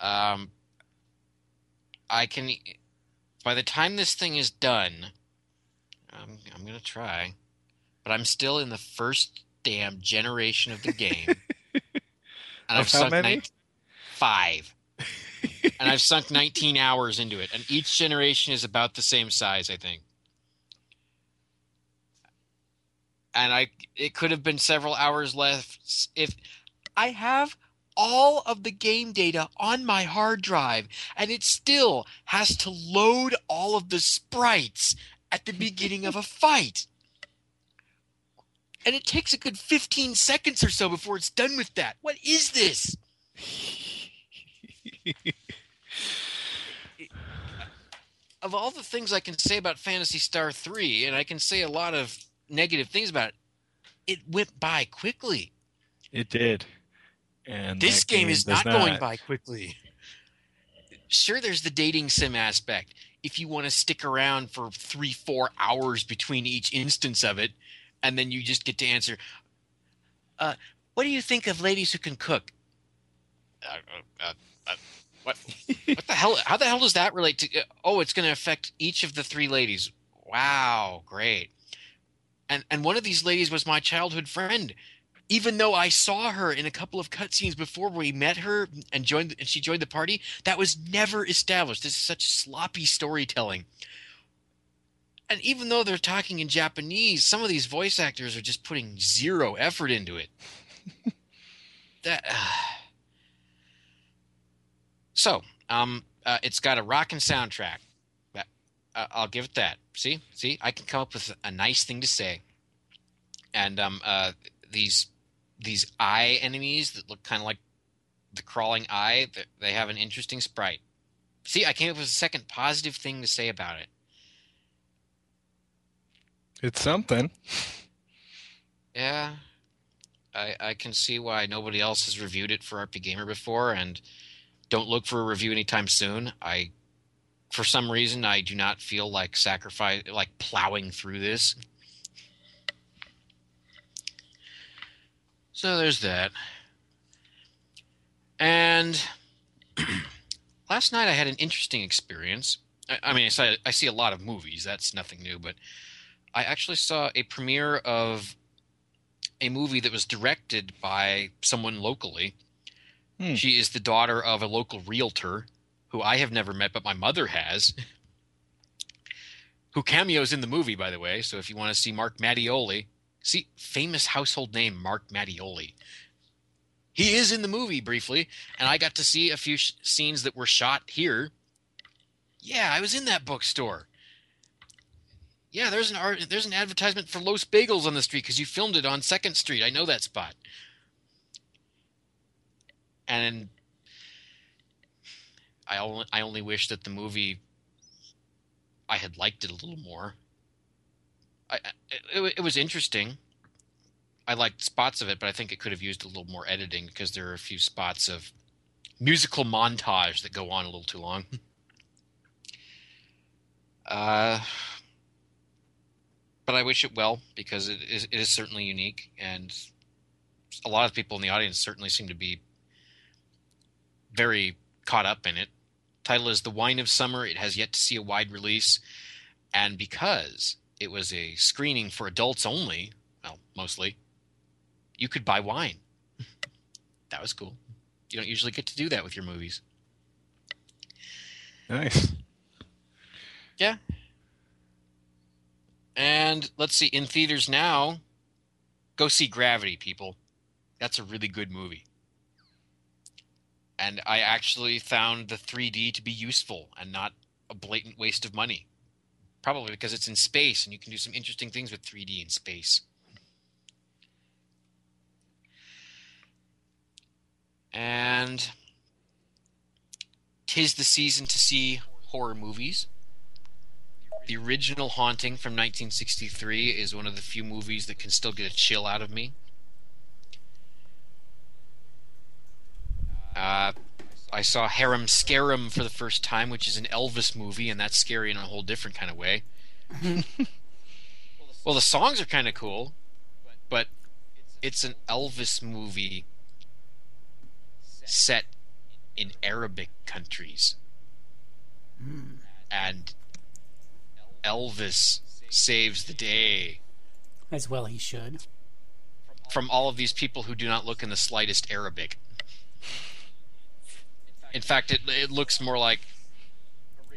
Um, I can, by the time this thing is done, I'm, I'm going to try, but I'm still in the first damn generation of the game. And I've sunk nineteen five. And I've sunk nineteen hours into it. And each generation is about the same size, I think. And I, it could have been several hours left if I have all of the game data on my hard drive, and it still has to load all of the sprites at the beginning of a fight. And it takes a good fifteen seconds or so before it's done with that. What is this? Of all the things I can say about Phantasy Star three, and I can say a lot of negative things about it, it went by quickly. It did. And this game, game is not, not going by quickly. Sure, there's the dating sim aspect. If you want to stick around for three, four hours between each instance of it, and then you just get to answer, uh, what do you think of ladies who can cook? Uh, uh, uh, what, what the hell? How the hell does that relate to? Uh, oh, it's going to affect each of the three ladies. Wow, great. And and one of these ladies was my childhood friend. Even though I saw her in a couple of cutscenes before we met her and joined, and she joined the party, that was never established. This is such sloppy storytelling. And even though they're talking in Japanese, some of these voice actors are just putting zero effort into it. that uh... so, um, uh, it's got a rockin' soundtrack. That, uh, I'll give it that. See, see, I can come up with a nice thing to say. And um, uh, these. These eye enemies that look kind of like the crawling eye, they have an interesting sprite. See, I came up with a second positive thing to say about it. It's something. Yeah. I I can see why nobody else has reviewed it for R P Gamer before, and don't look for a review anytime soon. I, for some reason, I do not feel like sacrifice, like plowing through this. So there's that. And last night I had an interesting experience. I, I mean, I, saw, I see a lot of movies. That's nothing new. But I actually saw a premiere of a movie that was directed by someone locally. Hmm. She is the daughter of a local realtor who I have never met, but my mother has. Who cameos in the movie, by the way. So if you want to see Mark Mattioli... See, famous household name, Mark Mattioli. He is in the movie briefly, and I got to see a few sh- scenes that were shot here. Yeah, I was in that bookstore. Yeah, there's an art, there's an advertisement for Los Bagels on the street because you filmed it on second Street. I know that spot. And I only, I only wish that the movie, I had liked it a little more. I, it, it was interesting. I liked spots of it, but I think it could have used a little more editing because there are a few spots of musical montage that go on a little too long. Uh, but I wish it well, because it is, it is certainly unique, and a lot of people in the audience certainly seem to be very caught up in it. Title is The Wine of Summer. It has yet to see a wide release, and because it was a screening for adults only, well, mostly, you could buy wine. That was cool. You don't usually get to do that with your movies. Nice. Yeah. And let's see, in theaters now, go see Gravity, people. That's a really good movie. And I actually found the three D to be useful and not a blatant waste of money. Probably because it's in space and you can do some interesting things with three D in space. And 'tis the season to see horror movies. The original Haunting from nineteen sixty-three is one of the few movies that can still get a chill out of me. Uh, I saw Harem Scarum for the first time, which is an Elvis movie, and that's scary in a whole different kind of way. Well, the songs are kind of cool, but it's an Elvis movie set in Arabic countries. Mm. And Elvis saves the day. As well he should. From all of these people who do not look in the slightest Arabic. In fact, it it looks more like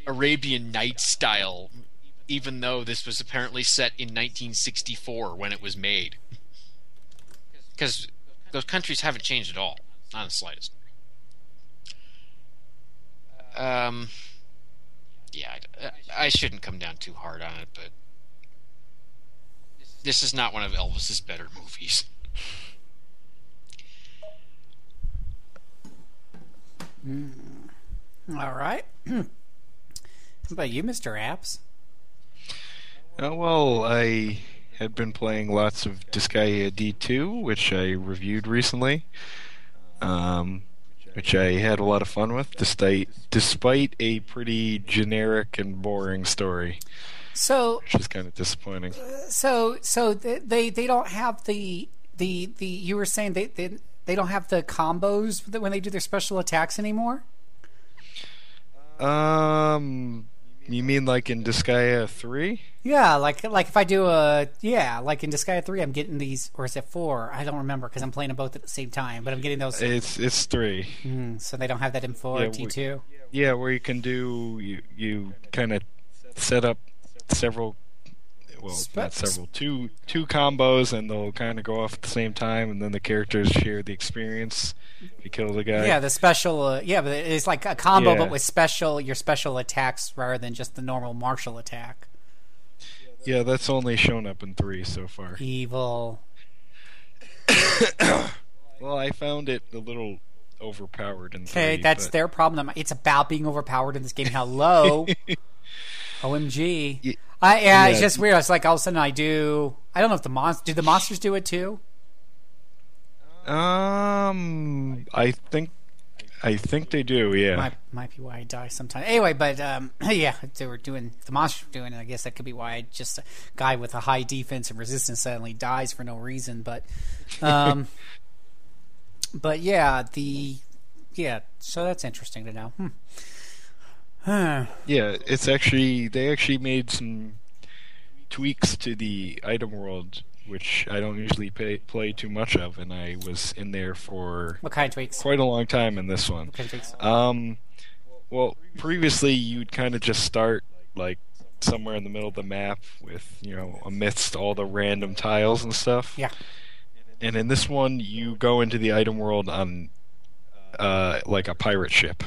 Arabian Nights style, even though this was apparently set in nineteen sixty-four when it was made. Because those countries haven't changed at all. Not in the slightest. Um, yeah, I, I shouldn't come down too hard on it, but this is not one of Elvis's better movies. Mm. All right. How about you, Mister Apps? Oh, well, I had been playing lots of Disgaea D two, which I reviewed recently, um, which I had a lot of fun with, despite, despite a pretty generic and boring story. So, which is kind of disappointing. Uh, so, so they, they they don't have the the the you were saying they they. They don't have the combos that when they do their special attacks anymore? Um, you mean like in Disgaea three? Yeah, like like if I do a... Yeah, like in Disgaea three, I'm getting these... Or is it four? I don't remember because I'm playing them both at the same time, but I'm getting those... It's it's three. Mm, so they don't have that in four, yeah, D two? Yeah, where you can do... You, you kind of set up several... Well, not several, two two combos, and they'll kind of go off at the same time, and then the characters share the experience. If you kill the guy, yeah, the special, uh, yeah, but it's like a combo, yeah. But with special your special attacks rather than just the normal martial attack. Yeah, that's only shown up in three so far. Evil. Well, I found it a little overpowered in three. Okay, that's but... their problem. It's about being overpowered in this game. Hello. O M G. Yeah. I, yeah, yeah, it's just weird. It's like all of a sudden I do... I don't know if the monsters... Do the monsters do it too? Um, I think... I think they do, yeah. Might, might be why I die sometimes. Anyway, but um, yeah, they were doing... The monsters were doing it. I guess that could be why I just... A guy with a high defense and resistance suddenly dies for no reason, but... Um, but yeah, the... Yeah, so that's interesting to know. Hmm. Huh. Yeah, it's actually they actually made some tweaks to the item world, which I don't usually pay, play too much of, and I was in there for what kind of tweaks? Quite a long time in this one. What kind of tweaks? Um, well, previously you'd kind of just start like somewhere in the middle of the map with, you know, amidst all the random tiles and stuff. Yeah. And in this one, you go into the item world on uh, like a pirate ship.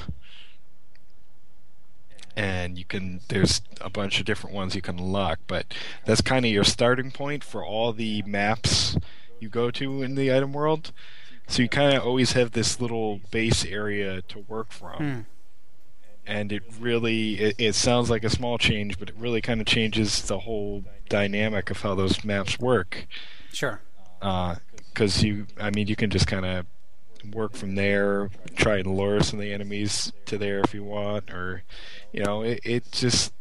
And you can, there's a bunch of different ones you can unlock, but that's kind of your starting point for all the maps you go to in the item world. So you kind of always have this little base area to work from. Hmm. And it really, it, it sounds like a small change, but it really kind of changes the whole dynamic of how those maps work. Sure. Uh, 'cause you, I mean, you can just kind of work from there, try and lure some of the enemies to there if you want, or, you know, it, it just,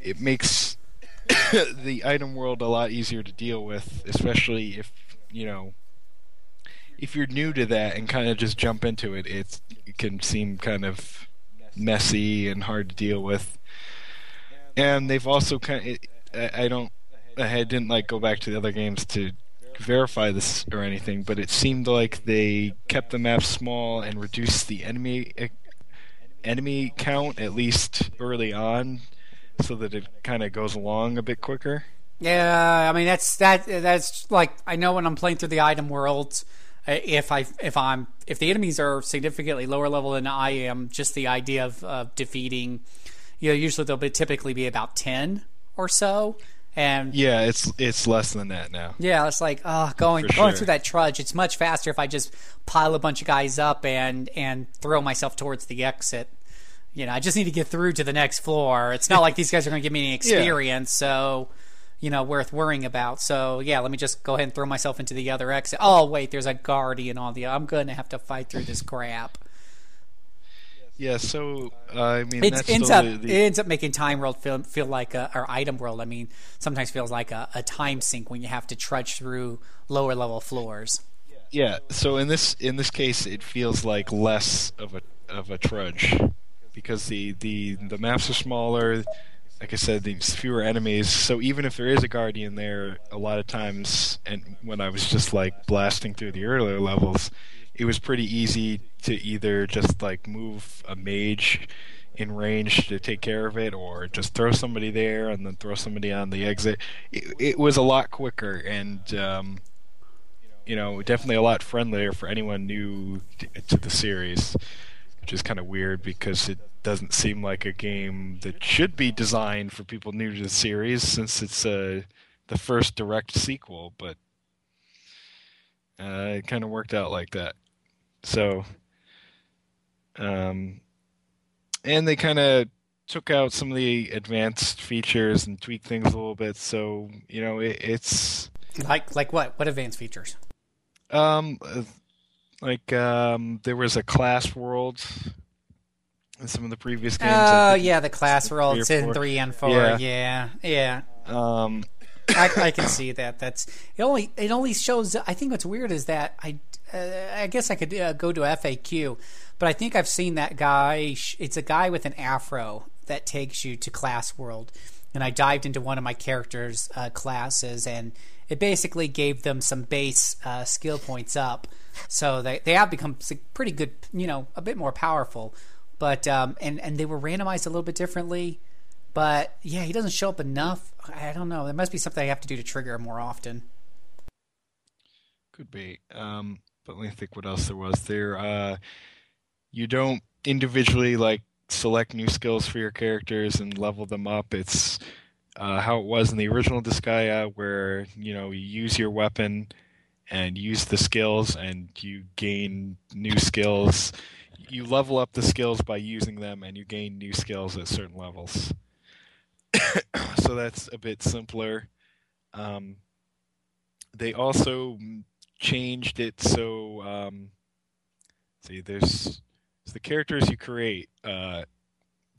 it makes the item world a lot easier to deal with, especially if, you know, if you're new to that and kind of just jump into it, it's, it can seem kind of messy and hard to deal with. And they've also kind of, I don't, I didn't like go back to the other games to verify this or anything, but it seemed like they kept the map small and reduced the enemy enemy count, at least early on, so that it kind of goes along a bit quicker. Yeah, I mean that's that that's like, I know when I'm playing through the item world, if I if I'm if the enemies are significantly lower level than I am, just the idea of uh, defeating, you know, usually they'll be typically be about ten or so. And yeah, it's it's less than that now. Yeah, it's like oh, going For going sure. through that trudge. It's much faster if I just pile a bunch of guys up and and throw myself towards the exit. You know, I just need to get through to the next floor. It's not like these guys are going to give me any experience, yeah. so you know, worth worrying about. So yeah, let me just go ahead and throw myself into the other exit. Oh wait, there's a guardian on the. I'm going to have to fight through this crap. Yeah, so uh, I mean, it that's ends up the... it ends up making time world feel feel like a, or item world. I mean, sometimes feels like a, a time sink when you have to trudge through lower level floors. Yeah, so in this in this case, it feels like less of a of a trudge because the the, the maps are smaller. Like I said, there's fewer enemies. So even if there is a guardian there, a lot of times, and when I was just like blasting through the earlier levels, it was pretty easy to either just like move a mage in range to take care of it, or just throw somebody there and then throw somebody on the exit. It, it was a lot quicker and, um, you know, definitely a lot friendlier for anyone new to, to the series, which is kind of weird because it doesn't seem like a game that should be designed for people new to the series since it's uh, the first direct sequel, but uh, it kind of worked out like that. So, um, and they kind of took out some of the advanced features and tweaked things a little bit. So, you know, it, it's like like what? What advanced features? Um, like um, there was a class world in some of the previous games. Oh yeah, the class worlds in three and four. Yeah, yeah. yeah. Um, I, I can see that. That's it. Only it only shows. I think what's weird is that I. Uh, I guess I could uh, go to F A Q, but I think I've seen that guy. It's a guy with an afro that takes you to class world, and I dived into one of my characters' uh, classes, and it basically gave them some base uh, skill points up, so they they have become pretty good, you know, a bit more powerful, but um, and and they were randomized a little bit differently, but yeah, he doesn't show up enough. I don't know. There must be something I have to do to trigger him more often. Could be. Um... But let me think what else there was there. Uh, you don't individually like select new skills for your characters and level them up. It's uh, how it was in the original Disgaea, where you know you use your weapon and use the skills, and you gain new skills. You level up the skills by using them, and you gain new skills at certain levels. So that's a bit simpler. Um, they also changed it so um see there's so the characters you create, uh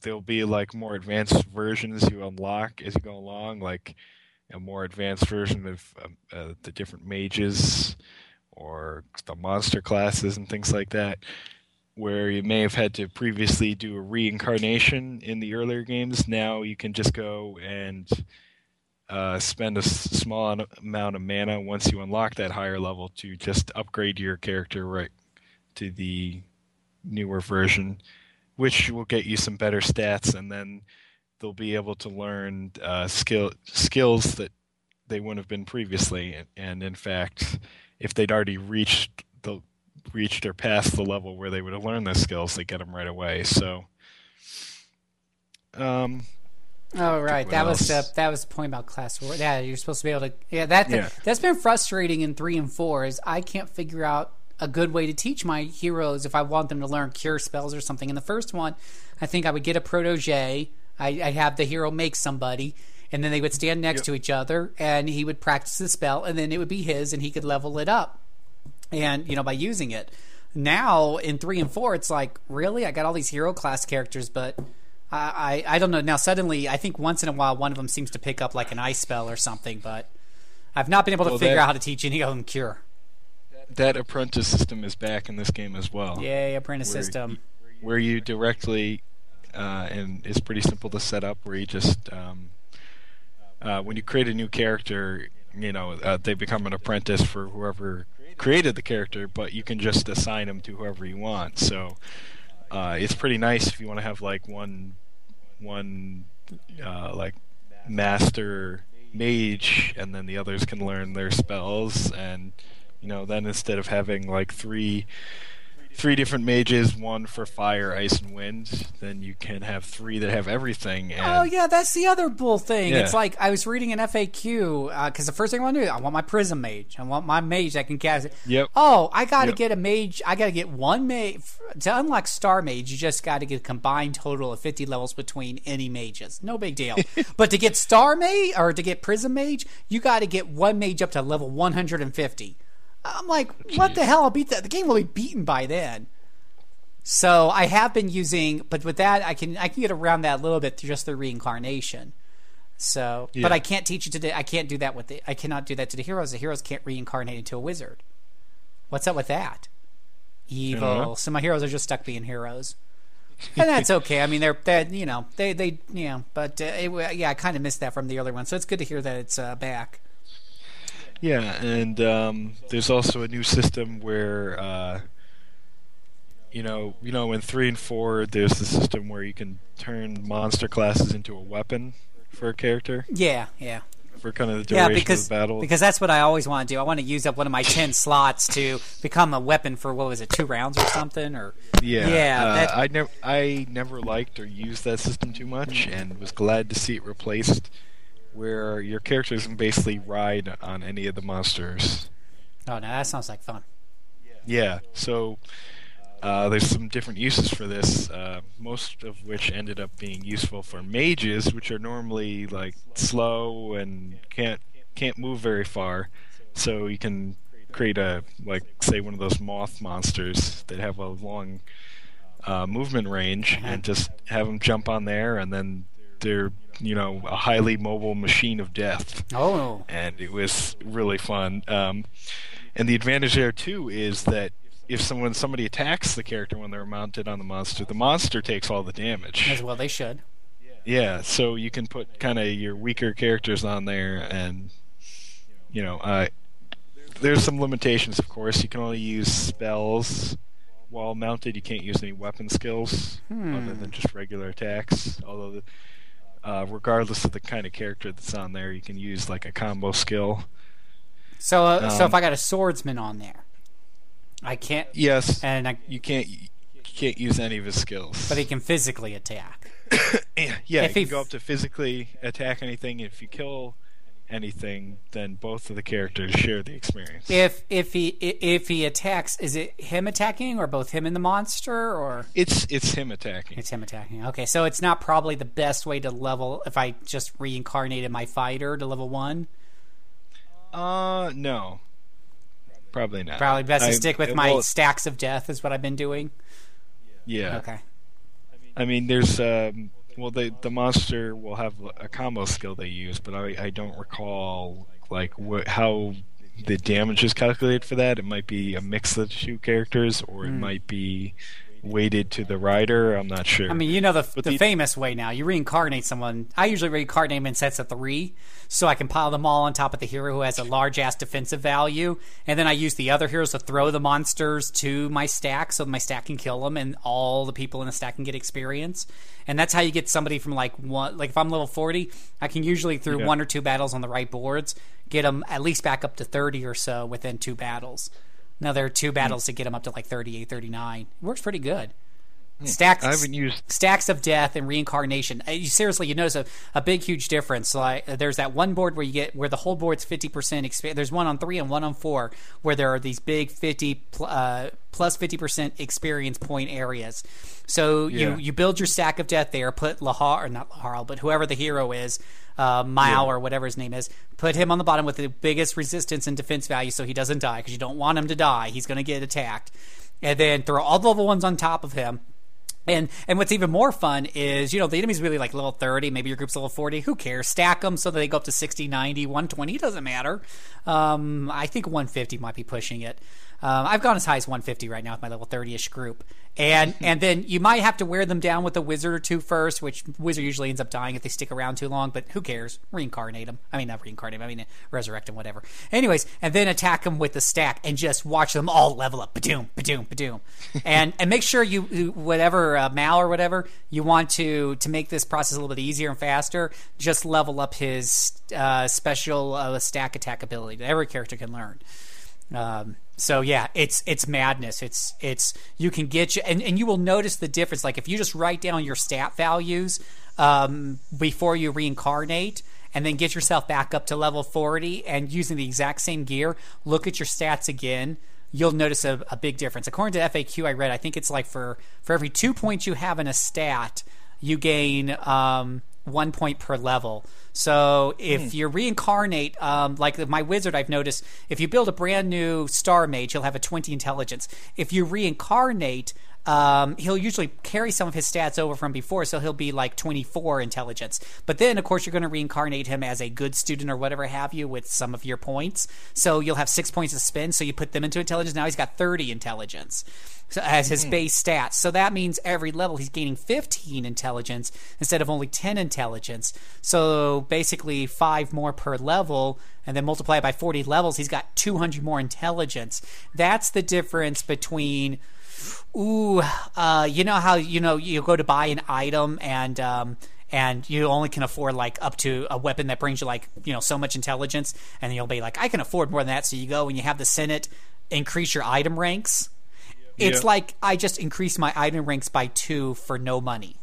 there'll be like more advanced versions you unlock as you go along, like a more advanced version of um, uh, the different mages or the monster classes and things like that, where you may have had to previously do a reincarnation in the earlier games. Now you can just go and Uh, spend a small amount of mana once you unlock that higher level to just upgrade your character right to the newer version, which will get you some better stats, and then they'll be able to learn uh, skill skills that they wouldn't have been previously. And, and in fact, if they'd already reached the reached or past the level where they would have learned those skills, they get them right away. So, um. Oh right, that else? was the that was the point about class war. Yeah, you're supposed to be able to. Yeah, that yeah. that's been frustrating in three and four. Is I can't figure out a good way to teach my heroes if I want them to learn cure spells or something. In the first one, I think I would get a protege. I I'd have the hero make somebody, and then they would stand next yep. to each other, and he would practice the spell, and then it would be his, and he could level it up, and you know by using it. Now in three and four, it's like really, I got all these hero class characters, but I, I, I don't know. Now, suddenly, I think once in a while, one of them seems to pick up like an ice spell or something, but I've not been able to well, figure that, out how to teach any of them Cure. That apprentice system is back in this game as well. Yay, apprentice where system. You, where you directly, uh, and it's pretty simple to set up, where you just, um, uh, when you create a new character, you know, uh, they become an apprentice for whoever created the character, but you can just assign them to whoever you want. So uh, it's pretty nice if you want to have like one, one uh, like master mage, and then the others can learn their spells. And you know, then instead of having like three, three different mages, one for fire, ice, and wind, then you can have three that have everything. And oh yeah, that's the other bull thing. Yeah. It's like I was reading an F A Q because uh, the first thing I want to do, I want my prism mage. I want my mage that can cast it. Yep. Oh, I got to yep. get a mage. I got to get one mage to unlock Star Mage. You just got to get a combined total of fifty levels between any mages. No big deal. But to get Star Mage or to get Prism Mage, you got to get one mage up to level one hundred and fifty. I'm like, what Jeez. the hell? I'll beat that. The game will be beaten by then. So I have been using, but with that, I can I can get around that a little bit just through reincarnation. So, yeah. But I can't teach it to the, I can't do that with the, I cannot do that to the heroes. The heroes can't reincarnate into a wizard. What's up with that? Evil. Uh-huh. So my heroes are just stuck being heroes, and that's okay. I mean, they're they you know they they you know, but uh, it, yeah, I kind of missed that from the earlier one. So it's good to hear that it's uh, back. Yeah, and um, there's also a new system where, uh, you know, you know, in three and four, there's the system where you can turn monster classes into a weapon for a character. Yeah, yeah. For kind of the duration yeah, because, of the battle. Because that's what I always want to do. I want to use up one of my ten slots to become a weapon for what was it, two rounds or something? Or yeah, yeah. Uh, that... I never, I never liked or used that system too much, and was glad to see it replaced. Where your characters can basically ride on any of the monsters. Oh, now that sounds like fun. Yeah, so uh, there's some different uses for this, uh, most of which ended up being useful for mages, which are normally like slow and can't can't move very far. So you can create a, like, say one of those moth monsters that have a long uh, movement range, and just have them jump on there, and then they're, you know, a highly mobile machine of death. Oh. And it was really fun. Um, and the advantage there, too, is that if someone somebody attacks the character when they're mounted on the monster, the monster takes all the damage. As well they should. Yeah, so you can put kind of your weaker characters on there, and, you know, uh, there's some limitations, of course. You can only use spells while mounted. You can't use any weapon skills hmm. other than just regular attacks, although... the Uh, regardless of the kind of character that's on there, you can use like a combo skill. So, uh, um, so if I got a swordsman on there, I can't. Yes, and I, you can't you can't use any of his skills. But he can physically attack. yeah, yeah if he, he can go up to physically attack anything. If you kill anything, then both of the characters share the experience. If if he if he attacks, is it him attacking or both him and the monster, or it's it's him attacking. It's him attacking. Okay, so it's not probably the best way to level if I just reincarnated my fighter to level one. Uh no. Probably not. Probably best I, to stick with I, well, my stacks of death is what I've been doing. Yeah. Okay. I mean, there's um Well, the the monster will have a combo skill they use, but I, I don't recall like wh- how the damage is calculated for that. It might be a mix of the two characters, or it mm. might be weighted to the rider. I'm not sure. I mean, you know the the, the famous way now. You reincarnate someone. I usually reincarnate them in sets of three, so I can pile them all on top of the hero who has a large-ass defensive value, and then I use the other heroes to throw the monsters to my stack, so my stack can kill them, and all the people in the stack can get experience. And that's how you get somebody from like one, like if I'm level forty, I can usually through yeah. one or two battles on the right boards get them at least back up to thirty or so within two battles. Now there are two battles mm. to get them up to like thirty-eight, thirty-nine. It works pretty good. Mm. Stacks, I haven't used... stacks of death and reincarnation. You, seriously, you notice a, a big, huge difference. So I, there's that one board where you get where the whole board's fifty percent. Exp- there's one on three and one on four where there are these big fifty pl- uh, plus fifty percent experience point areas. So yeah. you, you build your stack of death there. Put Lahar, or not Lahar, but whoever the hero is. Uh, Mile yeah. or whatever his name is, put him on the bottom with the biggest resistance and defense value so he doesn't die, because you don't want him to die. He's going to get attacked. And then throw all the level ones on top of him, And and what's even more fun is, you know, the enemy's really like level thirty, maybe your group's level forty. Who cares? Stack them so that they go up to sixty, ninety, one twenty. It doesn't matter. Um, I think one fifty might be pushing it. Um, I've gone as high as one fifty right now with my level thirty-ish group. And and then you might have to wear them down with a wizard or two first, which wizard usually ends up dying if they stick around too long, but who cares? Reincarnate them. I mean, not reincarnate them. I mean, resurrect them, whatever. Anyways, and then attack them with the stack and just watch them all level up. Ba-doom, ba-doom, ba-doom. And, and make sure you, whatever uh, Mal or whatever, you want to, to make this process a little bit easier and faster, just level up his uh, special uh, stack attack ability that every character can learn. Um, so yeah, it's, it's madness. It's, it's, you can get you, and, and you will notice the difference. Like if you just write down your stat values, um, before you reincarnate and then get yourself back up to level forty and using the exact same gear, look at your stats again, you'll notice a, a big difference. According to F A Q I read, I think it's like for, for every two points you have in a stat, you gain, um, one point per level. So if hmm. you reincarnate, um, like my wizard, I've noticed, if you build a brand new star mage, he'll have a twenty intelligence. If you reincarnate, um, he'll usually carry some of his stats over from before, so he'll be like twenty-four intelligence. But then, of course, you're going to reincarnate him as a good student or whatever have you with some of your points. So you'll have six points to spend, so you put them into intelligence. Now he's got thirty intelligence as his base stats. So that means every level he's gaining fifteen intelligence instead of only ten intelligence. So basically five more per level, and then multiply it by forty levels, he's got two hundred more intelligence. That's the difference between... Ooh, uh, you know how, you know, you go to buy an item and um, and you only can afford like up to a weapon that brings you like, you know, so much intelligence, and you'll be like, I can afford more than that. So you go and you have the Senate increase your item ranks. Yeah. It's like I just increased my item ranks by two for no money.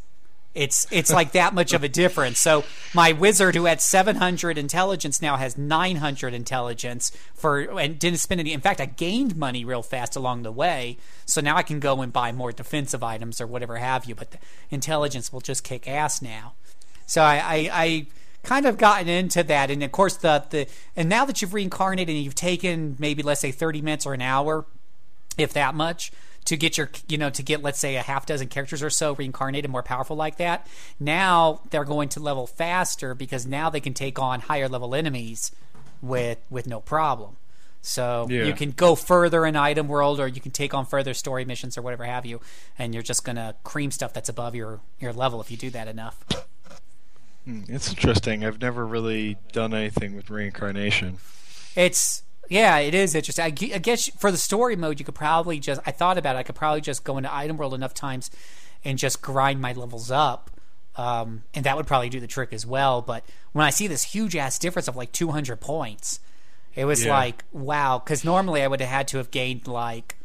It's it's like that much of a difference. So my wizard who had seven hundred intelligence now has nine hundred intelligence for and didn't spend any. In fact, I gained money real fast along the way. So now I can go and buy more defensive items or whatever have you. But the intelligence will just kick ass now. So I I, I kind of gotten into that. And of course the, the and now that you've reincarnated and you've taken maybe let's say thirty minutes or an hour, if that much, to get your, you know, to get, let's say, a half dozen characters or so reincarnated, more powerful like that. Now they're going to level faster because now they can take on higher level enemies with with no problem. So yeah. you can go further in item world, or you can take on further story missions or whatever have you, and you're just gonna cream stuff that's above your your level if you do that enough. It's interesting. I've never really done anything with reincarnation. It's Yeah, it is interesting. I guess for the story mode, you could probably just... I thought about it. I could probably just go into Item World enough times and just grind my levels up. Um, and that would probably do the trick as well. But when I see this huge-ass difference of like two hundred points, it was yeah. like, wow. Because normally I would have had to have gained like...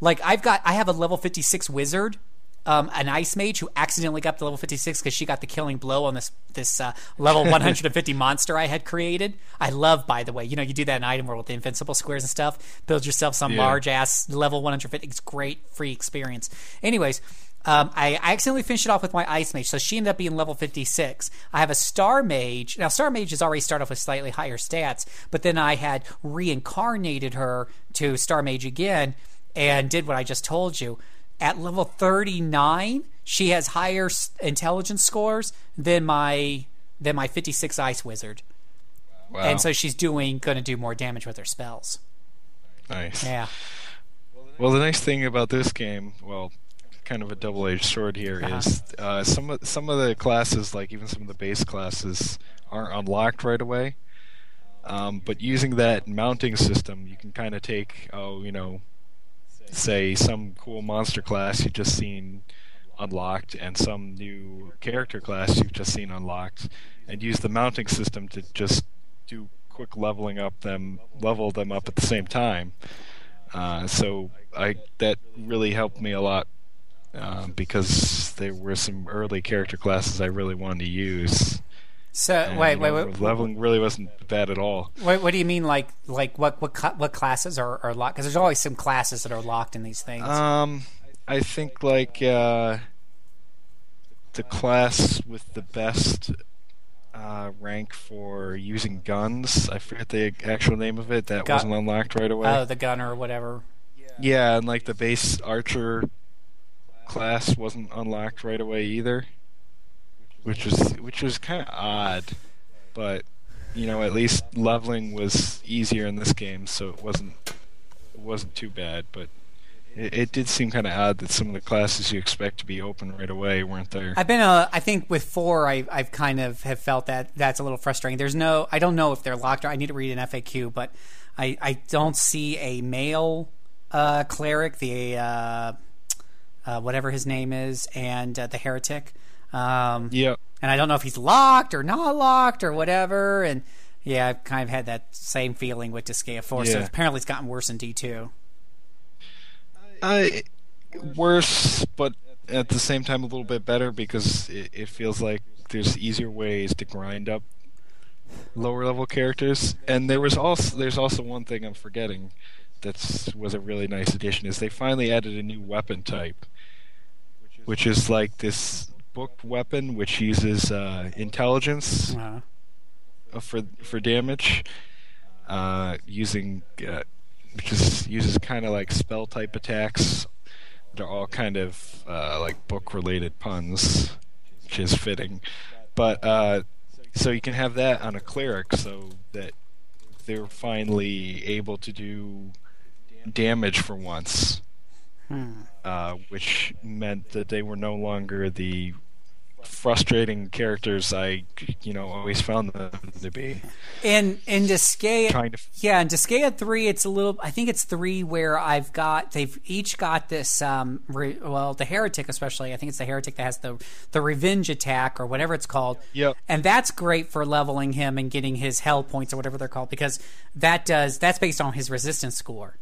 Like, I've got... I have a level fifty-six wizard... Um, an ice mage who accidentally got to level fifty-six because she got the killing blow on this this uh, level one hundred fifty monster I had created. I love, by the way, you know, you do that in Item World with the invincible squares and stuff. Build yourself some yeah. large ass level one hundred fifty. It's great free experience. Anyways, um, I, I accidentally finished it off with my ice mage, so she ended up being level fifty-six. I have a star mage. Now, star mages already start off with slightly higher stats, but then I had reincarnated her to star mage again and did what I just told you. At level thirty-nine, she has higher intelligence scores than my than my fifty-six ice wizard. Wow. And so she's doing going to do more damage with her spells. Nice. Yeah. Well, the nice thing about this game, well, kind of a double-edged sword here, uh-huh. is uh, some of, some of the classes, like even some of the base classes, aren't unlocked right away. Um, but using that mounting system, you can kind of take, oh, you know, say some cool monster class you've just seen unlocked and some new character class you've just seen unlocked, and use the mounting system to just do quick leveling up them, level them up at the same time. Uh, so I that really helped me a lot uh, because there were some early character classes I really wanted to use. So and, wait, wait, you know, wait. Leveling really wasn't bad at all. Wait, what do you mean? Like, like what, what, what classes are, are locked? Because there's always some classes that are locked in these things. Um, I think like uh, the class with the best uh, rank for using guns. I forget the actual name of it. That Gun- wasn't unlocked right away. Oh, the gunner or whatever. Yeah, and like the base archer class wasn't unlocked right away either, which was which was kind of odd, but you know, at least leveling was easier in this game, so it wasn't it wasn't too bad. But it, it did seem kind of odd that some of the classes you expect to be open right away weren't there. I've been a, I think with four, I, I've kind of have felt that that's a little frustrating. There's no, I don't know if they're locked. Or, I need to read an F A Q, but I, I don't see a male uh, cleric, the uh, uh, whatever his name is, and uh, the heretic. Um, yeah. And I don't know if he's locked or not locked or whatever. And yeah, I've kind of had that same feeling with Disgaea four. Yeah. So apparently it's gotten worse in D two. Uh, worse, but at the same time a little bit better, because it, it feels like there's easier ways to grind up lower level characters. And there was also there's also one thing I'm forgetting that was a really nice addition, is they finally added a new weapon type, which is like this book weapon which uses uh, intelligence uh-huh. for for damage, uh, using uh, which is, uses kind of like spell type attacks. They're all kind of uh, like book related puns, which is fitting. But uh, so you can have that on a cleric, so that they're finally able to do damage for once, hmm. uh, which meant that they were no longer the frustrating characters I, you know, always found them to be. And in Disgaea, trying to... yeah, in Disgaea three, it's a little. I think it's three where I've got they've each got this. Um, re, well, the heretic especially. I think it's the heretic that has the the revenge attack or whatever it's called. Yep. And that's great for leveling him and getting his hell points or whatever they're called, because that does that's based on his resistance score.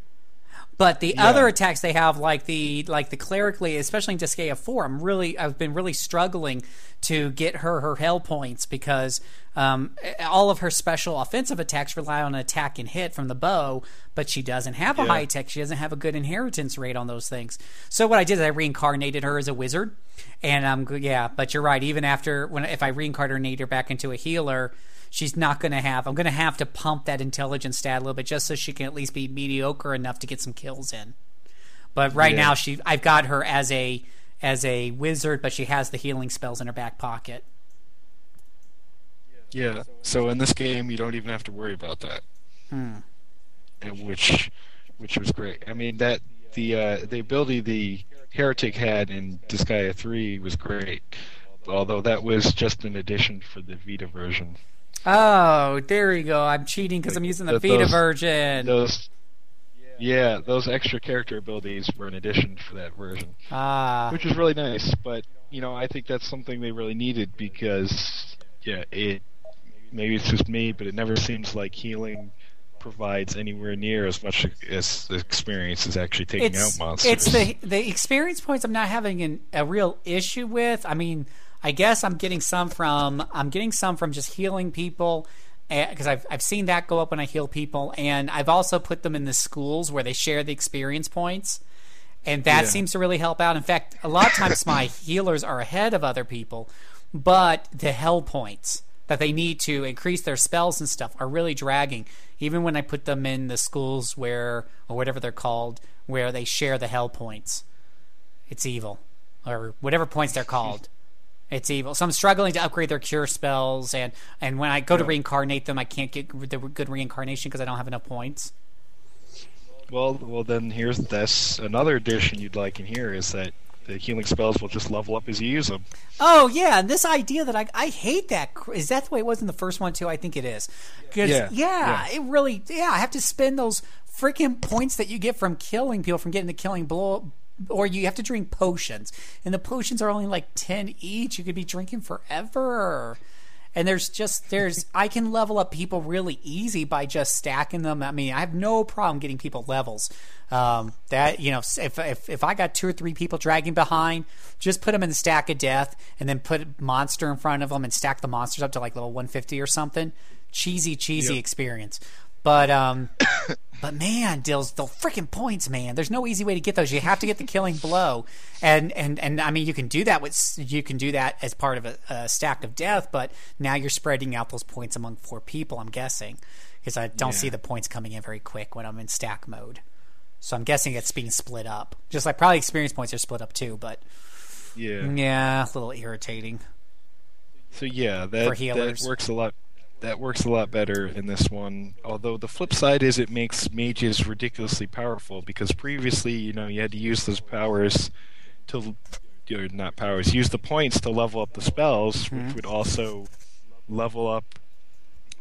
But the yeah. other attacks they have, like the like the clerically, especially in Disgaea four, I'm really I've been really struggling to get her her hell points, because um, all of her special offensive attacks rely on an attack and hit from the bow, but she doesn't have a yeah. high attack. She doesn't have a good inheritance rate on those things. So what I did is I reincarnated her as a wizard, and I'm yeah. But you're right. Even after when if I reincarnate her back into a healer, she's not going to have – I'm going to have to pump that intelligence stat a little bit just so she can at least be mediocre enough to get some kills in. But right yeah. now she, I've got her as a as a wizard, but she has the healing spells in her back pocket. Yeah, so in this game you don't even have to worry about that, hmm. and which which was great. I mean, that the, uh, the ability the heretic had in Disgaea three was great, although that was just an addition for the Vita version. Oh, there you go. I'm cheating because I'm using the Vita those, version. Those, yeah, those extra character abilities were an addition for that version, ah. which is really nice. But you know, I think that's something they really needed, because yeah, it maybe it's just me, but it never seems like healing provides anywhere near as much as the experience is actually taking it's, out monsters. It's the the experience points I'm not having an, a real issue with. I mean. I guess I'm getting some from I'm getting some from just healing people, because I've I've seen that go up when I heal people, and I've also put them in the schools where they share the experience points, and that yeah. seems to really help out. In fact, a lot of times my healers are ahead of other people, but the hell points that they need to increase their spells and stuff are really dragging, even when I put them in the schools where or whatever they're called where they share the hell points. It's evil, or whatever points they're called. It's evil. So I'm struggling to upgrade their cure spells, and, and when I go to reincarnate them, I can't get the good reincarnation because I don't have enough points. Well, well, then here's this. Another addition you'd like in here is that the healing spells will just level up as you use them. Oh, yeah, and this idea that I I hate that. Is that the way it was in the first one, too? I think it is. Yeah. Yeah, yeah, it really, yeah, I have to spend those freaking points that you get from killing people, from getting the killing blow or you have to drink potions, and the potions are only like ten each. You could be drinking forever, and there's just there's I can level up people really easy by just stacking them. I mean, I have no problem getting people levels. Um, that you know, if if if I got two or three people dragging behind, just put them in the stack of death, and then put a monster in front of them, and stack the monsters up to like level one fifty or something. Cheesy, cheesy yep. experience. But um, but man, Dill's the freaking points, man. There's no easy way to get those. You have to get the killing blow, and and, and I mean, you can do that with you can do that as part of a, a stack of death. But now you're spreading out those points among four people. I'm guessing, because I don't yeah. see the points coming in very quick when I'm in stack mode. So I'm guessing it's being split up. Just like probably experience points are split up too, but yeah, yeah, a little irritating. So yeah, that, that works a lot. That works a lot better in this one. Although the flip side is it makes mages ridiculously powerful, because previously, you know, you had to use those powers to, or not powers, use the points to level up the spells, mm-hmm. which would also level up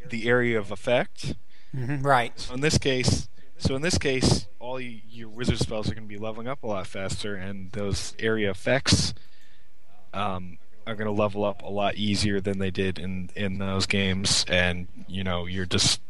the area of effect. Mm-hmm, right. So in this case, so in this case, all you, your wizard spells are going to be leveling up a lot faster, and those area effects um, are going to level up a lot easier than they did in, in those games. And you know, you're just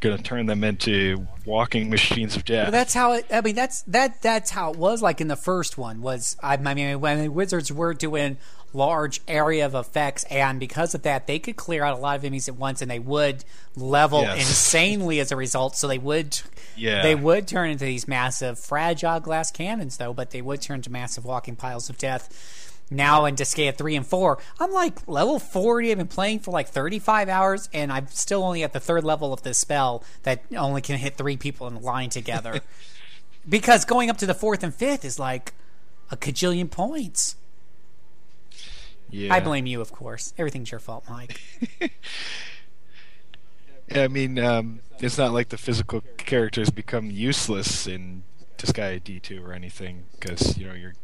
going to turn them into walking machines of death. Well, that's how it. I mean, that's that. That's how it was. Like in the first one, was I mean, when the wizards were doing large area of effects, and because of that they could clear out a lot of enemies at once, and they would level yes. insanely as a result. So they would yeah. they would turn into these massive fragile glass cannons though, but they would turn to massive walking piles of death. Now in Disgaea three and four, I'm like level forty. I've been playing for like thirty-five hours, and I'm still only at the third level of this spell that only can hit three people in a line together. Because going up to the fourth and fifth is like a cajillion points. Yeah. I blame you, of course. Everything's your fault, Mike. Yeah, I mean, um, it's not like the physical characters become useless in Disgaea D two or anything, because, you know, you're...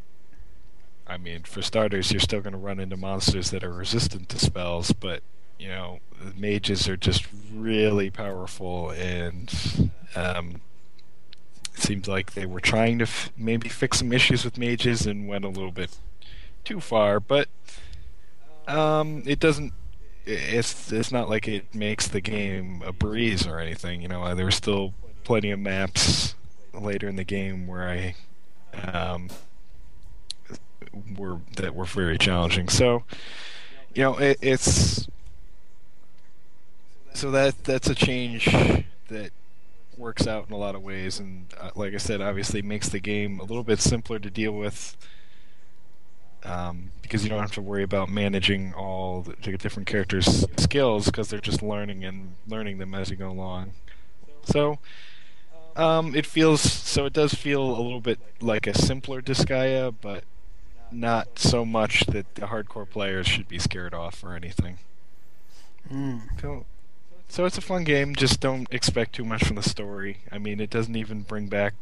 I mean, for starters, you're still going to run into monsters that are resistant to spells, but, you know, mages are just really powerful, and um, it seems like they were trying to f- maybe fix some issues with mages and went a little bit too far, but um, it doesn't, it's, it's not like it makes the game a breeze or anything, you know. There were still plenty of maps later in the game where I... Um, were that were very challenging. So, you know, it, it's so that that's a change that works out in a lot of ways, and uh, like I said, obviously makes the game a little bit simpler to deal with, um, because you don't have to worry about managing all the, the different characters' skills, because they're just learning and learning them as you go along. So, um, it feels so it does feel a little bit like a simpler Disgaea, but not so much that the hardcore players should be scared off or anything. Mm. So, so it's a fun game. Just don't expect too much from the story. I mean, it doesn't even bring back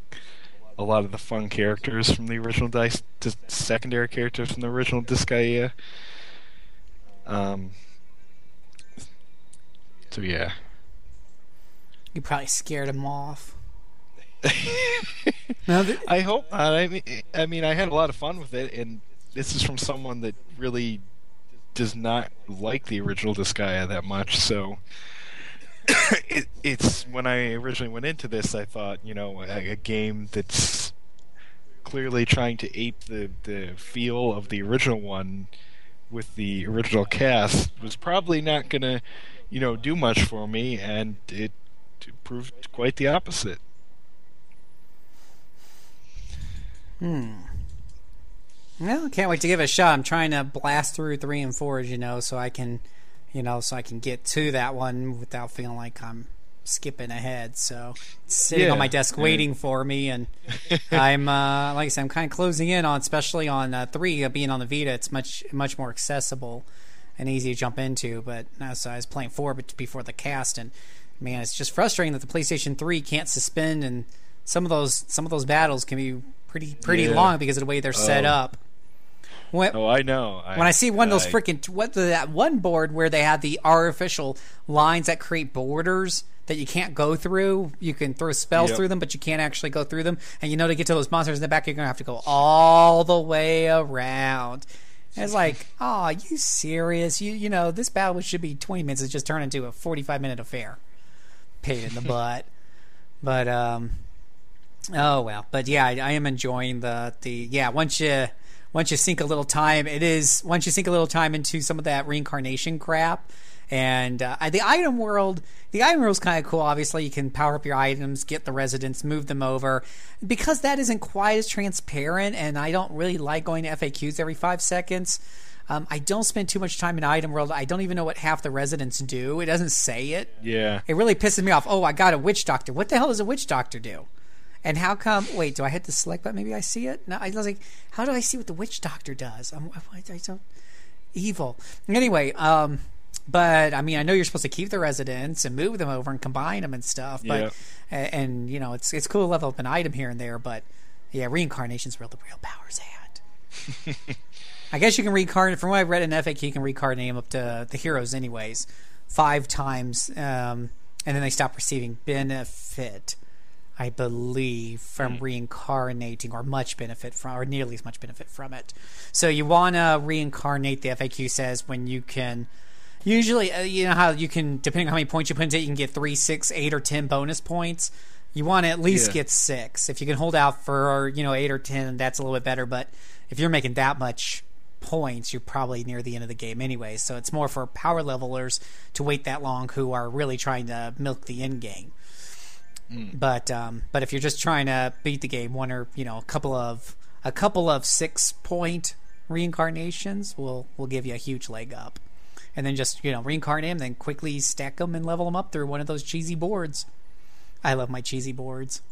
a lot of the fun characters from the original Dice, just secondary characters from the original Disgaea. Um. So yeah. You probably scared them off. I hope not. I mean, I mean, I had a lot of fun with it, and this is from someone that really does not like the original Disgaea that much. So it, it's when I originally went into this, I thought, you know, a, a game that's clearly trying to ape the, the feel of the original one with the original cast was probably not going to, you know, do much for me, and it proved quite the opposite. Hmm. Well, can't wait to give it a shot. I'm trying to blast through three and four, as you know, so I can, you know, so I can get to that one without feeling like I'm skipping ahead. So it's sitting yeah, on my desk yeah. waiting for me, and I'm, uh, like I said, I'm kind of closing in on, especially on uh, three uh, being on the Vita. It's much, much more accessible and easy to jump into. But uh, so I was playing four, but before the cast, and man, it's just frustrating that the PlayStation three can't suspend, and some of those, some of those battles can be pretty pretty yeah. long because of the way they're oh. set up. When, oh, I know. I, when I see one of those I, freaking what that one board where they have the artificial lines that create borders that you can't go through. You can throw spells yep. through them, but you can't actually go through them. And you know, to get to those monsters in the back, you're gonna have to go all the way around. And it's like, oh, are you serious? You you know, this battle which should be twenty minutes is just turned into a forty-five minute affair. Pain in the butt. But um. Oh well, but yeah, I, I am enjoying the the yeah. Once you once you sink a little time, it is once you sink a little time into some of that reincarnation crap, and uh, the item world, the item world is kind of cool. Obviously, you can power up your items, get the residents, move them over, because that isn't quite as transparent. And I don't really like going to F A Qs every five seconds. Um, I don't spend too much time in item world. I don't even know what half the residents do. It doesn't say it. Yeah, it really pisses me off. Oh, I got a witch doctor. What the hell does a witch doctor do? And how come... Wait, do I hit the select button? Maybe I see it? No, I was like, how do I see what the witch doctor does? I'm, I, I don't... Evil. Anyway, um... But, I mean, I know you're supposed to keep the residents and move them over and combine them and stuff. But yeah. and, and, you know, it's it's cool to level up an item here and there. But, yeah, reincarnation's where the real power's at. I guess you can reincarnate... From what I've read in F A Q, you can reincarnate them up to the heroes anyways. Five times. Um, and then they stop receiving benefit, I believe, from mm. reincarnating, or much benefit from, or nearly as much benefit from it. So you want to reincarnate, the F A Q says, when you can... Usually, uh, you know how you can, depending on how many points you put into it, you can get three, six, eight, or ten bonus points. You want to at least yeah. get six. If you can hold out for, you know, eight or ten, that's a little bit better. But if you're making that much points, you're probably near the end of the game anyway. So it's more for power levelers to wait that long who are really trying to milk the end game. Mm. But um, but if you're just trying to beat the game, one or you know a couple of a couple of six point reincarnations will will give you a huge leg up. And then just, you know, reincarnate them, then quickly stack them and level them up through one of those cheesy boards. I love my cheesy boards.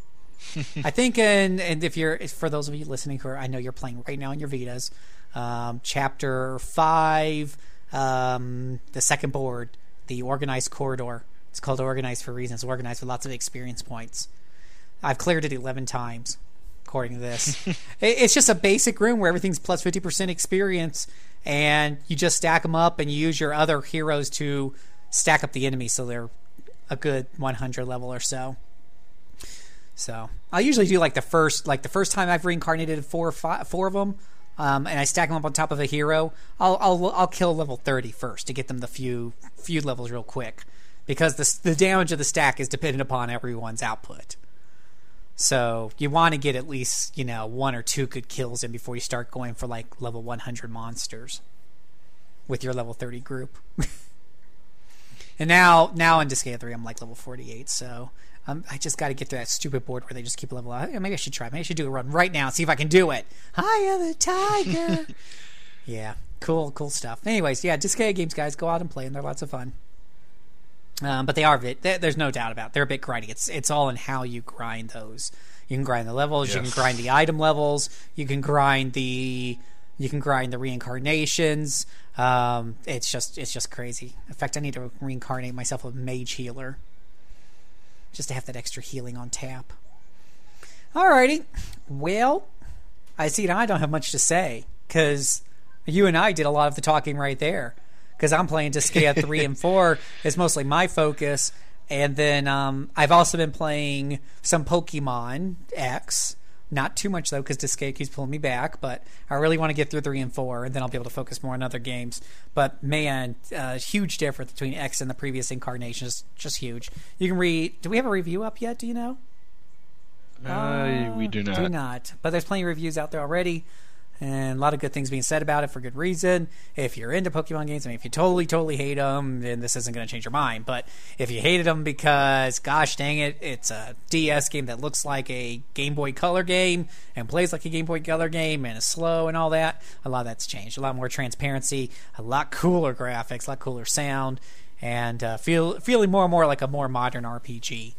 I think, and and if you're, for those of you listening who are, I know you're playing right now on your Vitas, um, Chapter five, um, the second board, the Organized Corridor. It's called Organized for reasons. Organized with lots of experience points. I've cleared it eleven times, according to this. it, it's just a basic room where everything's plus fifty percent experience. And you just stack them up, and you use your other heroes to stack up the enemy, so they're a good one hundred level or so. So I usually do like the first, like the first time I've reincarnated four, or five, four of them, um, and I stack them up on top of a hero. I'll I'll I'll kill level thirty first to get them the few few levels real quick, because the the damage of the stack is dependent upon everyone's output. So you want to get at least, you know, one or two good kills in before you start going for, like, level one hundred monsters with your level thirty group. And now now in Disgaea three, I'm, like, level forty-eight, so um, I just got to get through that stupid board where they just keep level up. Maybe I should try. Maybe I should do a run right now and see if I can do it. Higher the tiger! Yeah, cool, cool stuff. Anyways, yeah, Disgaea games, guys, go out and play them. They're lots of fun. Um, but they are, there's no doubt about it. They're a bit grindy. It's it's all in how you grind those. You can grind the levels. Yes. You can grind the item levels. You can grind the you can grind the reincarnations. Um, it's just it's just crazy. In fact, I need to reincarnate myself a mage healer just to have that extra healing on tap. Alrighty, well, I see. Now I don't have much to say because you and I did a lot of the talking right there. Because I'm playing Disgaea three and four. It's mostly my focus. And then um, I've also been playing some Pokemon X. Not too much, though, because Disgaea keeps pulling me back. But I really want to get through three and four, and then I'll be able to focus more on other games. But, man, uh, huge difference between X and the previous incarnation. Just, just huge. You can read... Do we have a review up yet? Do you know? Uh, uh, we do not. Do not. But there's plenty of reviews out there already. And a lot of good things being said about it for good reason. If you're into Pokemon games, I mean, if you totally, totally hate them, then this isn't going to change your mind. But if you hated them because, gosh dang it, it's a D S game that looks like a Game Boy Color game and plays like a Game Boy Color game and is slow and all that, a lot of that's changed. A lot more transparency, a lot cooler graphics, a lot cooler sound, and uh, feel feeling more and more like a more modern R P G.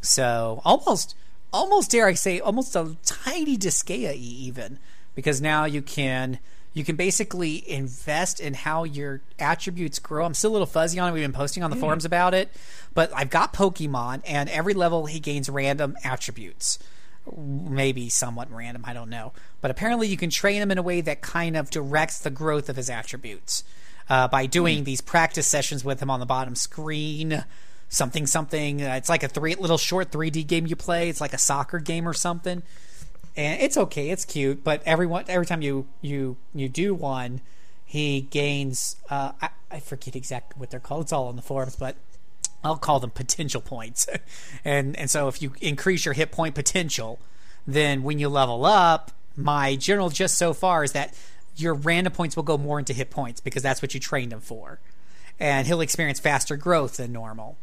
So almost, almost dare I say, almost a tiny Disgaea-y even. Because now you can you can basically invest in how your attributes grow. I'm still a little fuzzy on it. We've been posting on the mm. forums about it. But I've got Pokemon, and every level he gains random attributes. Maybe somewhat random, I don't know. But apparently you can train him in a way that kind of directs the growth of his attributes. Uh, by doing mm. these practice sessions with him on the bottom screen. Something, something. It's like a three little short three D game you play. It's like a soccer game or something. And it's okay, it's cute, but every one, every time you, you, you do one, he gains, uh, I, I forget exactly what they're called, it's all on the forums, but I'll call them potential points. and and so if you increase your hit point potential, then when you level up, my general gist so far is that your random points will go more into hit points, because that's what you trained him for. And he'll experience faster growth than normal.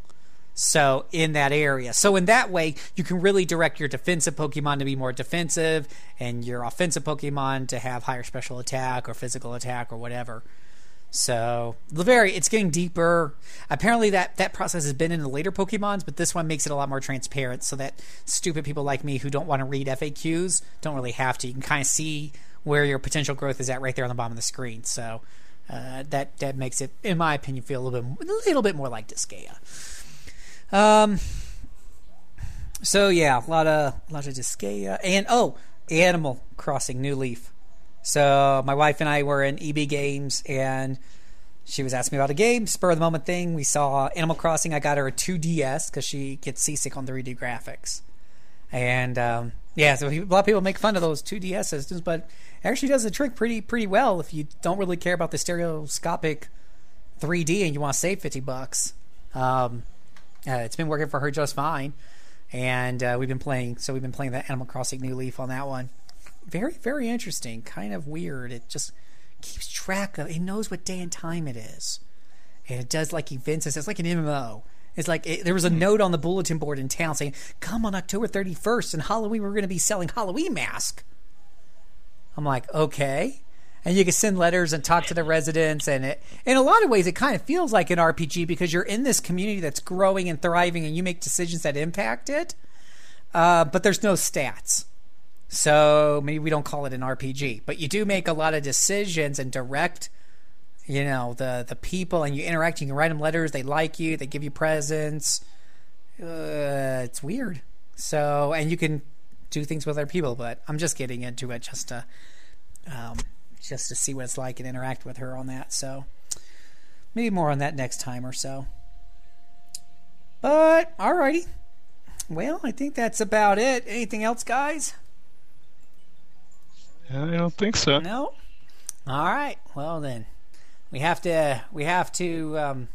So in that area. So in that way, you can really direct your defensive Pokemon to be more defensive and your offensive Pokemon to have higher special attack or physical attack or whatever. So Laveri, it's getting deeper. Apparently that, that process has been in the later Pokemons, but this one makes it a lot more transparent so that stupid people like me who don't want to read F A Qs don't really have to. You can kind of see where your potential growth is at right there on the bottom of the screen. So uh, that, that makes it, in my opinion, feel a little bit, a little bit more like Disgaea. Um, so yeah, a lot of, a lot of Disgaea. And, oh, Animal Crossing New Leaf. So my wife and I were in E B Games, and she was asking me about a game, spur of the moment thing. We saw Animal Crossing. I got her a two D S because she gets seasick on three D graphics. And um, yeah, so a lot of people make fun of those two D S systems, but it actually does the trick pretty pretty well if you don't really care about the stereoscopic three D and you want to save fifty bucks. Um, uh, it's been working for her just fine, and uh, we've been playing. So we've been playing the Animal Crossing New Leaf on that one. Very, very interesting. Kind of weird. It just keeps track of... It knows what day and time it is. And it does, like, events. It's like an M M O. It's like... It, there was a note on the bulletin board in town saying, come on October thirty-first and Halloween, we're going to be selling Halloween masks. I'm like, okay. And you can send letters and talk to the residents. And it, in a lot of ways, it kind of feels like an R P G because you're in this community that's growing and thriving and you make decisions that impact it. Uh, but there's no stats. So maybe we don't call it an R P G, but you do make a lot of decisions and direct, you know, the, the people, and you interact. You can write them letters. They like you. They give you presents. Uh, it's weird. So, and you can do things with other people, but I'm just getting into it just to, um, just to see what it's like and interact with her on that. So maybe more on that next time or so, but alrighty. Well, I think that's about it. Anything else, guys? I don't think so. No. All right. Well then, we have to we have to um,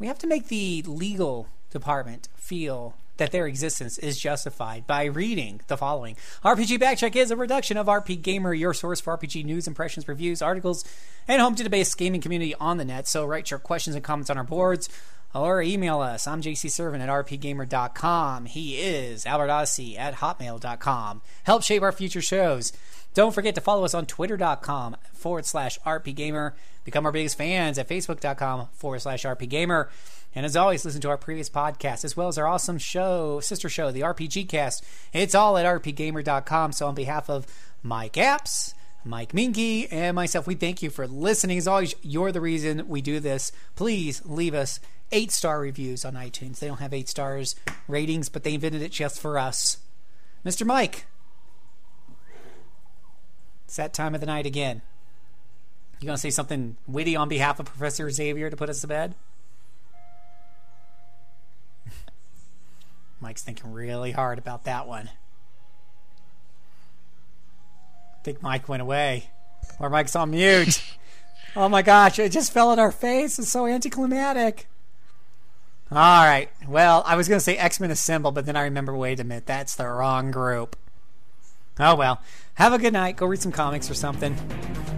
we have to make the legal department feel that their existence is justified by reading the following. R P G Backcheck is a production of R P Gamer, your source for R P G news, impressions, reviews, articles, and home to the best gaming community on the net. So write your questions and comments on our boards or email us. I'm J C Servant at r p gamer dot com. He is Albert Odyssey at hotmail dot com. Help shape our future shows. Don't forget to follow us on twitter dot com forward slash rpgamer. Become our biggest fans at facebook dot com forward slash rpgamer. And as always, listen to our previous podcast as well as our awesome show, sister show, the R P G Cast. It's all at r p gamer dot com. So on behalf of Mike Apps, Mike Minky, and myself, we thank you for listening. As always, you're the reason we do this. Please leave us eight-star reviews on iTunes. They don't have eight stars ratings, but they invented it just for us. Mister Mike. It's that time of the night again. You gonna say something witty on behalf of Professor Xavier to put us to bed? Mike's thinking really hard about that one. I think Mike went away. Or Mike's on mute. Oh my gosh, it just fell in our face. It's so anticlimactic. Alright, well, I was gonna say X-Men Assemble, but then I remember, wait a minute, that's the wrong group. Oh well. Have a good night. Go read some comics or something.